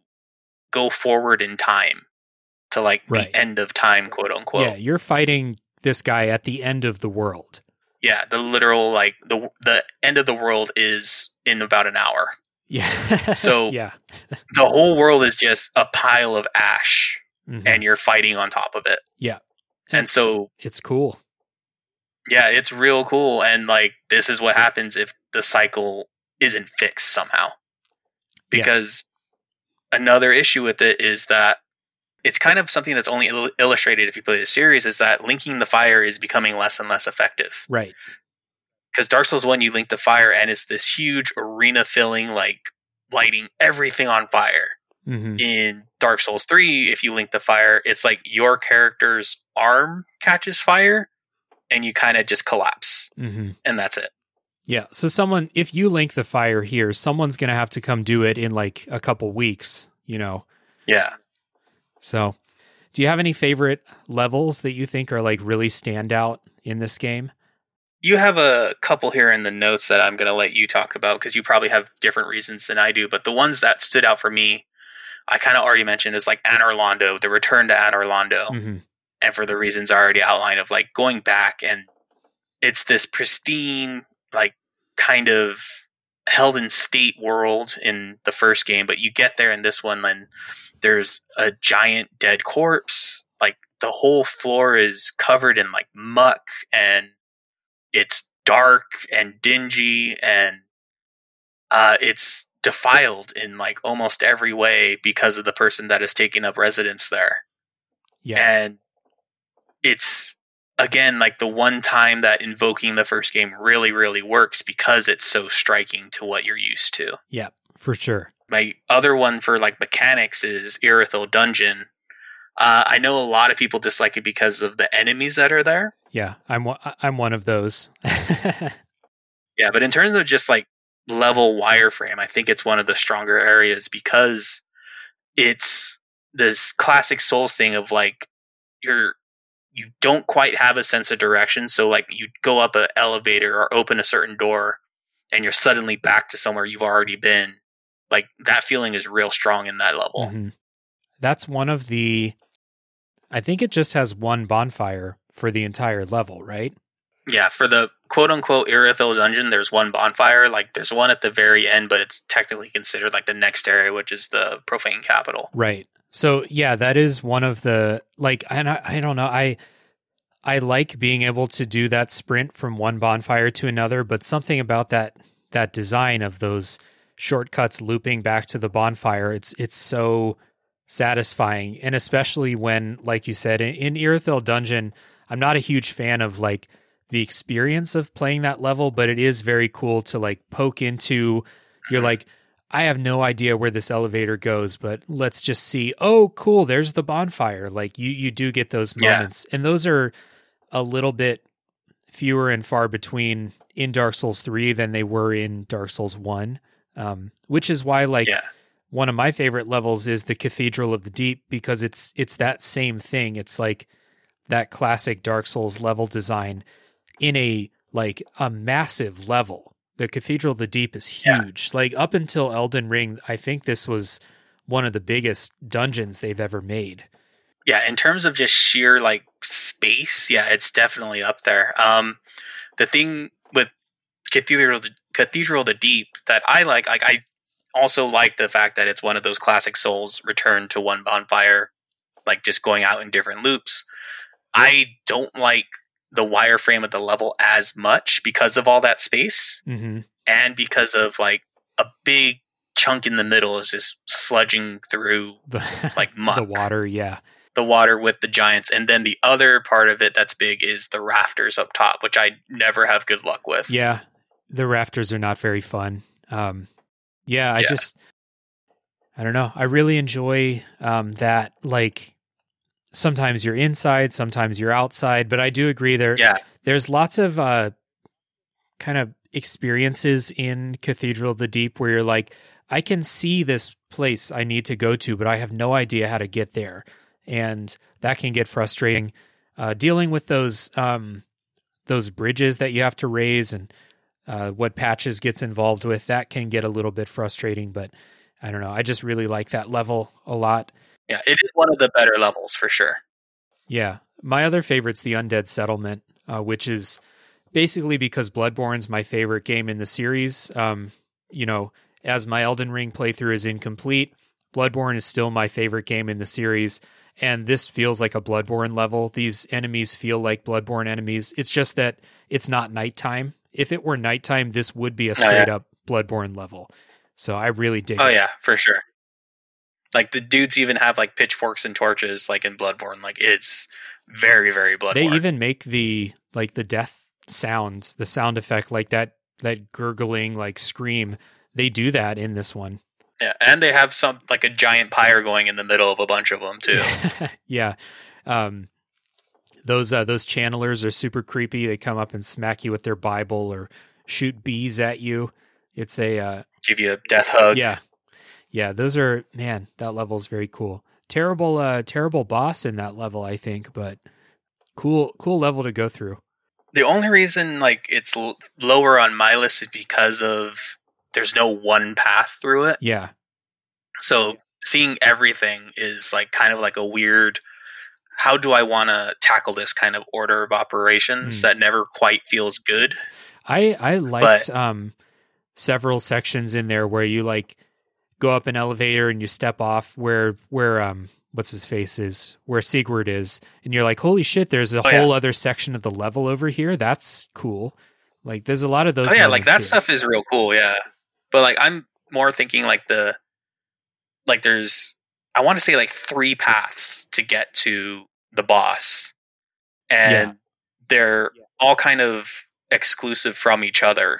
go forward in time to like the end of time, quote unquote. Yeah, you're fighting this guy at the end of the world. Yeah, the literal like the end of the world is in about an hour. Yeah. So the whole world is just a pile of ash and you're fighting on top of it. Yeah. And so it's cool. Yeah, it's real cool. And like this is what happens if the cycle isn't fixed somehow. Because another issue with it is that it's kind of something that's only illustrated if you play the series, is that linking the fire is becoming less and less effective. Right. Because Dark Souls 1, you link the fire, and it's this huge arena-filling, like, lighting everything on fire. Mm-hmm. In Dark Souls 3, if you link the fire, it's like your character's arm catches fire, and you kind of just collapse. Mm-hmm. And that's it. Yeah, so someone, if you link the fire here, someone's going to have to come do it in, like, a couple weeks, you know? Yeah. So, do you have any favorite levels that you think are, like, really stand out in this game? You have a couple here in the notes that I'm going to let you talk about, because you probably have different reasons than I do. But the ones that stood out for me, I kind of already mentioned, is like Anor Londo, the return to Anor Londo. Mm-hmm. And for the reasons I already outlined of like going back, and it's this pristine, like kind of held in state world in the first game. But you get there in this one and there's a giant dead corpse. Like the whole floor is covered in like muck, and it's dark and dingy, and it's defiled in like almost every way because of the person that is taking up residence there. Yeah. And it's, again, like the one time that invoking the first game really, really works, because it's so striking to what you're used to. Yeah, for sure. My other one for like mechanics is Irithyll Dungeon. I know a lot of people dislike it because of the enemies that are there. Yeah, I'm one of those. Yeah, but in terms of just like level wireframe, I think it's one of the stronger areas, because it's this classic Souls thing of like you don't quite have a sense of direction. So like you go up an elevator or open a certain door and you're suddenly back to somewhere you've already been. Like that feeling is real strong in that level. Mm-hmm. That's one of the, I think it just has one bonfire for the entire level, right? Yeah, for the quote-unquote Irithyll Dungeon, there's one bonfire. Like, there's one at the very end, but it's technically considered, like, the next area, which is the Profane Capital. Right. So, yeah, that is one of the, like, and I don't know, I like being able to do that sprint from one bonfire to another, but something about that design of those shortcuts looping back to the bonfire. It's so satisfying. And especially when, like you said, in Irithyll Dungeon, I'm not a huge fan of like the experience of playing that level, but it is very cool to like poke into, you're like, I have no idea where this elevator goes, but let's just see. Oh, cool. There's the bonfire. Like you do get those moments, and those are a little bit fewer and far between in Dark Souls 3 than they were in Dark Souls 1. Which is why one of my favorite levels is the Cathedral of the Deep, because it's that same thing. It's like that classic Dark Souls level design in a massive level. The Cathedral of the Deep is huge. Yeah. Like up until Elden Ring, I think this was one of the biggest dungeons they've ever made. Yeah, in terms of just sheer like space, yeah, it's definitely up there. The thing with Cathedral of the Deep that I like I also like the fact that it's one of those classic Souls return to one bonfire, like just going out in different loops. Yeah. I don't like the wireframe of the level as much because of all that space, and because of like a big chunk in the middle is just sludging through the, like muck. The water, yeah. The water with the giants. And then the other part of it that's big is the rafters up top, which I never have good luck with. Yeah, the rafters are not very fun. I don't know. I really enjoy that like... Sometimes you're inside, sometimes you're outside, but I do agree there's lots of kind of experiences in Cathedral of the Deep where you're like, I can see this place I need to go to, but I have no idea how to get there. And that can get frustrating. Dealing with those bridges that you have to raise and what patches gets involved with, that can get a little bit frustrating, but I don't know. I just really like that level a lot. Yeah, it is one of the better levels for sure. Yeah. My other favorite's the Undead Settlement, which is basically because Bloodborne's my favorite game in the series. As my Elden Ring playthrough is incomplete, Bloodborne is still my favorite game in the series. And this feels like a Bloodborne level. These enemies feel like Bloodborne enemies. It's just that it's not nighttime. If it were nighttime, this would be a straight up Bloodborne level. So I really dig it. Oh yeah, for sure. Like the dudes even have like pitchforks and torches, like in Bloodborne. Like it's very, very Bloodborne. They even make the death sounds, the sound effect, like that gurgling like scream. They do that in this one. Yeah, and they have some like a giant pyre going in the middle of a bunch of them too. Yeah, those channelers are super creepy. They come up and smack you with their Bible or shoot bees at you. It's a give you a death hug. Yeah. Yeah, those are, man, that level's very cool. Terrible boss in that level, I think, but cool level to go through. The only reason like it's lower on my list is because of there's no one path through it. Yeah. So seeing everything is like kind of like a weird, how do I want to tackle this kind of order of operations that never quite feels good. I liked several sections in there where you like go up an elevator and you step off where Siegward is, and you're like, holy shit, there's a whole other section of the level over here. That's cool. Like there's a lot of those. Oh yeah, like that stuff is real cool. Yeah, but like I'm more thinking like there's I want to say like three paths to get to the boss, and they're all kind of exclusive from each other.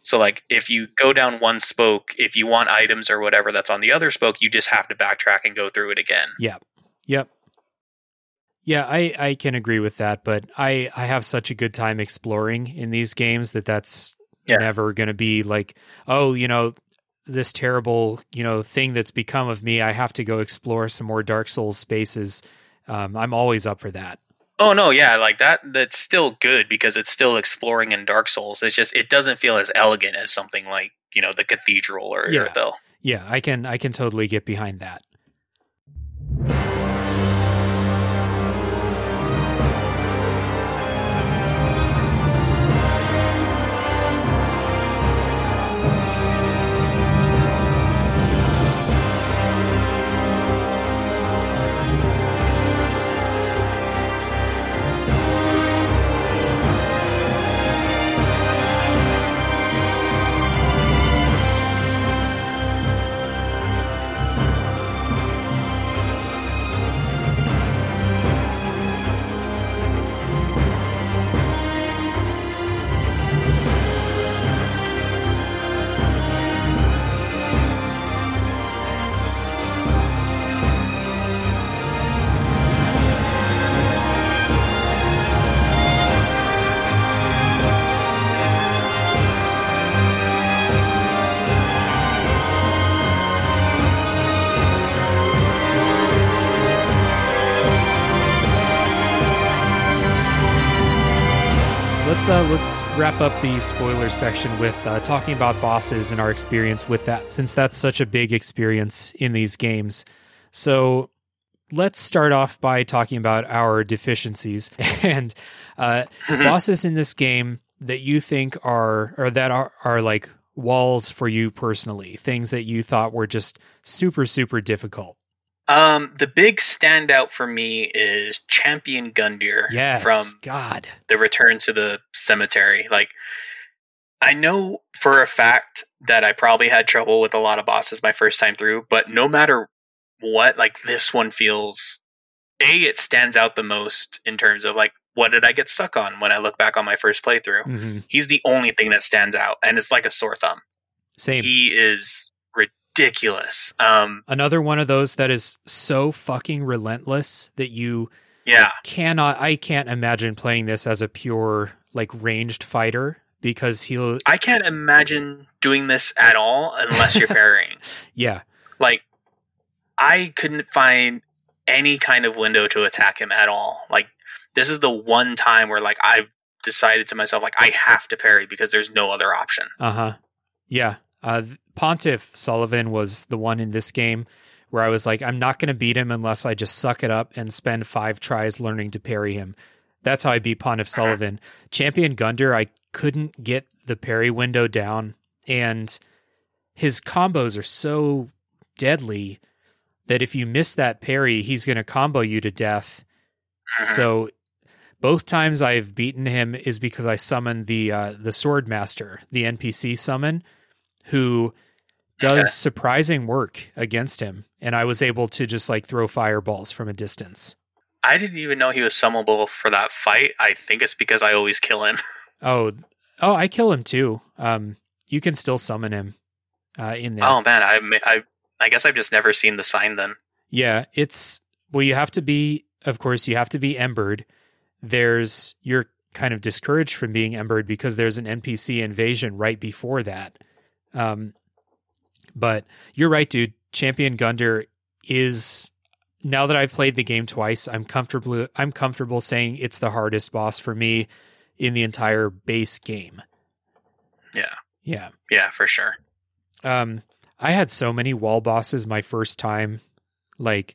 So like if you go down one spoke, if you want items or whatever that's on the other spoke, you just have to backtrack and go through it again. Yep. I can agree with that, but I have such a good time exploring in these games that's never going to be like, oh, this terrible, thing that's become of me. I have to go explore some more Dark Souls spaces. I'm always up for that. Oh no, yeah, like that's still good because it's still exploring in Dark Souls. It's just it doesn't feel as elegant as something like, the Cathedral or Irithyll. Yeah, I can totally get behind that. let's wrap up the spoiler section with talking about bosses and our experience with that, since that's such a big experience in these games. So let's start off by talking about our deficiencies and bosses in this game that you think are like walls for you personally, things that you thought were just super, super difficult. The big standout for me is Champion Gundyr from the Return to the Cemetery. Like, I know for a fact that I probably had trouble with a lot of bosses my first time through, but no matter what, like, this one feels, it stands out the most in terms of, like, what did I get stuck on when I look back on my first playthrough? Mm-hmm. He's the only thing that stands out, and it's like a sore thumb. Same. He is ridiculous. Another one of those that is so fucking relentless that you I can't imagine playing this as a pure, like, ranged fighter, because I can't imagine doing this at all unless you're parrying. Yeah. Like, I couldn't find any kind of window to attack him at all. Like, this is the one time where, like, I've decided to myself, like, I have to parry because there's no other option. Uh-huh. Yeah. Pontiff Sulyvahn was the one in this game where I was like, I'm not going to beat him unless I just suck it up and spend 5 tries learning to parry him. That's how I beat Pontiff Sulyvahn. Champion Gundyr, I couldn't get the parry window down, and his combos are so deadly that if you miss that parry, he's going to combo you to death. So both times I've beaten him is because I summoned the Sword Master, the NPC summon, who does surprising work against him, and I was able to just, like, throw fireballs from a distance. I didn't even know he was summonable for that fight. I think it's because I always kill him. Oh, I kill him too. You can still summon him in there. Oh man, I guess I've just never seen the sign then. Yeah, you have to be, of course, you have to be embered. You're kind of discouraged from being embered because there's an NPC invasion right before that. But you're right, dude. Champion Gundyr is, now that I've played the game twice, I'm comfortable saying it's the hardest boss for me in the entire base game. Yeah. Yeah. Yeah, for sure. I had so many wall bosses my first time. Like,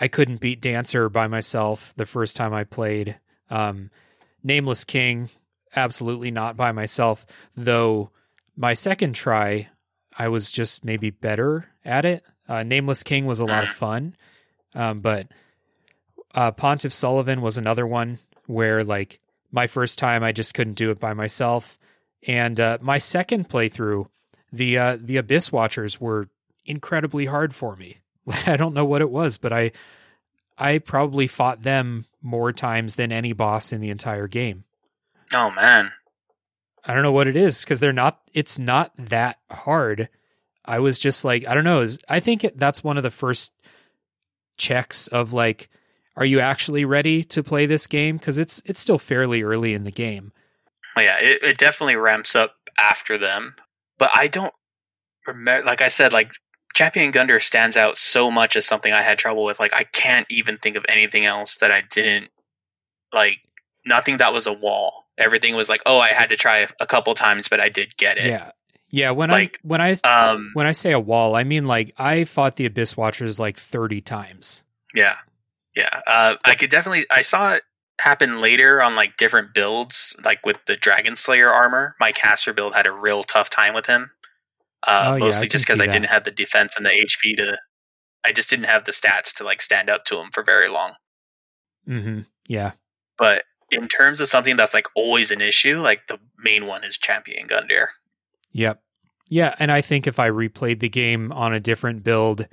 I couldn't beat Dancer by myself the first time I played. Nameless King, absolutely not by myself, though. My second try, I was just maybe better at it. Nameless King was a lot of fun, but Pontiff Sulyvahn was another one where, like, my first time I just couldn't do it by myself. And my second playthrough, the Abyss Watchers were incredibly hard for me. I don't know what it was, but I probably fought them more times than any boss in the entire game. Oh, man. I don't know what it is, because it's not that hard. I was just like, I don't know. I think that's one of the first checks of, like, are you actually ready to play this game? Because it's still fairly early in the game. Oh, yeah, it definitely ramps up after them. But I don't remember, like I said, like, Champion Gundyr stands out so much as something I had trouble with. Like, I can't even think of anything else that I didn't, like, nothing that was a wall. Everything was like, oh, I had to try a couple times, but I did get it. Yeah, yeah. When I say a wall, I mean, like, I fought the Abyss Watchers like 30 times. Yeah, yeah. I could definitely. I saw it happen later on, like, different builds, like with the Dragon Slayer armor. My caster build had a real tough time with him, mostly just because I didn't have the defense and the HP to. I just didn't have the stats to, like, stand up to him for very long. Mm-hmm. Yeah, but. In terms of something that's, like, always an issue, like, the main one is Champion Gundyr. Yep. Yeah, and I think if I replayed the game on a different build,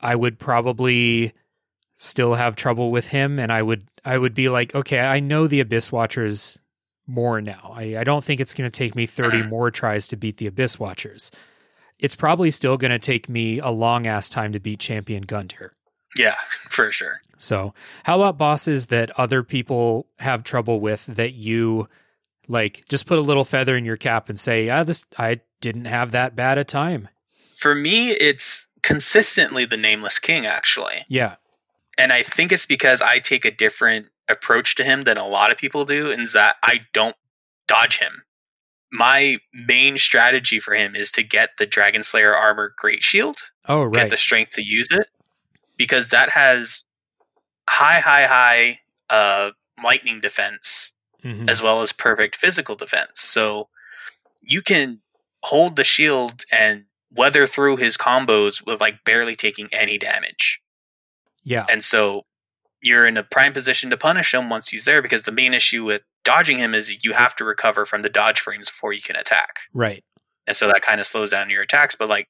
I would probably still have trouble with him, and I would be like, okay, I know the Abyss Watchers more now. I don't think it's going to take me 30 more tries to beat the Abyss Watchers. It's probably still going to take me a long-ass time to beat Champion Gundyr. Yeah, for sure. So how about bosses that other people have trouble with that you, like, just put a little feather in your cap and say, yeah, I didn't have that bad a time. For me, it's consistently the Nameless King, actually. Yeah. And I think it's because I take a different approach to him than a lot of people do, in that I don't dodge him. My main strategy for him is to get the Dragon Slayer armor Great Shield. Oh, right. Get the strength to use it, because that has high lightning defense, mm-hmm. as well as perfect physical defense. So you can hold the shield and weather through his combos with like barely taking any damage. Yeah. And so you're in a prime position to punish him once he's there, because the main issue with dodging him is you have to recover from the dodge frames before you can attack. Right. And so that kind of slows down your attacks. But like,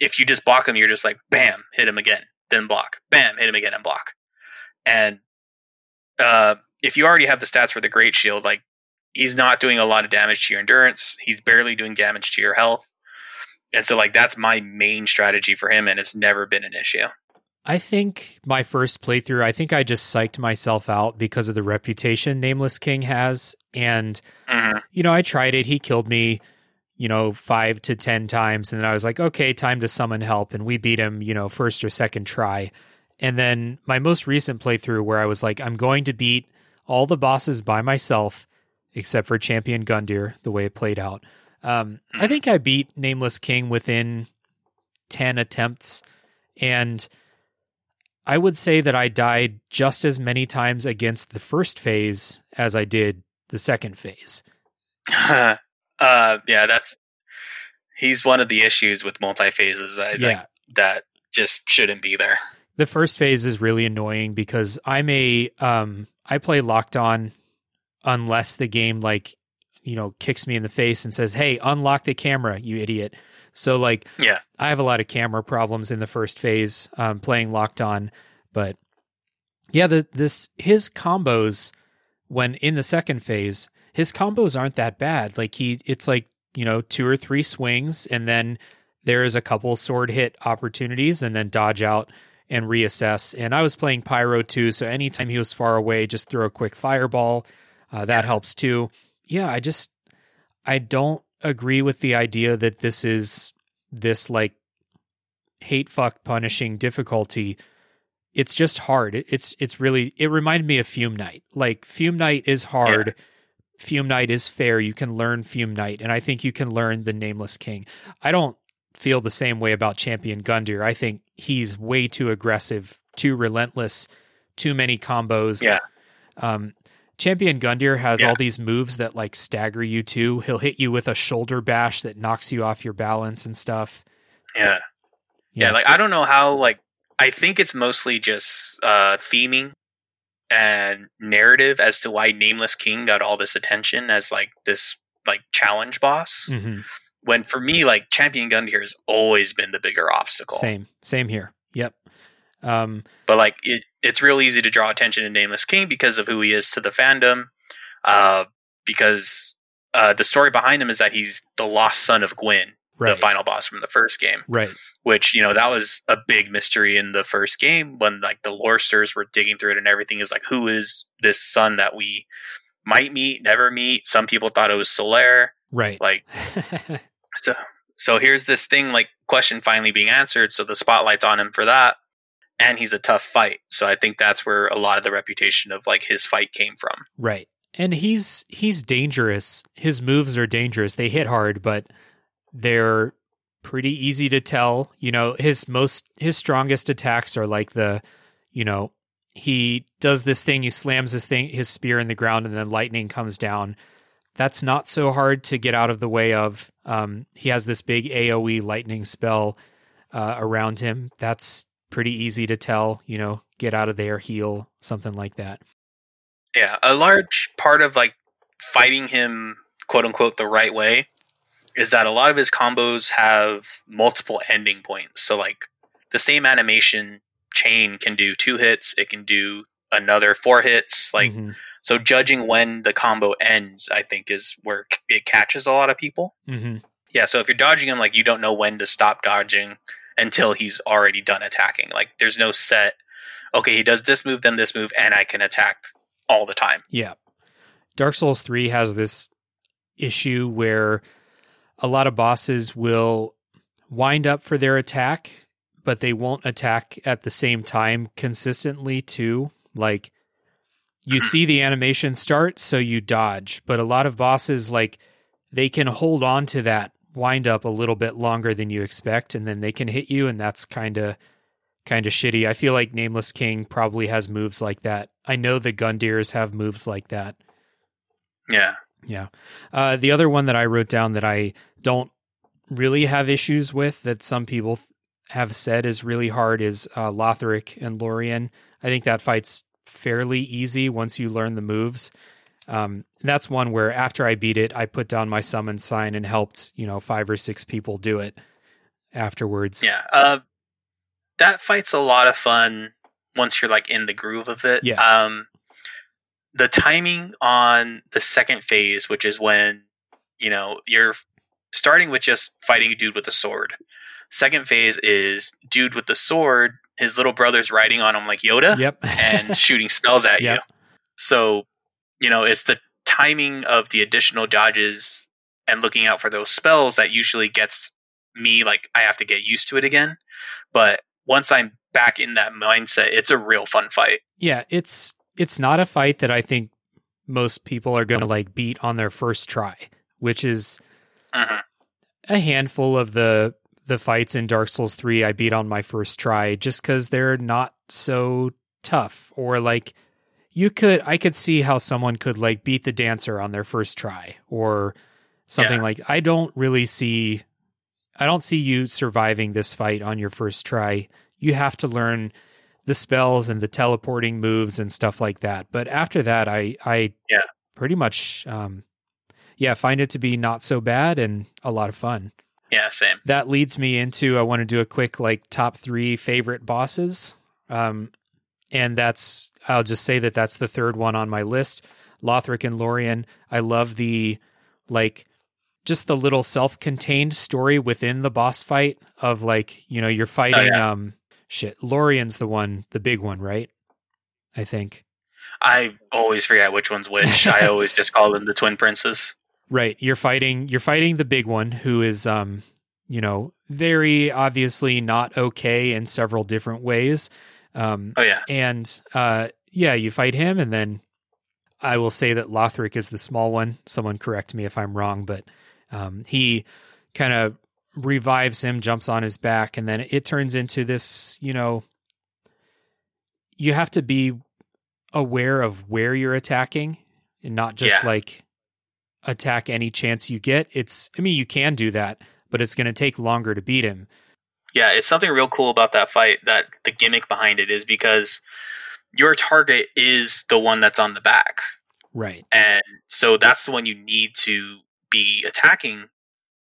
if you just block him, you're just like, bam, hit him again, then block, bam, hit him again and block. And if you already have the stats for the Great Shield, like, he's not doing a lot of damage to your endurance. He's barely doing damage to your health. And so, like, that's my main strategy for him, and it's never been an issue. I think my first playthrough, I think I just psyched myself out because of the reputation Nameless King has. And, mm-hmm. you know, I tried it. He killed me, 5 to 10 times. And then I was like, okay, time to summon help. And we beat him, first or second try. And then my most recent playthrough, where I was like, I'm going to beat all the bosses by myself, except for Champion Gundyr, the way it played out. I think I beat Nameless King within 10 attempts, and I would say that I died just as many times against the first phase as I did the second phase. He's one of the issues with multi-phases that just shouldn't be there. The first phase is really annoying because I play locked on unless the game kicks me in the face and says, hey, unlock the camera, you idiot. So I have a lot of camera problems in the first phase playing locked on. But yeah, his combos when in the second phase, his combos aren't that bad. Like it's 2 or 3 swings, and then there is a couple sword hit opportunities, and then dodge out and reassess. And I was playing Pyro too, so anytime he was far away, just throw a quick fireball. That helps too. Yeah, I don't agree with the idea that this is this like hate fuck punishing difficulty. It's just hard. It reminded me of Fume Knight. Like, Fume Knight is hard. Yeah. Fume Knight is fair. You can learn Fume Knight, and I think you can learn the Nameless King. I don't feel the same way about Champion Gundyr. I think he's way too aggressive, too relentless, too many combos. Yeah. Champion Gundyr has all these moves that like stagger you too. He'll hit you with a shoulder bash that knocks you off your balance and stuff. Yeah. Yeah. Like, I don't know how, like, I think it's mostly just theming and narrative as to why Nameless King got all this attention as like this like challenge boss. Mm-hmm. When for me, like, Champion Gundyr has always been the bigger obstacle. Same here. Yep. But like, it's real easy to draw attention to Nameless King because of who he is to the fandom. Because the story behind him is that he's the lost son of Gwyn, right. The final boss from the first game. Right. Which, that was a big mystery in the first game when like the loresters were digging through it and everything is like, who is this son that we might meet, never meet? Some people thought it was Solaire. Right. Like, So here's this thing, like, question finally being answered. So the spotlight's on him for that. And he's a tough fight. So I think that's where a lot of the reputation of like his fight came from. Right. And he's dangerous. His moves are dangerous. They hit hard, but they're pretty easy to tell. His strongest attacks are like he does this thing, he slams his spear in the ground, and then lightning comes down. That's not so hard to get out of the way of. He has this big AoE lightning spell around him. That's pretty easy to tell, get out of there, heal, something like that. Yeah, a large part of like fighting him, quote unquote, the right way is that a lot of his combos have multiple ending points. So like the same animation chain can do 2 hits, it can do another 4 hits, like, mm-hmm. So judging when the combo ends, I think, is where it catches a lot of people. Mm-hmm. Yeah, so if you're dodging him, like, you don't know when to stop dodging until he's already done attacking. Like, there's no set, okay, he does this move, then this move, and I can attack all the time. Yeah. Dark Souls 3 has this issue where a lot of bosses will wind up for their attack, but they won't attack at the same time consistently too. Like, you see the animation start, so you dodge. But a lot of bosses, like, they can hold on to that wind up a little bit longer than you expect, and then they can hit you, and that's kind of shitty. I feel like Nameless King probably has moves like that. I know the Gundyrs have moves like that. Yeah. Yeah. The other one that I wrote down that I don't really have issues with, that some people have said is really hard, is Lothric and Lorien. I think that fight's fairly easy once you learn the moves. That's one where after I beat it, I put down my summon sign and helped, you know, 5 or 6 people do it afterwards. Yeah. That fight's a lot of fun once you're like in the groove of it. Yeah. The timing on the second phase, which is when, you know, you're starting with just fighting a dude with a sword. Second phase is dude with the sword, his little brother's riding on him like Yoda. Yep. And shooting spells at yep. you. So, you know, it's the timing of the additional dodges and looking out for those spells that usually gets me, like, I have to get used to it again. But once I'm back in that mindset, it's a real fun fight. Yeah, it's not a fight that I think most people are going to, like, beat on their first try, which is a handful of the fights in Dark Souls 3 I beat on my first try just because they're not so tough. Or, like, I could see how someone could, like, beat the Dancer on their first try or something. Yeah. Like, I don't see you surviving this fight on your first try. You have to learn the spells and the teleporting moves and stuff like that. But after that, I pretty much, find it to be not so bad and a lot of fun. Yeah, same. That leads me into, I want to do a quick, like, top 3 favorite bosses. And that's, I'll just say that that's the third one on my list. Lothric and Lorien. I love the, like, just the little self-contained story within the boss fight of, like, you know, you're fighting, Lorien's the big one, right? I think. I always forget which one's which. I always just call them the twin princes. Right. You're fighting the big one who is, you know, very obviously not okay in several different ways. And, you fight him, and then I will say that Lothric is the small one. Someone correct me if I'm wrong, but he kind of revives him, jumps on his back, and then it turns into this, you know, you have to be aware of where you're attacking and not just like attack any chance you get. You can do that, but it's going to take longer to beat him. Yeah, it's something real cool about that fight, that the gimmick behind it is because your target is the one that's on the back. Right. And so that's the one you need to be attacking.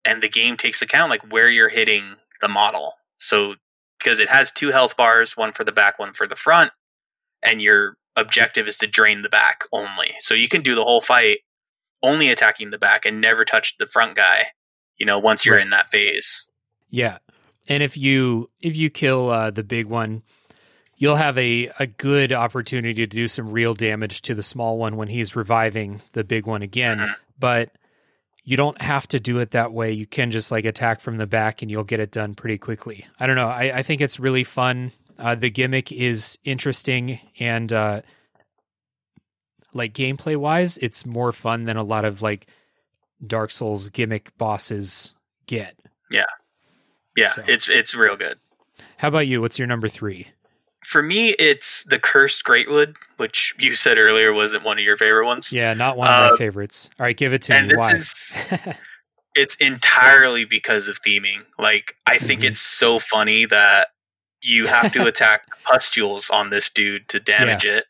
And the game takes account, like, where you're hitting the model. So, because it has 2 health bars, one for the back, one for the front, and your objective is to drain the back only. So you can do the whole fight only attacking the back and never touch the front guy, you know, once you're in that phase. Yeah. And if you kill the big one, you'll have a good opportunity to do some real damage to the small one when he's reviving the big one again. Mm-hmm. But you don't have to do it that way. You can just, like, attack from the back and you'll get it done pretty quickly. I don't know. I think it's really fun. The gimmick is interesting, and like, gameplay wise, it's more fun than a lot of, like, Dark Souls gimmick bosses get. Yeah. Yeah. So. It's real good. How about you? What's your number 3? For me, it's the Cursed Greatwood, which you said earlier wasn't one of your favorite ones. Yeah, not one of my favorites. All right, give it to me. Why? It's entirely because of theming. Like, I think it's so funny that you have to attack pustules on this dude to damage it,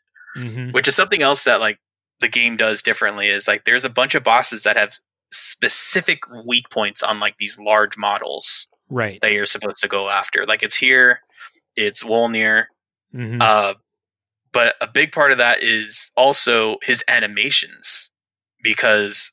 which is something else that, like, the game does differently. Is, like, there's a bunch of bosses that have specific weak points on, like, these large models, right? That you're supposed to go after. Like, it's here, it's Wolnir. Mm-hmm. But a big part of that is also his animations, because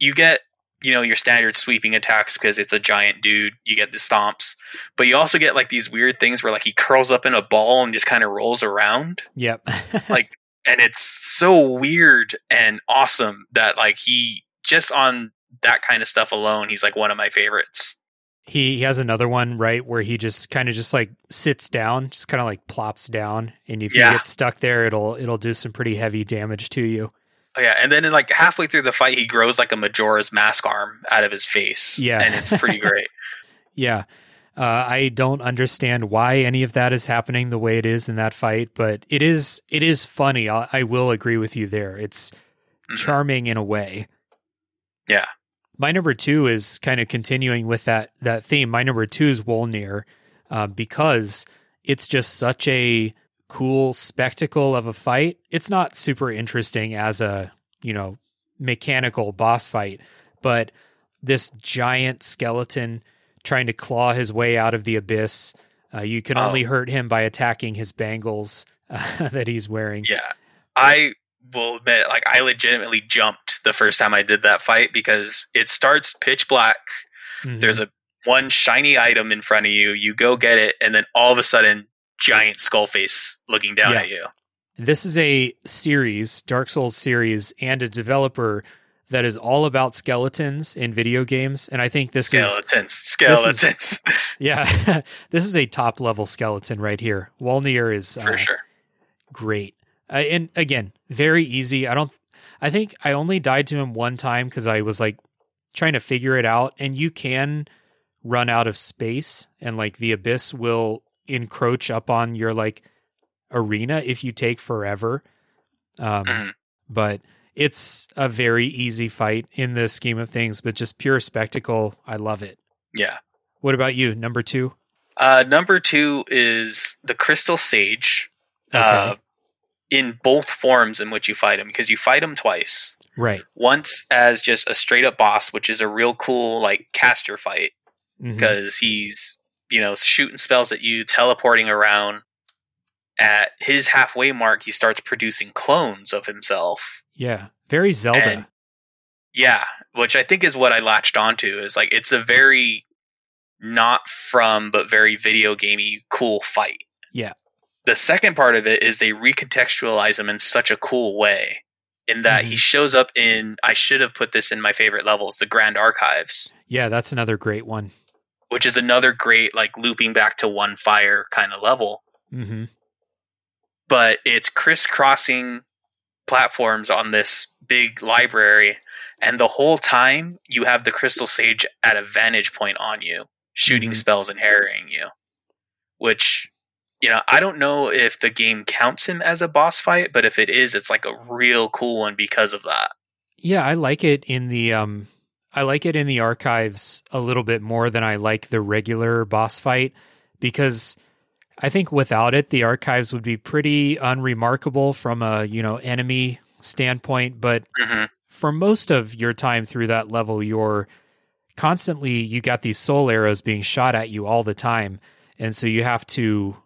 you get, you know, your standard sweeping attacks because it's a giant dude, you get the stomps, but you also get, like, these weird things where, like, he curls up in a ball and just kind of rolls around. Yep. Like, and it's so weird and awesome that, like, he just on that kind of stuff alone, he's, like, one of my favorites. He has another one, right, where he just kind of just like sits down, just kind of like plops down, and if you get stuck there, it'll do some pretty heavy damage to you. Oh yeah, and then in like halfway through the fight, he grows like a Majora's Mask arm out of his face. Yeah, and it's pretty great. Yeah, I don't understand why any of that is happening the way it is in that fight, but it is funny. I will agree with you there. It's charming in a way. Yeah. My number two is kind of continuing with that theme. My number two is Wolnir, because it's just such a cool spectacle of a fight. It's not super interesting as a, mechanical boss fight, but this giant skeleton trying to claw his way out of the abyss. You can only hurt him by attacking his bangles that he's wearing. Yeah. I will admit, like, I legitimately jumped the first time I did that fight because it starts pitch black. Mm-hmm. There's one shiny item in front of you. You go get it, and then all of a sudden, giant skull face looking down at you. This is a series, Dark Souls series, and a developer that is all about skeletons in video games. And I think this skeletons. Yeah, this is a top level skeleton right here. Wolnir is for sure great. And again, very easy. I think I only died to him one time because I was like trying to figure it out. And you can run out of space, and like the abyss will encroach up on your like arena if you take forever. But it's a very easy fight in the scheme of things, but just pure spectacle. I love it. Yeah. What about you? Number two? Number two is the Crystal Sage. Okay. In both forms in which you fight him, because you fight him twice. Right. Once as just a straight up boss, which is a real cool like caster fight, because he's shooting spells at you, teleporting around. At his halfway mark, he starts producing clones of himself. Yeah, very Zelda. And, yeah, which I think is what I latched onto, is like it's a very not from but very video gamey cool fight. Yeah. The second part of it is they recontextualize him in such a cool way, in that he shows up in, I should have put this in my favorite levels, the Grand Archives. Yeah, that's another great one. Which is another great, like, looping back to one fire kind of level. Mm-hmm. But it's crisscrossing platforms on this big library, and the whole time you have the Crystal Sage at a vantage point on you, shooting spells and harrying you, which... I don't know if the game counts him as a boss fight, but if it is, it's like a real cool one because of that. Yeah, I like it in the archives a little bit more than I like the regular boss fight, because I think without it, the archives would be pretty unremarkable from a, enemy standpoint. But for most of your time through that level, you're constantly, you got these soul arrows being shot at you all the time. And so you have to...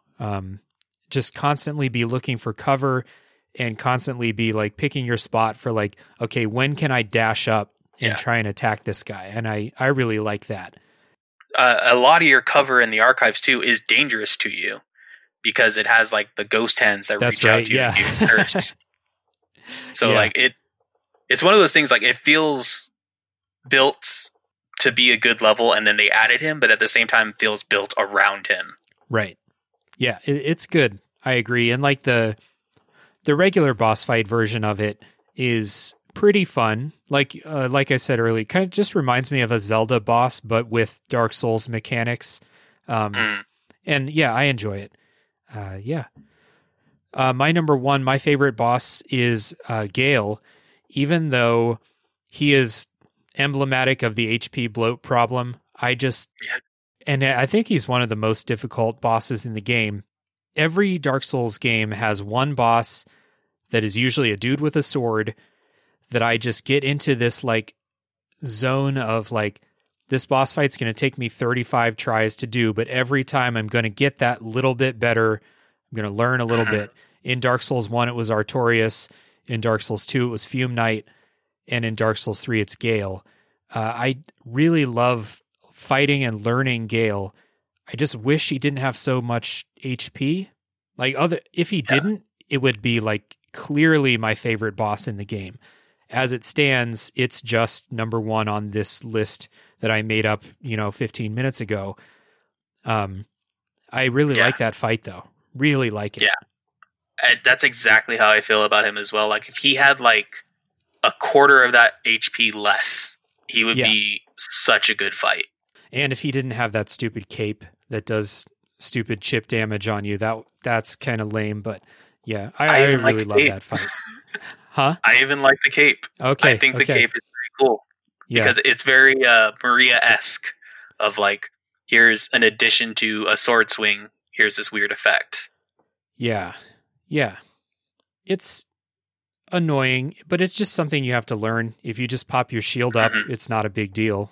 just constantly be looking for cover and constantly be like picking your spot for like, okay, when can I dash up and try and attack this guy? And I really like that. A lot of your cover in the archives too is dangerous to you because it has like the ghost hands that reach out to you and give you curse. So like it's one of those things, like it feels built to be a good level and then they added him, but at the same time feels built around him. Right. Yeah, it's good. I agree. And like the regular boss fight version of it is pretty fun. Like I said earlier, kind of just reminds me of a Zelda boss, but with Dark Souls mechanics. And yeah, I enjoy it. My number one, my favorite boss is Gael, even though he is emblematic of the HP bloat problem. And I think he's one of the most difficult bosses in the game. Every Dark Souls game has one boss that is usually a dude with a sword that I just get into this like zone of like, this boss fight's going to take me 35 tries to do, but every time I'm going to get that little bit better. I'm going to learn a little bit. In Dark Souls 1, it was Artorias. In Dark Souls 2, it was Fume Knight. And in Dark Souls 3, it's Gael. I really love fighting and learning Gael. I just wish he didn't have so much HP. Like if he didn't, it would be like clearly my favorite boss in the game. As it stands, it's just number one on this list that I made up, 15 minutes ago. I really like that fight though. Really like it. Yeah. That's exactly how I feel about him as well. Like if he had like a quarter of that HP less, he would be such a good fight. And if he didn't have that stupid cape that does stupid chip damage on you, that's kind of lame, but yeah, I really love that fight. Huh? I even like the cape. Okay. I think the cape is very cool because it's very Maria-esque of like, here's an addition to a sword swing. Here's this weird effect. Yeah. Yeah. It's annoying, but it's just something you have to learn. If you just pop your shield up, it's not a big deal.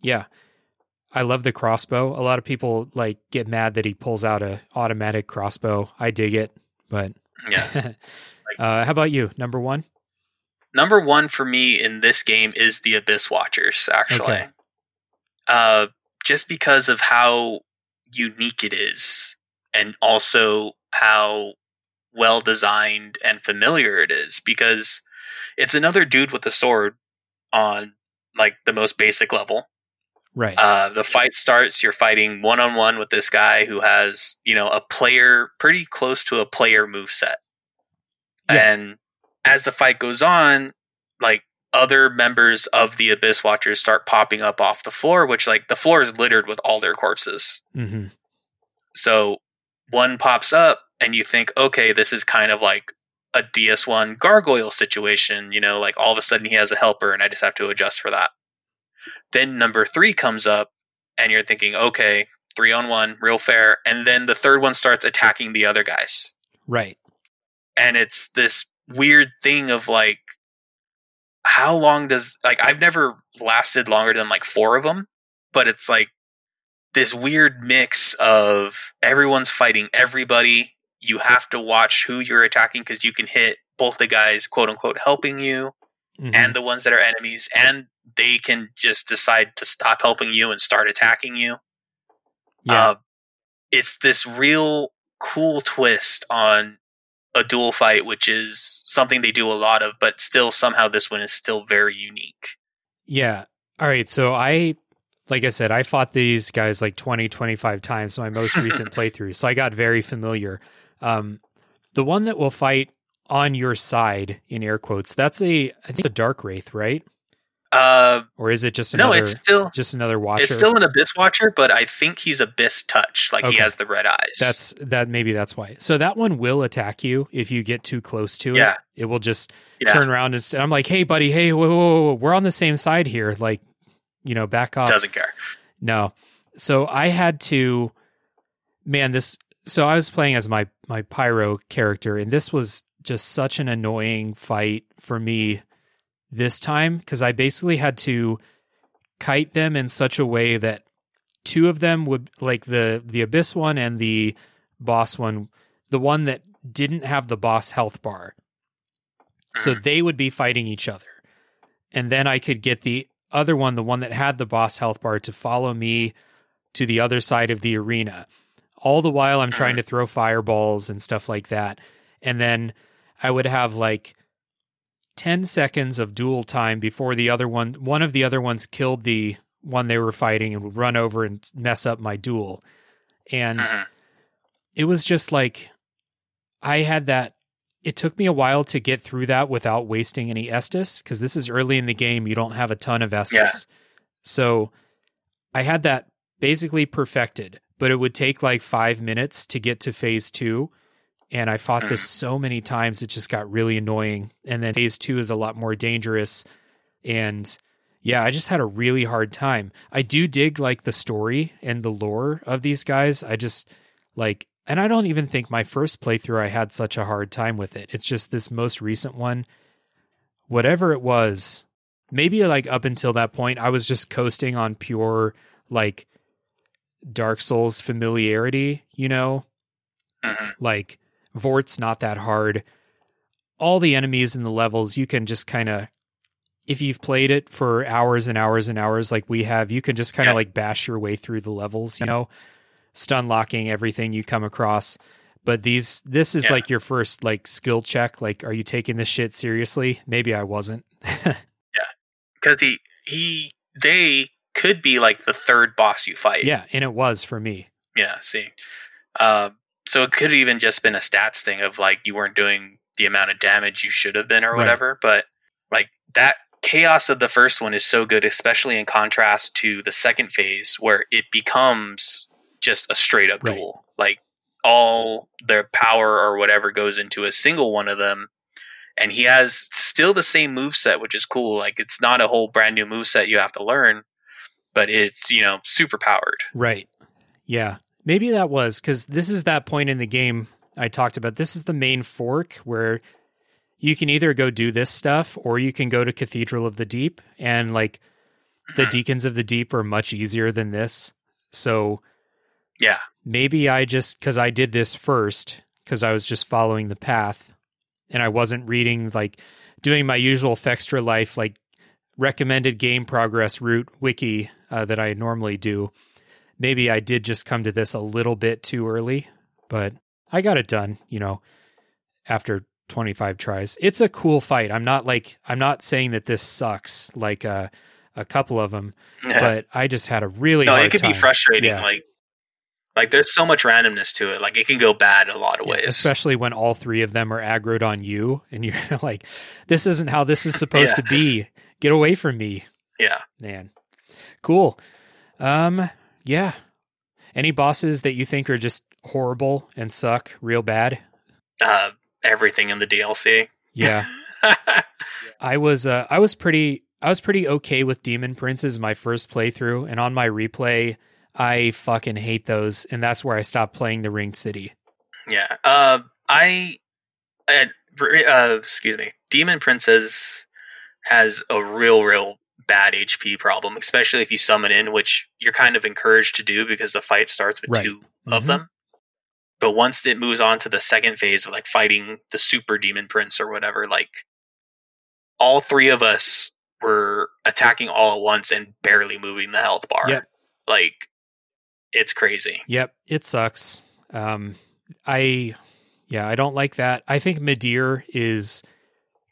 Yeah. I love the crossbow. A lot of people like get mad that he pulls out a automatic crossbow. I dig it, but yeah. How about you? Number one? Number one for me in this game is the Abyss Watchers, actually. Okay. Just because of how unique it is and also how well designed and familiar it is, because it's another dude with a sword on like the most basic level. Right. The fight starts, you're fighting one-on-one with this guy who has, a player pretty close to a player moveset. Yeah. And as the fight goes on, like other members of the Abyss Watchers start popping up off the floor, which like the floor is littered with all their corpses. Mm-hmm. So one pops up and you think, okay, this is kind of like a DS1 gargoyle situation. Like all of a sudden he has a helper and I just have to adjust for that. Then number three comes up and you're thinking, okay, 3-on-1, real fair. And then the third one starts attacking the other guys. Right. And it's this weird thing of like, how long does, like, I've never lasted longer than like 4 of them, but it's like this weird mix of everyone's fighting everybody. You have to watch who you're attacking because you can hit both the guys, quote unquote, helping you and the ones that are enemies, and they can just decide to stop helping you and start attacking you. Yeah. It's this real cool twist on a duel fight, which is something they do a lot of, but still somehow this one is still very unique. Yeah. All right. So I fought these guys like 20, 25 times in my most recent playthrough. So I got very familiar. The one that will fight on your side in air quotes, I think it's a Dark Wraith, right? Or is it just another? No, it's still just another watcher. It's still an Abyss Watcher, but I think he's Abyss Touch. Like he has the red eyes. Maybe that's why. So that one will attack you if you get too close to it. It will just turn around and I'm like, hey buddy, hey, whoa, we're on the same side here. Like, back off. Doesn't care. No. So I had to, so I was playing as my pyro character, and this was just such an annoying fight for me this time, because I basically had to kite them in such a way that two of them would, like the Abyss one and the boss one, the one that didn't have the boss health bar. So they would be fighting each other. And then I could get the other one, the one that had the boss health bar, to follow me to the other side of the arena. All the while I'm trying to throw fireballs and stuff like that. And then I would have like 10 seconds of duel time before the other one of the other ones killed the one they were fighting and would run over and mess up my duel. And it was just like, it took me a while to get through that without wasting any Estus, because this is early in the game. You don't have a ton of Estus. Yeah. So I had that basically perfected, but it would take like 5 minutes to get to phase 2. And I fought this so many times, it just got really annoying. And then phase 2 is a lot more dangerous. And yeah, I just had a really hard time. I do dig like the story and the lore of these guys. And I don't even think my first playthrough I had such a hard time with it. It's just this most recent one, whatever it was, maybe like up until that point, I was just coasting on pure like Dark Souls familiarity, like Vort's not that hard. All the enemies in the levels, you can just kind of, if you've played it for hours and hours and hours like we have, you can just kind of like bash your way through the levels, stun locking everything you come across. But this is like your first like skill check. Like, are you taking this shit seriously? Maybe I wasn't. Yeah. Because he they could be like the third boss you fight. Yeah, and it was for me. Yeah, see. So it could have even just been a stats thing of like you weren't doing the amount of damage you should have been or whatever. Right. But like that chaos of the first one is so good, especially in contrast to the second phase where it becomes just a straight up duel. Like all their power or whatever goes into a single one of them. And he has still the same moveset, which is cool. Like it's not a whole brand new moveset you have to learn, but it's, you know, super powered. Right. Yeah. Maybe that was because this is that point in the game I talked about. This is the main fork where you can either go do this stuff or you can go to Cathedral of the Deep. And like the Deacons of the Deep are much easier than this. So yeah, maybe I just, because I did this first because I was just following the path and I wasn't reading, like doing my usual Fextra Life, like recommended game progress route wiki that I normally do. Maybe I did just come to this a little bit too early, but I got it done, you know, after 25 tries. It's a cool fight. I'm not saying that this sucks like a couple of them, but I just had a really hard time. No, it could be frustrating. Yeah. Like there's so much randomness to it. Like it can go bad a lot of ways. Especially when all three of them are aggroed on you and you're like, this isn't how this is supposed to be. Get away from me. Yeah. Man. Cool. Yeah. Any bosses that you think are just horrible and suck real bad? Everything in the DLC. Yeah. I was pretty okay with Demon Princes my first playthrough, and on my replay, I fucking hate those, and that's where I stopped playing The Ringed City. Yeah. Demon Princess has a real bad HP problem, especially if you summon in, which you're kind of encouraged to do because the fight starts with two of them. But once it moves on to the second phase of like fighting the super demon prince or whatever, like all three of us were attacking all at once and barely moving the health bar. Yep. Like it's crazy. Yep. It sucks. I don't like that. I think Midir is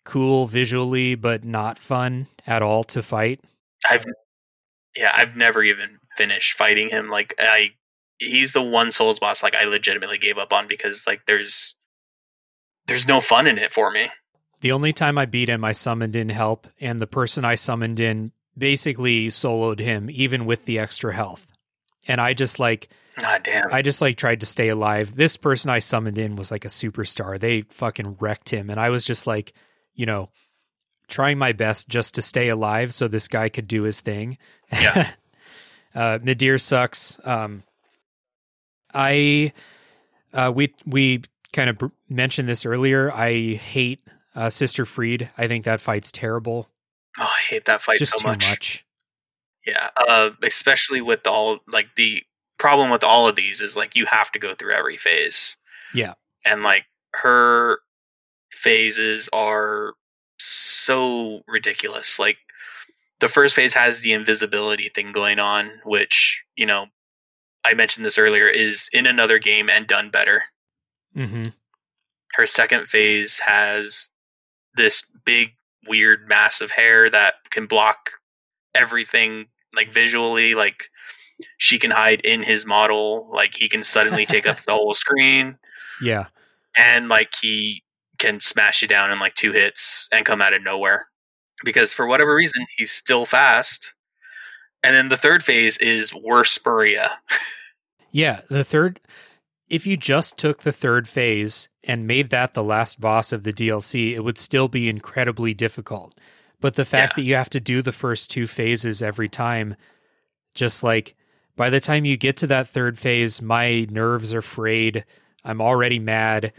cool visually, but not fun at all to fight. I've never even finished fighting him. Like he's the one Souls boss like I legitimately gave up on because like there's no fun in it for me. The only time I beat him, I summoned in help, and the person I summoned in basically soloed him even with the extra health. And I just like, God damn. I just like tried to stay alive. This person I summoned in was like a superstar. They fucking wrecked him, and I was just like, you know, trying my best just to stay alive so this guy could do his thing. Yeah. Nadir sucks. We kind of mentioned this earlier. I hate Sister Fried. I think that fight's terrible. Oh, I hate that fight just so much. Yeah. Especially with all, like, the problem with all of these is like you have to go through every phase. Yeah. And like her phases are so ridiculous. Like the first phase has the invisibility thing going on, which, you know, I mentioned this earlier, is in another game and done better. Mm-hmm. Her second phase has this big, weird mass of hair that can block everything, like visually. Like she can hide in his model. Like he can suddenly take up the whole screen. Yeah. And like he can smash you down in like two hits and come out of nowhere because for whatever reason, he's still fast. And then the third phase is worse Maria. Yeah, if you just took the third phase and made that the last boss of the DLC, it would still be incredibly difficult. But the fact that you have to do the first two phases every time, just like by the time you get to that third phase, my nerves are frayed. I'm already mad.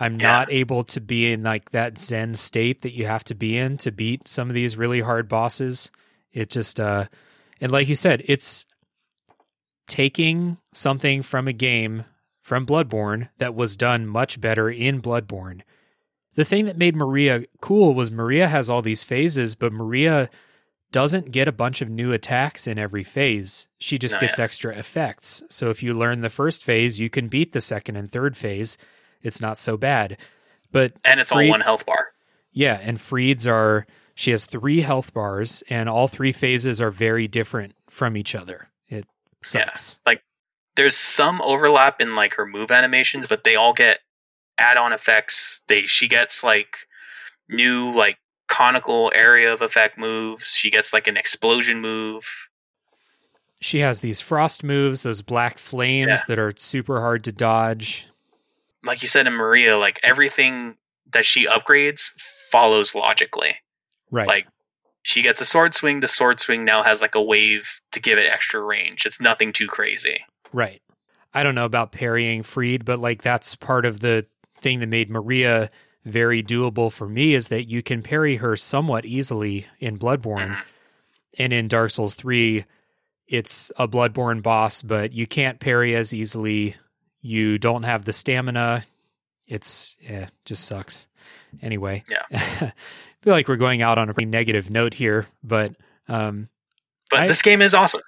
I'm not able to be in like that zen state that you have to be in to beat some of these really hard bosses. It just... And like you said, it's taking something from a game from Bloodborne that was done much better in Bloodborne. The thing that made Maria cool was Maria has all these phases, but Maria doesn't get a bunch of new attacks in every phase. She just gets extra effects. So if you learn the first phase, you can beat the second and third phase. It's not so bad. But it's all one health bar. Yeah, and Fried's are... She has 3 health bars, and all 3 phases are very different from each other. It sucks. Yeah, like there's some overlap in like her move animations, but they all get add-on effects. She gets like new like conical area of effect moves. She gets like an explosion move. She has these frost moves, those black flames that are super hard to dodge. Like you said in Maria, like everything that she upgrades follows logically. Right. Like she gets a sword swing. The sword swing now has like a wave to give it extra range. It's nothing too crazy. Right. I don't know about parrying freed, but like that's part of the thing that made Maria very doable for me is that you can parry her somewhat easily in Bloodborne. Mm-hmm. And in Dark Souls 3, it's a Bloodborne boss, but you can't parry as easily. You don't have the stamina. It just sucks. Anyway, I feel like we're going out on a pretty negative note here, but this game is awesome.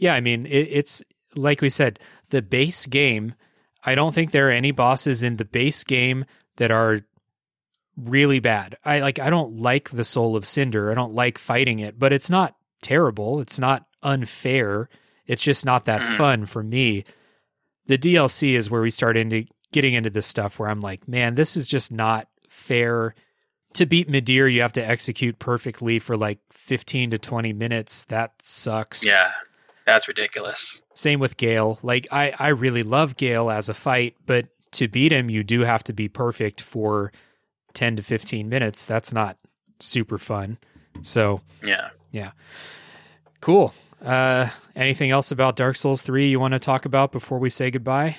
I mean, it's like we said, the base game. I don't think there are any bosses in the base game that are really bad. I don't like the Soul of Cinder. I don't like fighting it, but it's not terrible. It's not unfair. It's just not that fun for me. The DLC is where we start getting into this stuff where I'm like, man, this is just not fair. To beat Midir, you have to execute perfectly for like 15 to 20 minutes. That sucks. Yeah, that's ridiculous. Same with Gale. Like I really love Gale as a fight, but to beat him, you do have to be perfect for 10 to 15 minutes. That's not super fun. So yeah. Cool. Anything else about Dark Souls 3 you want to talk about before we say goodbye?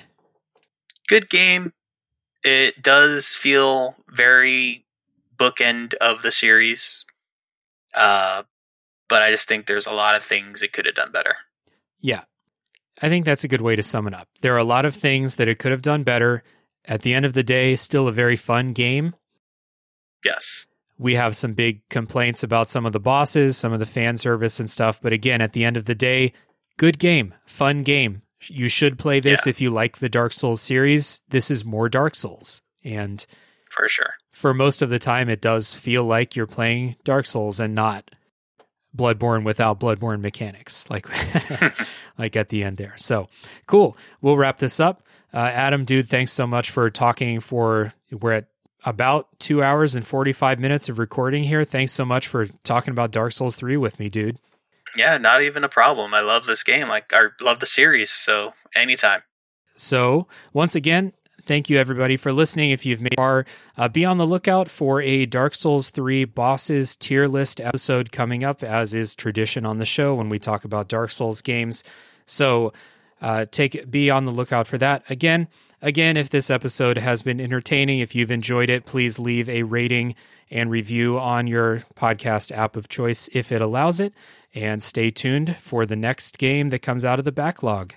Good game. It does feel very bookend of the series. But I just think there's a lot of things it could have done better. Yeah. I think that's a good way to sum it up. There are a lot of things that it could have done better. At the end of the day, still a very fun game. Yes. We have some big complaints about some of the bosses, some of the fan service and stuff. But again, at the end of the day, good game, fun game. You should play this if you like the Dark Souls series. This is more Dark Souls. And for sure, for most of the time, it does feel like you're playing Dark Souls and not Bloodborne without Bloodborne mechanics, like like at the end there. So cool. We'll wrap this up. Adam, dude, thanks so much for talking we're at about 2 hours and 45 minutes of recording here. Thanks so much for talking about Dark Souls 3 with me, dude. Yeah, not even a problem. I love this game. I love the series, so anytime. So once again, thank you everybody for listening. If you've made it far, be on the lookout for a Dark Souls 3 bosses tier list episode coming up, as is tradition on the show when we talk about Dark Souls games. So be on the lookout for that. Again, if this episode has been entertaining, if you've enjoyed it, please leave a rating and review on your podcast app of choice if it allows it. And stay tuned for the next game that comes out of the backlog.